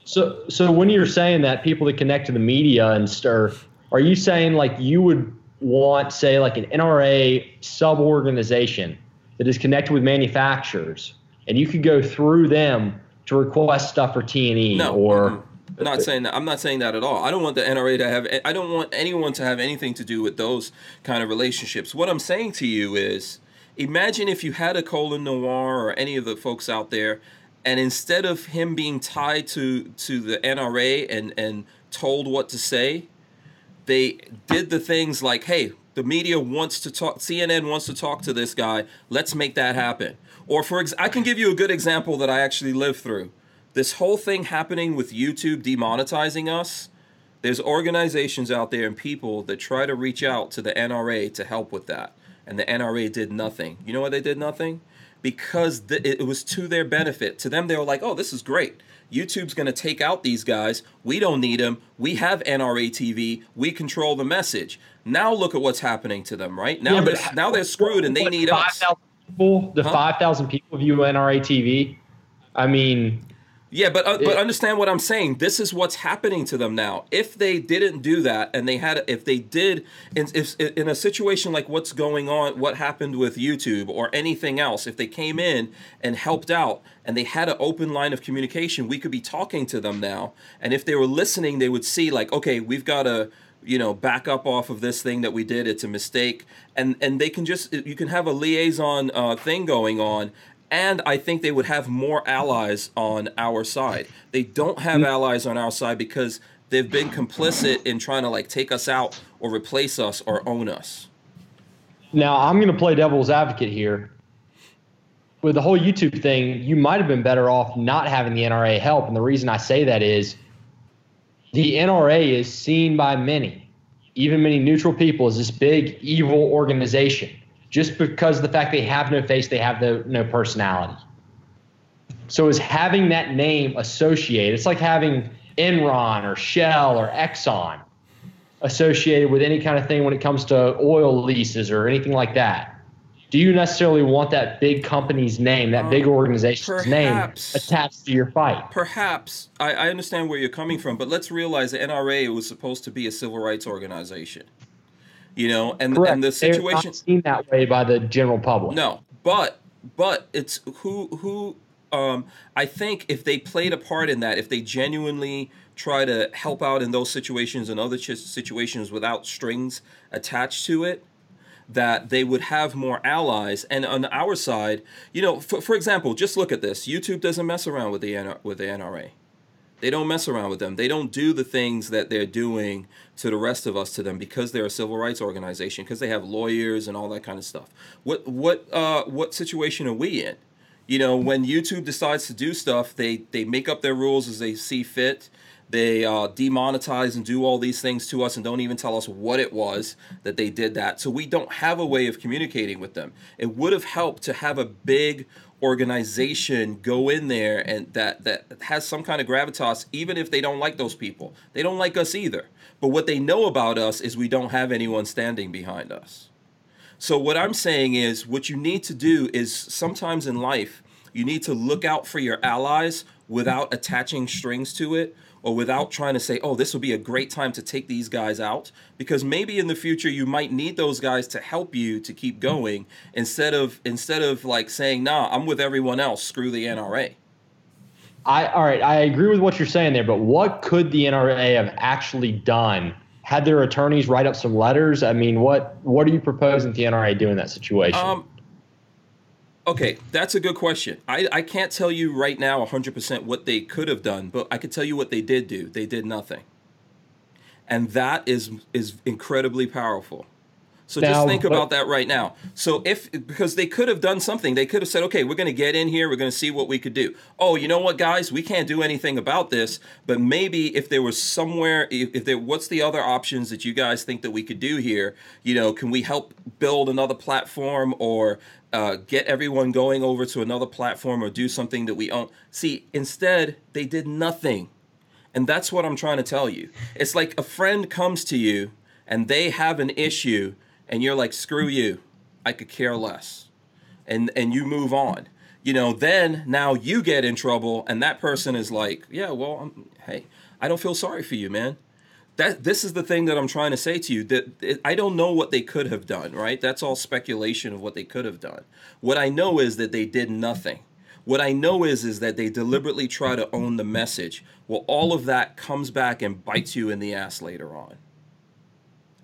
So, so when you're saying that people that connect to the media and stir, are you saying like you would want, say, like an N R A sub-organization that is connected with manufacturers, and you could go through them to request stuff for T and E? No, or I'm not saying that. I'm not saying that at all. I don't want the N R A to have. I don't want anyone to have anything to do with those kind of relationships. What I'm saying to you is, imagine if you had a Colin Noir or any of the folks out there. And instead of him being tied to, to the N R A and, and told what to say, they did the things like, hey, the media wants to talk, C N N wants to talk to this guy. Let's make that happen. Or for ex- I can give you a good example that I actually lived through. This whole thing happening with YouTube demonetizing us, there's organizations out there and people that try to reach out to the N R A to help with that. And the N R A did nothing. You know why they did nothing? Because th- it was to their benefit. To them, they were like, oh, this is great. YouTube's going to take out these guys. We don't need them. We have N R A T V. We control the message. Now look at what's happening to them, right? Now, yeah, they're, I, now they're screwed and they like need 5, us. People, the huh? five thousand people view N R A T V. I mean... Yeah, but uh, but understand what I'm saying. This is what's happening to them now. If they didn't do that, and they had, if they did, in, if, in a situation like what's going on, what happened with YouTube or anything else, if they came in and helped out, and they had an open line of communication, we could be talking to them now. And if they were listening, they would see like, okay, we've got to, you know, back up off of this thing that we did. It's a mistake, and and they can just, you can have a liaison uh, thing going on. And I think they would have more allies on our side. They don't have allies on our side because they've been complicit in trying to like take us out or replace us or own us. Now, I'm going to play devil's advocate here. With the whole YouTube thing, you might have been better off not having the N R A help. And the reason I say that is the N R A is seen by many, even many neutral people, as this big evil organization. Just because of the fact they have no face, they have no, no personality. So is having that name associated, it's like having Enron or Shell or Exxon associated with any kind of thing when it comes to oil leases or anything like that. Do you necessarily want that big company's name, that um, big organization's perhaps, name attached to your fight? Perhaps. I, I understand where you're coming from, but let's realize the N R A was supposed to be a civil rights organization. You know, and, and the situation not seen that way by the general public. No, but but it's who who um, I think if they played a part in that, if they genuinely try to help out in those situations and other situations without strings attached to it, that they would have more allies. And on our side, you know, for, for example, just look at this. YouTube doesn't mess around with the N R A. They don't mess around with them. They don't do the things that they're doing to the rest of us to them because they're a civil rights organization, because they have lawyers and all that kind of stuff. What what uh, what situation are we in? You know, when YouTube decides to do stuff, they, they make up their rules as they see fit. They uh, demonetize and do all these things to us and don't even tell us what it was that they did that. So we don't have a way of communicating with them. It would have helped to have a big organization go in there and that that has some kind of gravitas, even if they don't like those people. They don't like us either. But what they know about us is we don't have anyone standing behind us. So what I'm saying is what you need to do is sometimes in life, you need to look out for your allies without attaching strings to it or without trying to say, oh, this would be a great time to take these guys out, because maybe in the future you might need those guys to help you to keep going, instead of instead of like saying, nah, I'm with everyone else, screw the N R A. I all right, I agree with what you're saying there, but what could the N R A have actually done? Had their attorneys write up some letters? I mean, what what are you proposing the N R A do in that situation? Um, Okay, that's a good question. I, I can't tell you right now one hundred percent what they could have done, but I could tell you what they did do. They did nothing. And that is is incredibly powerful. So now, just think but, about that right now. So if, because they could have done something, they could have said, okay, we're going to get in here, we're going to see what we could do. Oh, you know what, guys, we can't do anything about this, but maybe if there was somewhere, if, if there, what's the other options that you guys think that we could do here? You know, can we help build another platform, or uh, get everyone going over to another platform, or do something that we own? See, instead, they did nothing. And that's what I'm trying to tell you. It's like a friend comes to you and they have an issue, and you're like, screw you, I could care less, and and you move on. You know, then now you get in trouble, and that person is like, yeah, well, I'm, hey, I don't feel sorry for you, man. That this is the thing that I'm trying to say to you, that it, I don't know what they could have done, right? That's all speculation of what they could have done. What I know is that they did nothing. What I know is is that they deliberately try to own the message. Well, all of that comes back and bites you in the ass later on.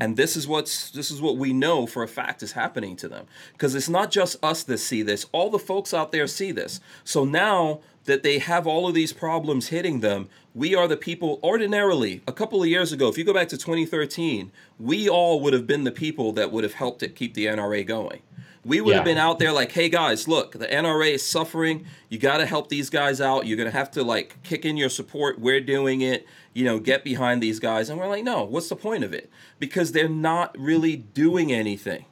And this is what's this is what we know for a fact is happening to them, because it's not just us that see this. All the folks out there see this. So now that they have all of these problems hitting them, we are the people ordinarily a couple of years ago. If you go back to twenty thirteen, we all would have been the people that would have helped it keep the N R A going. We would yeah. have been out there like, hey, guys, look, the N R A is suffering. You got to help these guys out. You're going to have to, like, kick in your support. We're doing it. You know, get behind these guys. And we're like, no, what's the point of it? Because they're not really doing anything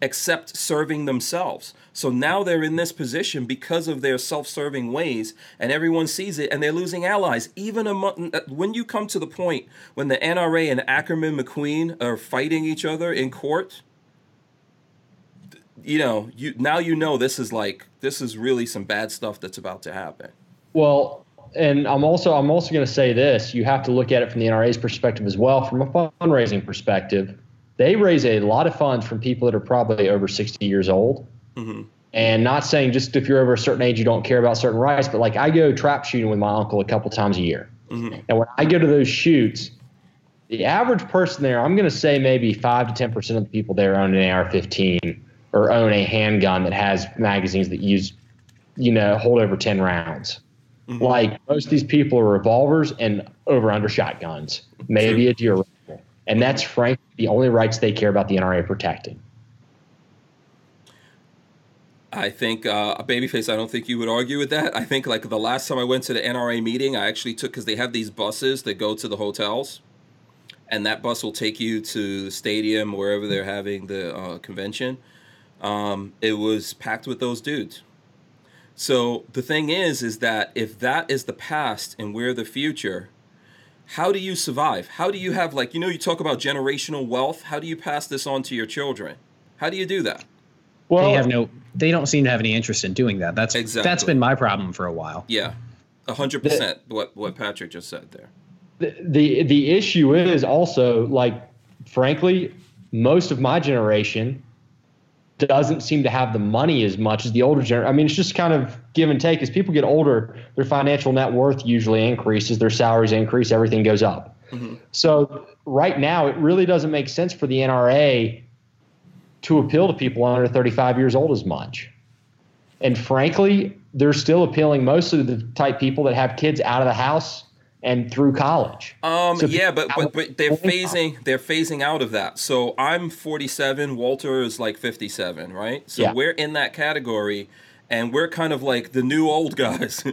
except serving themselves. So now they're in this position because of their self-serving ways, and everyone sees it, and they're losing allies. Even among, when you come to the point when the N R A and Ackerman McQueen are fighting each other in court, you know, you now you know this is like this is really some bad stuff that's about to happen. Well, and I'm also I'm also going to say this: you have to look at it from the N R A's perspective as well, from a fundraising perspective. They raise a lot of funds from people that are probably over sixty years old. Mm-hmm. And not saying just if you're over a certain age you don't care about certain rights, but like I go trap shooting with my uncle a couple times a year, mm-hmm. and when I go to those shoots, the average person there, I'm going to say maybe five to ten percent of the people there own an A R fifteen. Or own a handgun that has magazines that use, you know, hold over ten rounds. Mm-hmm. Like most of these people are revolvers and over under shotguns, maybe a deer rifle, and that's frankly the only rights they care about the N R A protecting. I think, uh, Babyface, I don't think you would argue with that. I think like the last time I went to the N R A meeting, I actually took, because they have these buses that go to the hotels. And that bus will take you to the stadium, wherever they're having the uh, convention. Um, it was packed with those dudes. So the thing is, is that if that is the past and we're the future, how do you survive? How do you have, like, you know, you talk about generational wealth. How do you pass this on to your children? How do you do that? Well, they have no, they don't seem to have any interest in doing that. That's exactly. That's been my problem for a while. Yeah. A hundred percent. What, what Patrick just said there. The, the, the issue is also, like, frankly, most of my generation doesn't seem to have the money as much as the older generation. I mean, it's just kind of give and take. As people get older, their financial net worth usually increases, their salaries increase, everything goes up. Mm-hmm. So right now, it really doesn't make sense for the N R A to appeal to people under thirty-five years old as much. And frankly, they're still appealing mostly to the type people that have kids out of the house and through college. Um, so yeah, but, but but they're phasing they're phasing out of that. So I'm forty-seven. Walter is like fifty-seven, right? So yeah. We're in that category, and we're kind of like the new old guys.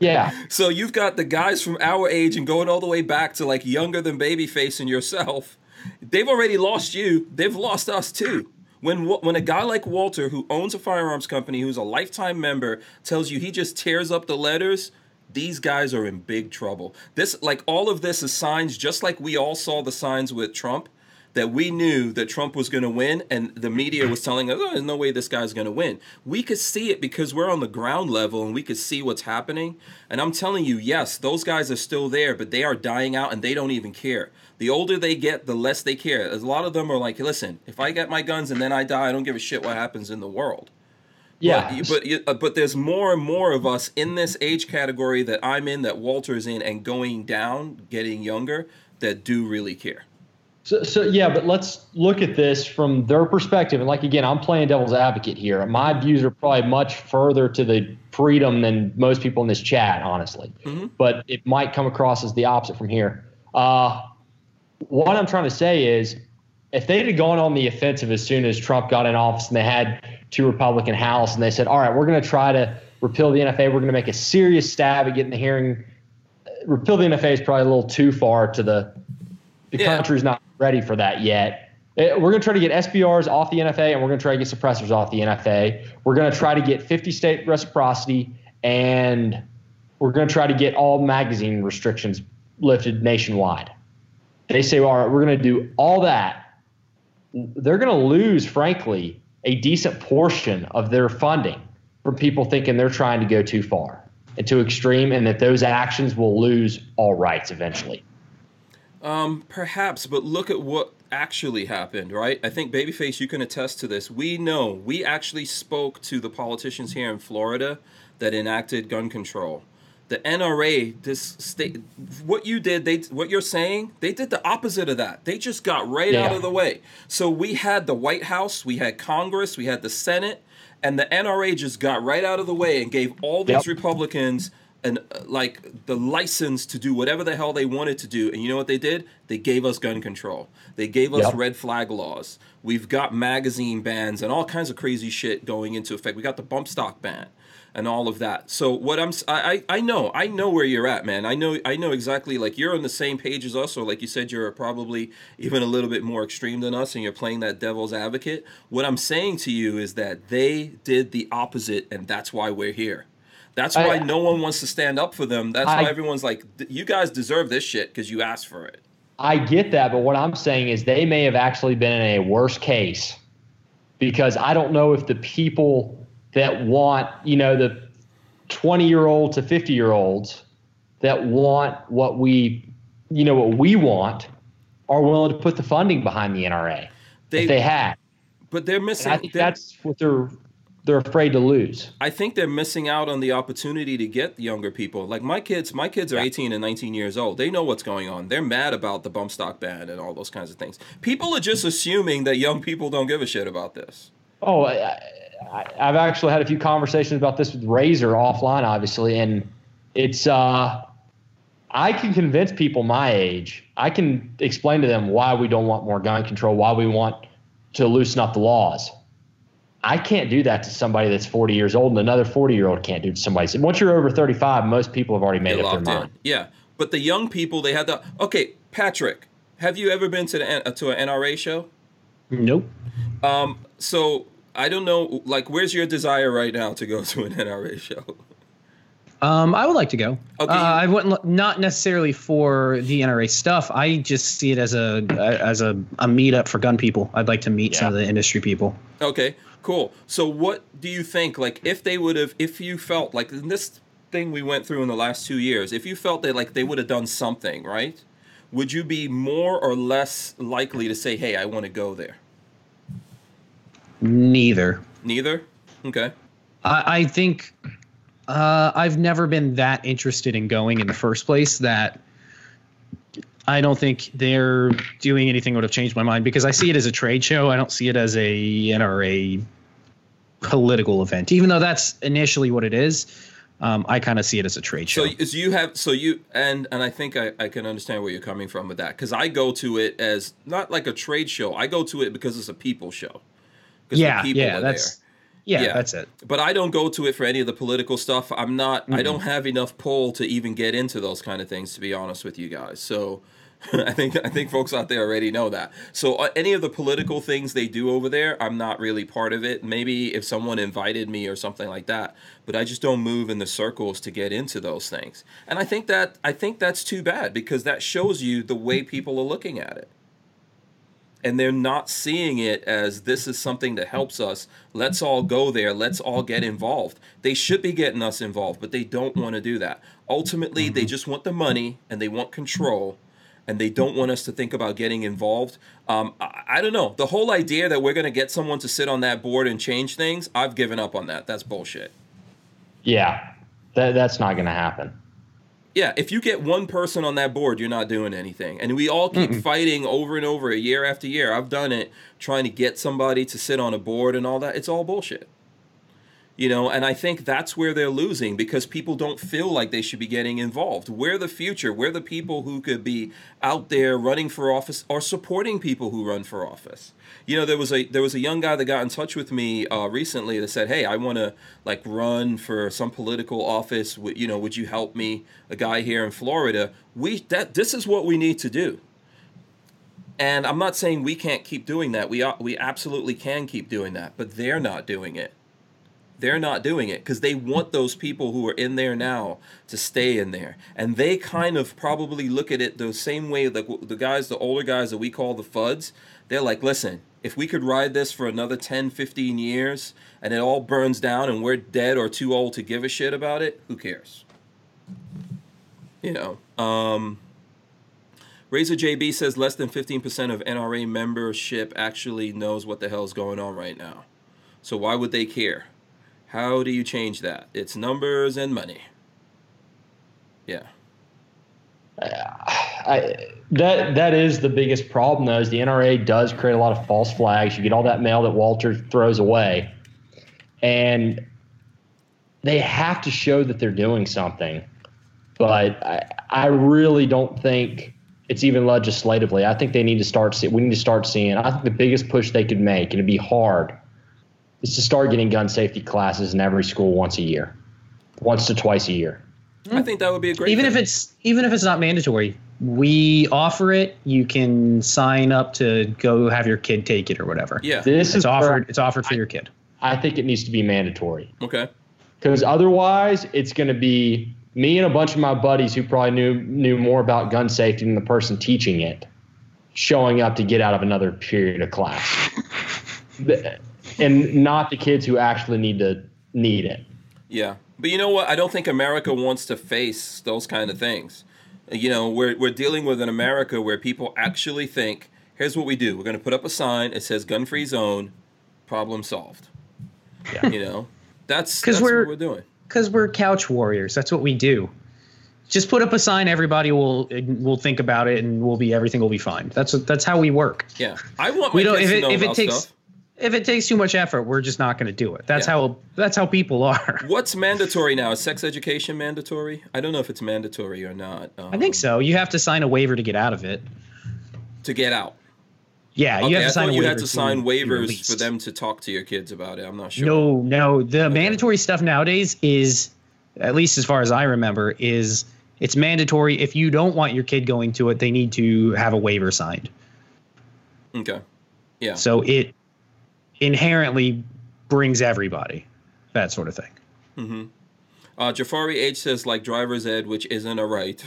Yeah. So you've got the guys from our age and going all the way back to like younger than Babyface and yourself. They've already lost you. They've lost us too. When when a guy like Walter, who owns a firearms company, who's a lifetime member, tells you he just tears up the letters, these guys are in big trouble. This, like, all of this is signs, just like we all saw the signs with Trump. that we knew that Trump was going to win, and the media was telling us, oh, there's no way this guy's going to win. We could see it because we're on the ground level and we could see what's happening. And I'm telling you, yes, those guys are still there, but they are dying out and they don't even care. The older they get, the less they care. A lot of them are like, listen, if I get my guns and then I die, I don't give a shit what happens in the world. Yeah, but, but but there's more and more of us in this age category that I'm in, that Walter's in, and going down, getting younger, that do really care. So, so yeah, but let's look at this from their perspective. And like, again, I'm playing devil's advocate here. My views are probably much further to the freedom than most people in this chat, honestly. Mm-hmm. But it might come across as the opposite from here. Uh, what I'm trying to say is, if they had gone on the offensive as soon as Trump got in office and they had two Republican House and they said, all right, we're going to try to repeal the N F A. We're going to make a serious stab at getting the hearing. Repeal the N F A is probably a little too far to the – the yeah. country's not ready for that yet. It, we're going to try to get S B Rs off the N F A, and we're going to try to get suppressors off the N F A. We're going to try to get fifty-state reciprocity, and we're going to try to get all magazine restrictions lifted nationwide. They say, all right, we're going to do all that. They're going to lose, frankly, a decent portion of their funding from people thinking they're trying to go too far and too extreme, and that those actions will lose all rights eventually. Um, perhaps, but look at what actually happened, right? I think, Babyface, you can attest to this. We know, we actually spoke to the politicians here in Florida that enacted gun control. The N R A, this state, what you did, they, what you're saying, they did the opposite of that. They just got right yeah. out of the way. So we had the White House, we had Congress, we had the Senate, and the N R A just got right out of the way and gave all these yep. Republicans an uh, like the license to do whatever the hell they wanted to do. And you know what they did? They gave us gun control. They gave us yep. red flag laws. We've got magazine bans and all kinds of crazy shit going into effect. We got the bump stock ban. And all of that. So what I'm, I, I know, I know where you're at, man. I know, I know exactly. Like, you're on the same page as us, or like you said, you're probably even a little bit more extreme than us, and you're playing that devil's advocate. What I'm saying to you is that they did the opposite, and that's why we're here. That's why I, no one wants to stand up for them. That's I, why everyone's like, you guys deserve this shit because you asked for it. I get that, but what I'm saying is they may have actually been in a worse case, because I don't know if the people that want, you know, the twenty-year-old to fifty-year-olds that want what we, you know, what we want, are willing to put the funding behind the N R A they, if they had. But they're missing. And I think they're, that's what they're they're afraid to lose. I think they're missing out on the opportunity to get younger people. Like my kids, my kids are yeah. eighteen and nineteen years old. They know what's going on. They're mad about the bump stock ban and all those kinds of things. People are just assuming that young people don't give a shit about this. Oh, I, I, I've actually had a few conversations about this with Razor offline, obviously, and it's uh, I can convince people my age. I can explain to them why we don't want more gun control, why we want to loosen up the laws. I can't do that to somebody that's forty years old, and another forty-year-old can't do it to somebody. So once you're over thirty-five, most people have already made up their mind. Yeah, but the young people, they had the – okay, Patrick, have you ever been to, the, to an N R A show? Nope. Um, so – I don't know, like, where's your desire right now to go to an N R A show? Um, I would like to go. Okay. Uh, I wouldn't, not necessarily for the N R A stuff. I just see it as a as a, a meetup for gun people. I'd like to meet yeah. some of the industry people. Okay, cool. So what do you think? Like, if they would have, if you felt like in this thing we went through in the last two years, if you felt that like they would have done something, right? Would you be more or less likely to say, hey, I want to go there? Neither. Neither? Okay. I, I think uh, I've never been that interested in going in the first place that I don't think they're doing anything would have changed my mind, because I see it as a trade show. I don't see it as a N R A political event, even though that's initially what it is. Um, I kind of see it as a trade show. So, so you have, so you, and and I think I, I can understand where you're coming from with that, because I go to it as not like a trade show. I go to it because it's a people show. Yeah, yeah, that's, yeah, yeah, that's it. But I don't go to it for any of the political stuff. I'm not, mm-hmm. I don't have enough pull to even get into those kind of things, to be honest with you guys. So I think, I think folks out there already know that. So uh, any of the political things they do over there, I'm not really part of it. Maybe if someone invited me or something like that, but I just don't move in the circles to get into those things. And I think that, I think that's too bad, because that shows you the way people are looking at it. and they're not seeing it as this is something that helps us. Let's all go there. Let's all get involved. They should be getting us involved, but they don't want to do that. Ultimately, mm-hmm. they just want the money and they want control, and they don't want us to think about getting involved. Um, I, I don't know. The whole idea that we're going to get someone to sit on that board and change things, I've given up on that. That's bullshit. Yeah, that, that's not going to happen. Yeah, if you get one person on that board, you're not doing anything. And we all keep Mm-mm. fighting over and over, year after year. I've done it, trying to get somebody to sit on a board and all that. It's all bullshit. You know, and I think that's where they're losing, because people don't feel like they should be getting involved. We're the future. We're the people who could be out there running for office or supporting people who run for office. You know, there was a there was a young guy that got in touch with me uh, recently that said, hey, I want to, like, run for some political office. You know, would you help me? A guy here in Florida. We that this is what we need to do. And I'm not saying we can't keep doing that. We are, we absolutely can keep doing that. But they're not doing it. They're not doing it because they want those people who are in there now to stay in there. And they kind of probably look at it the same way that the guys, the older guys that we call the FUDs, they're like, listen, if we could ride this for another ten, fifteen years and it all burns down and we're dead or too old to give a shit about it, who cares? You know, um, Razor J B says less than fifteen percent of N R A membership actually knows what the hell's going on right now. So why would they care? How do you change that? It's numbers and money. Yeah. Uh, I, that that is the biggest problem, though, is the N R A does create a lot of false flags. You get all that mail that Walter throws away. And they have to show that they're doing something. But I, I really don't think it's even legislatively. I think they need to start see, we need to start seeing. I think the biggest push they could make, and it'd be hard, is to start getting gun safety classes in every school once a year, once to twice a year. I think that would be a great. Even thing. if it's even if it's not mandatory, we offer it. You can sign up to go have your kid take it or whatever. Yeah, this it's is offered. For, it's offered for I, your kid. I think it needs to be mandatory. Okay. Because otherwise, it's going to be me and a bunch of my buddies who probably knew knew more about gun safety than the person teaching it, showing up to get out of another period of class. the, And not the kids who actually need to need it. Yeah. But you know what? I don't think America wants to face those kind of things. You know, we're we're dealing with an America where people actually think, here's what we do. We're going to put up a sign. It says gun-free zone. Problem solved. Yeah. You know, that's, that's we're, what we're doing. Because we're couch warriors. That's what we do. Just put up a sign. Everybody will will think about it, and we'll be everything will be fine. That's that's how we work. Yeah. I want my we don't, kids if it, to know if it about takes, stuff. If it takes too much effort, we're just not going to do it. That's yeah. how that's how people are. What's mandatory now? Is sex education mandatory? I don't know if it's mandatory or not. Um, I think so. You have to sign a waiver to get out of it. To get out. Yeah, okay, you have to I sign. A you waiver had to sign waivers for them to talk to your kids about it. I'm not sure. No, no. The okay. mandatory stuff nowadays is, at least as far as I remember, is it's mandatory. If you don't want your kid going to it, they need to have a waiver signed. Okay. Yeah. So it. Inherently brings everybody, that sort of thing. Mm-hmm. Uh, Jafari H says, like driver's ed, which isn't a right.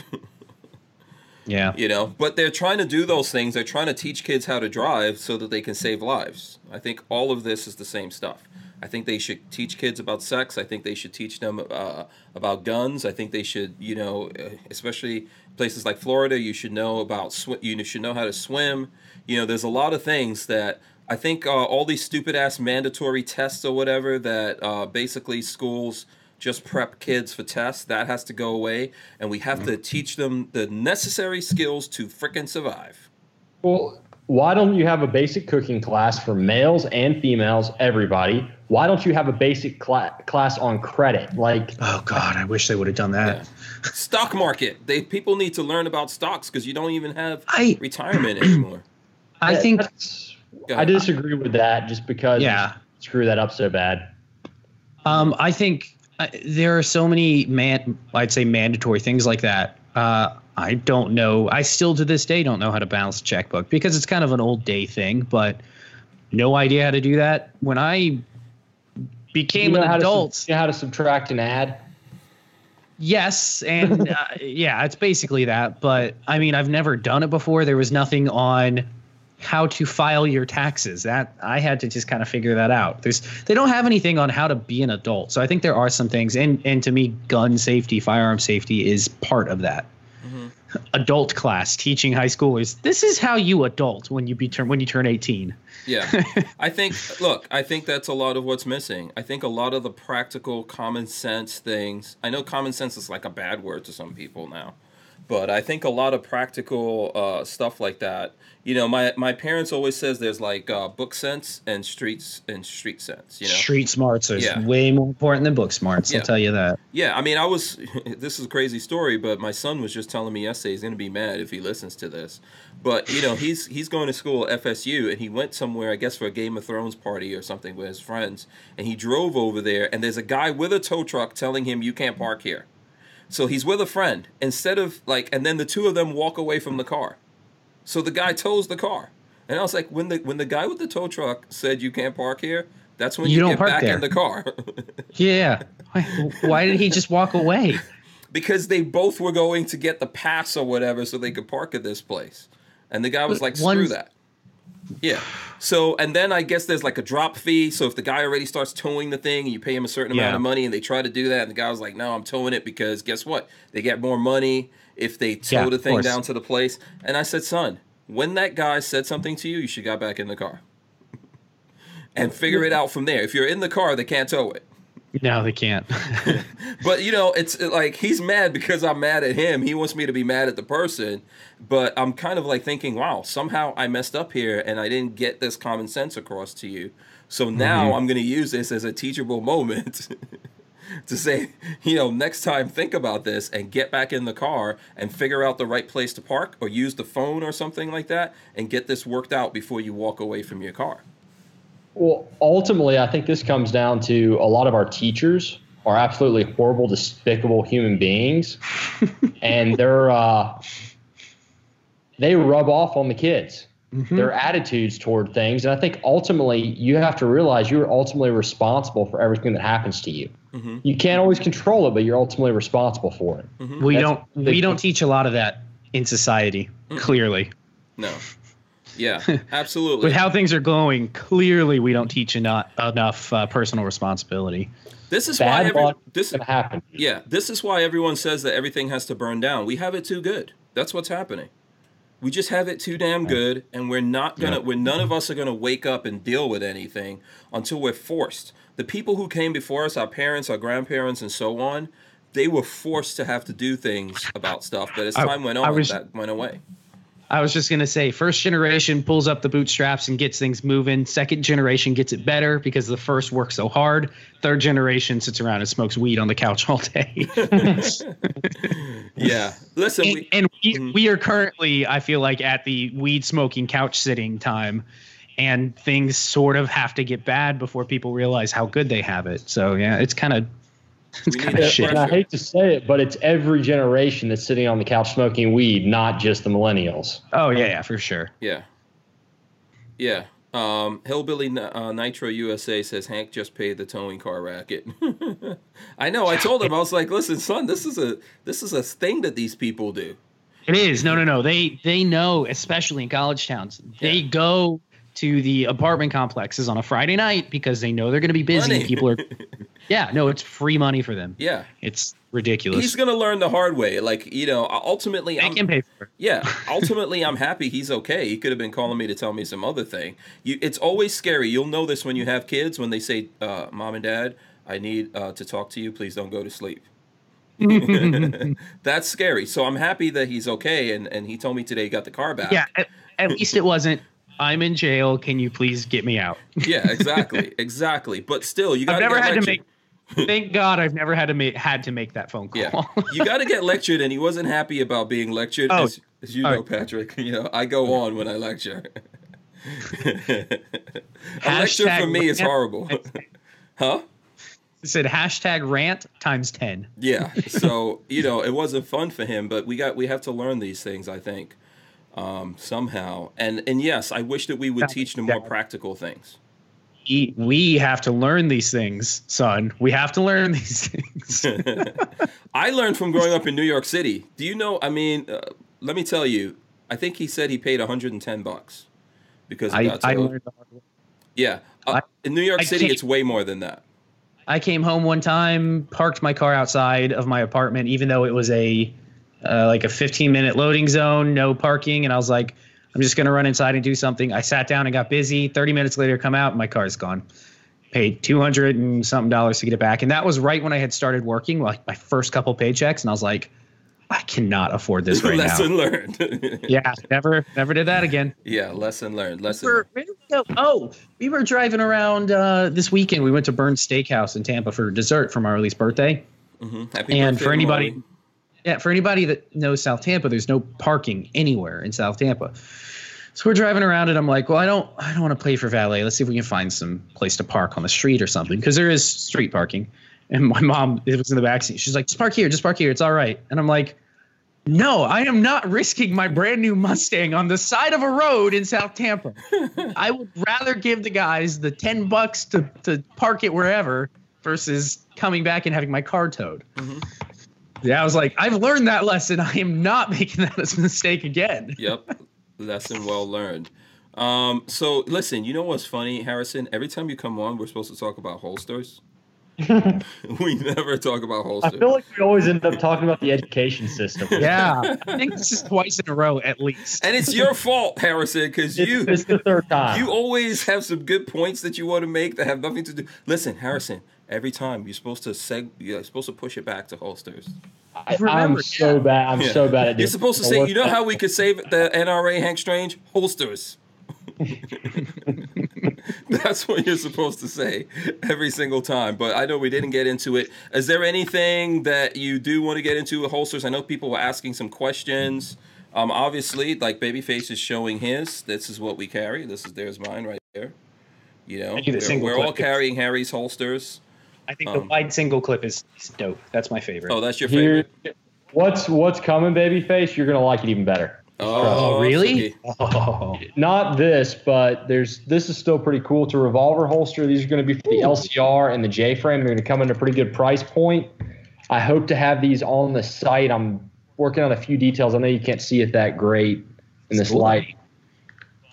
Yeah. You know, but they're trying to do those things. They're trying to teach kids how to drive so that they can save lives. I think all of this is the same stuff. I think they should teach kids about sex. I think they should teach them uh, about guns. I think they should, you know, especially places like Florida, you should know about, sw- you should know how to swim. You know, there's a lot of things that, I think uh, all these stupid-ass mandatory tests or whatever that uh, basically schools just prep kids for tests, that has to go away, and we have to teach them the necessary skills to frickin' survive. Well, why don't you have a basic cooking class for males and females, everybody? Why don't you have a basic cl- class on credit? Like, oh, God, I wish they would have done that. Yeah. Stock market. They People need to learn about stocks because you don't even have I, retirement anymore. I think... That's, I disagree with that just because yeah. screw that up so bad. Um, I think uh, there are so many, man, I'd say mandatory things like that. Uh, I don't know. I still to this day don't know how to balance a checkbook because it's kind of an old day thing, but no idea how to do that. When I became you know an adult. Sub- you know how to subtract and add? Yes. And uh, yeah, it's basically that. But I mean, I've never done it before. There was nothing on... how to file your taxes. That I had to just kind of figure that out. There's they don't have anything on how to be an adult. So I think there are some things, and and to me, gun safety, firearm safety is part of that. Mm-hmm. Adult class teaching high schoolers, this is how you adult when you be turn when you turn eighteen. Yeah. I think look, I think that's a lot of what's missing. I think a lot of the practical common sense things. I know common sense is like a bad word to some people now. But I think a lot of practical uh, stuff like that. You know, my, my parents always says there's like uh, book sense and streets and street sense. You know, street smarts are yeah. way more important than book smarts. Yeah. I'll tell you that. Yeah, I mean, I was. This is a crazy story, but my son was just telling me yesterday he's gonna be mad if he listens to this. But you know, he's he's going to school at F S U, and he went somewhere, I guess, for a Game of Thrones party or something with his friends, and he drove over there, and there's a guy with a tow truck telling him you can't park here. So he's with a friend instead of like, and then the two of them walk away from the car. So the guy tows the car. And I was like, when the when the guy with the tow truck said you can't park here, that's when you, you don't get park back there. In the car. Yeah. Why, why did he just walk away? Because they both were going to get the pass or whatever so they could park at this place. And the guy was but like, screw that. Yeah. So, and then I guess there's like a drop fee. So if the guy already starts towing the thing and you pay him a certain yeah. amount of money and they try to do that and the guy was like, no, I'm towing it because guess what? They get more money if they tow yeah, the thing course. down to the place. And I said, son, when that guy said something to you, you should got back in the car and figure it out from there. If you're in the car, they can't tow it. No, they can't. But, you know, it's like he's mad because I'm mad at him. He wants me to be mad at the person. But I'm kind of like thinking, wow, somehow I messed up here and I didn't get this common sense across to you. So now mm-hmm. I'm going to use this as a teachable moment to say, you know, next time think about this and get back in the car and figure out the right place to park or use the phone or something like that and get this worked out before you walk away from your car. Well, ultimately, I think this comes down to a lot of our teachers are absolutely horrible, despicable human beings, and they're uh, they rub off on the kids, mm-hmm. their attitudes toward things. And I think ultimately you have to realize you're ultimately responsible for everything that happens to you. Mm-hmm. You can't always control it, but you're ultimately responsible for it. Mm-hmm. We That's don't the, we don't teach a lot of that in society, mm-hmm. clearly. No. Yeah, absolutely. With how things are going, clearly we don't teach eno- enough uh, personal responsibility. This is Bad why every, this is happen. Yeah, this is why everyone says that everything has to burn down. We have it too good. That's what's happening. We just have it too damn good, and we're not gonna. Yeah. We're none of us are gonna wake up and deal with anything until we're forced. The people who came before us, our parents, our grandparents, and so on, they were forced to have to do things about stuff. But as time I, went on, was, that went away. I was just going to say, first generation pulls up the bootstraps and gets things moving. Second generation gets it better because the first worked so hard. Third generation sits around and smokes weed on the couch all day. Yeah. Listen, and, we, and we, we are currently, I feel like, at the weed smoking couch sitting time. And things sort of have to get bad before people realize how good they have it. So, yeah, it's kind of It's kind of shit. And I hate to say it, but it's every generation that's sitting on the couch smoking weed, not just the millennials. Oh, yeah, yeah, for sure. Yeah. Yeah. Um, Hillbilly uh, Nitro U S A says Hank just paid the towing car racket. I know. I told him, I was like, listen, son, this is a this is a thing that these people do. It is. No, no, no. They, they know, especially in college towns, they yeah. go to the apartment complexes on a Friday night because they know they're going to be busy. Money. People are – yeah, no, it's free money for them. Yeah. It's ridiculous. He's going to learn the hard way. Like, you know, ultimately – I can pay for it. Yeah. Ultimately, I'm happy he's okay. He could have been calling me to tell me some other thing. You, it's always scary. You'll know this when you have kids when they say, uh, Mom and Dad, I need uh, to talk to you. Please don't go to sleep. That's scary. So I'm happy that he's okay, and, and he told me today he got the car back. Yeah, at, at least it wasn't – I'm in jail. Can you please get me out? Yeah, exactly, exactly. But still, you got to get lectured. Make, thank God, I've never had to make had to make that phone call. Yeah. You got to get lectured, and he wasn't happy about being lectured. Oh, as, as you know, right. Patrick. You know, I go on when I lecture. A lecture for me is horrible, huh? It said hashtag rant times ten. Yeah. So you know, it wasn't fun for him, but we got we have to learn these things, I think. Um, somehow. And, and yes, I wish that we would teach them more practical things. We have to learn these things, son. We have to learn these things. I learned from growing up in New York City. Do you know, I mean, uh, let me tell you, I think he said he paid one hundred ten bucks because I, I learned the hard way. Yeah, uh, I, in New York I City, it's way more than that. I came home one time, parked my car outside of my apartment, even though it was a uh, like a fifteen minute loading zone, no parking, and I was like, I'm just gonna run inside and do something. I sat down and got busy. thirty minutes later, come out, and my car's gone. Paid two hundred and something dollars to get it back, and that was right when I had started working, like my first couple paychecks, and I was like, I cannot afford this right lesson now. Lesson learned. yeah, never, never did that again. Yeah, lesson learned. Lesson. We were, where did we go? Oh, we were driving around uh, this weekend. We went to Burns Steakhouse in Tampa for dessert for Marley's birthday. Mm-hmm. Happy and birthday, for anybody, Marley. yeah, for anybody that knows South Tampa, there's no parking anywhere in South Tampa. So we're driving around, and I'm like, well, I don't, I don't want to pay for valet. Let's see if we can find some place to park on the street or something, because there is street parking. And my mom, it was in the backseat. She's like, just park here, just park here. It's all right. And I'm like, no, I am not risking my brand new Mustang on the side of a road in South Tampa. I would rather give the guys the ten bucks to, to park it wherever versus coming back and having my car towed. Mm-hmm. Yeah, I was like, I've learned that lesson. I am not making that as a mistake again. Yep. Lesson well learned. Um, so listen, you know what's funny, Harrison? Every time you come on, we're supposed to talk about holsters. We never talk about holsters. I feel like we always end up talking about the education system. Yeah. I think this is twice in a row at least. And it's your fault, Harrison, because you it's the third time. You always have some good points that you want to make that have nothing to do. Listen, Harrison, every time you're supposed to seg you're supposed to push it back to holsters. I, I'm so bad. I'm yeah. so bad at this. You're supposed to say, you know how we could save the N R A Hank Strange? Holsters. That's what you're supposed to say every single time. But I know we didn't get into it. Is there anything that you do want to get into with holsters? I know people were asking some questions. Um, obviously, like Babyface is showing his. This is what we carry. This is there's mine right there. You know, we're, we're all carrying Harry's holsters. I think um, the wide single clip is dope. That's my favorite. Oh, that's your favorite. Here, what's what's coming, Babyface? You're gonna like it even better. Oh, oh, really? Oh. Not this, but there's this is still pretty cool. It's a revolver holster. These are going to be for the L C R and the J-frame. They're going to come at a pretty good price point. I hope to have these on the site. I'm working on a few details. I know you can't see it that great in this cool. light,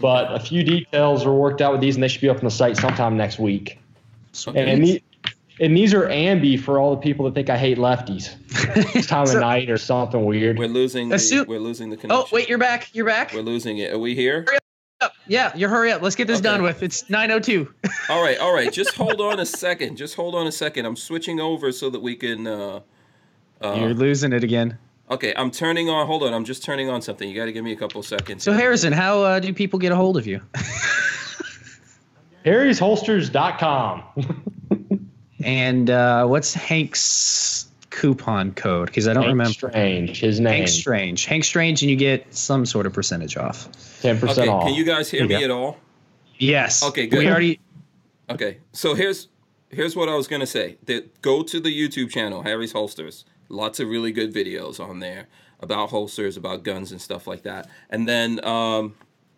but a few details are worked out with these, and they should be up on the site sometime next week. So and, and, the, and these are ambi for all the people that think I hate lefties. It's time so, of night or something weird. We're losing the, we're losing the connection. Oh, wait, you're back. You're back. We're losing it. Are we here? Hurry up. Yeah, you hurry up. Let's get this okay. done with. It's nine oh two. All right, all right. Just hold on a second. Just hold on a second. I'm switching over so that we can uh, – uh, You're losing it again. Okay, I'm turning on – hold on. I'm just turning on something. You got to give me a couple seconds. So, Harrison, how uh, do people get a hold of you? Harry's Holsters dot com. And uh, what's Hank's – coupon code, because I don't Hank remember. Strange, his name. Hank Strange. Hank Strange, and you get some sort of percentage off. ten percent okay, off. Can you guys hear me at all? Yes. Okay, good. We already. Okay, so here's here's what I was going to say. That go to the YouTube channel, Harry's Holsters. Lots of really good videos on there about holsters, about guns and stuff like that. And then um,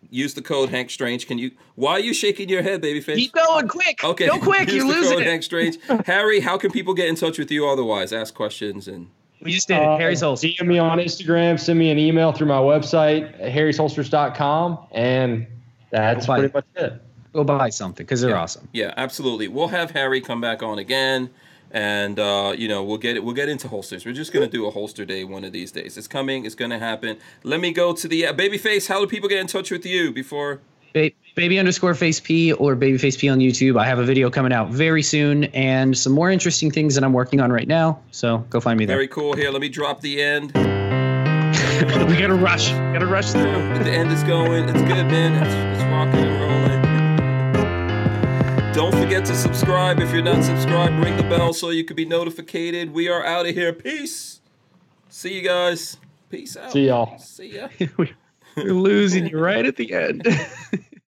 use the code Hank Strange. Can you? Why are you shaking your head, babyface? Keep going, quick. Okay, go quick. You're losing code, it. Hank Strange. Harry, how can people get in touch with you otherwise? Ask questions and we just did it. Uh, Harry's Holsters. D M me on Instagram. Send me an email through my website, harrys holsters dot com, and that's we'll pretty much it. Go buy something because they're yeah. awesome. Yeah, absolutely. We'll have Harry come back on again, and uh, you know we'll get it. We'll get into holsters. We're just gonna do a holster day one of these days. It's coming. It's gonna happen. Let me go to the uh, babyface. How do people get in touch with you before? Ba- baby underscore face P or babyface P on YouTube. I have a video coming out very soon and some more interesting things that I'm working on right now. So go find me there. Very cool. Here, let me drop the end. we gotta rush. We gotta rush through. The end is going. It's good, man. It's, it's rocking and rolling. Don't forget to subscribe. If you're not subscribed, ring the bell so you can be notified. We are out of here. Peace. See you guys. Peace out. See y'all. See ya. We're losing you right at the end.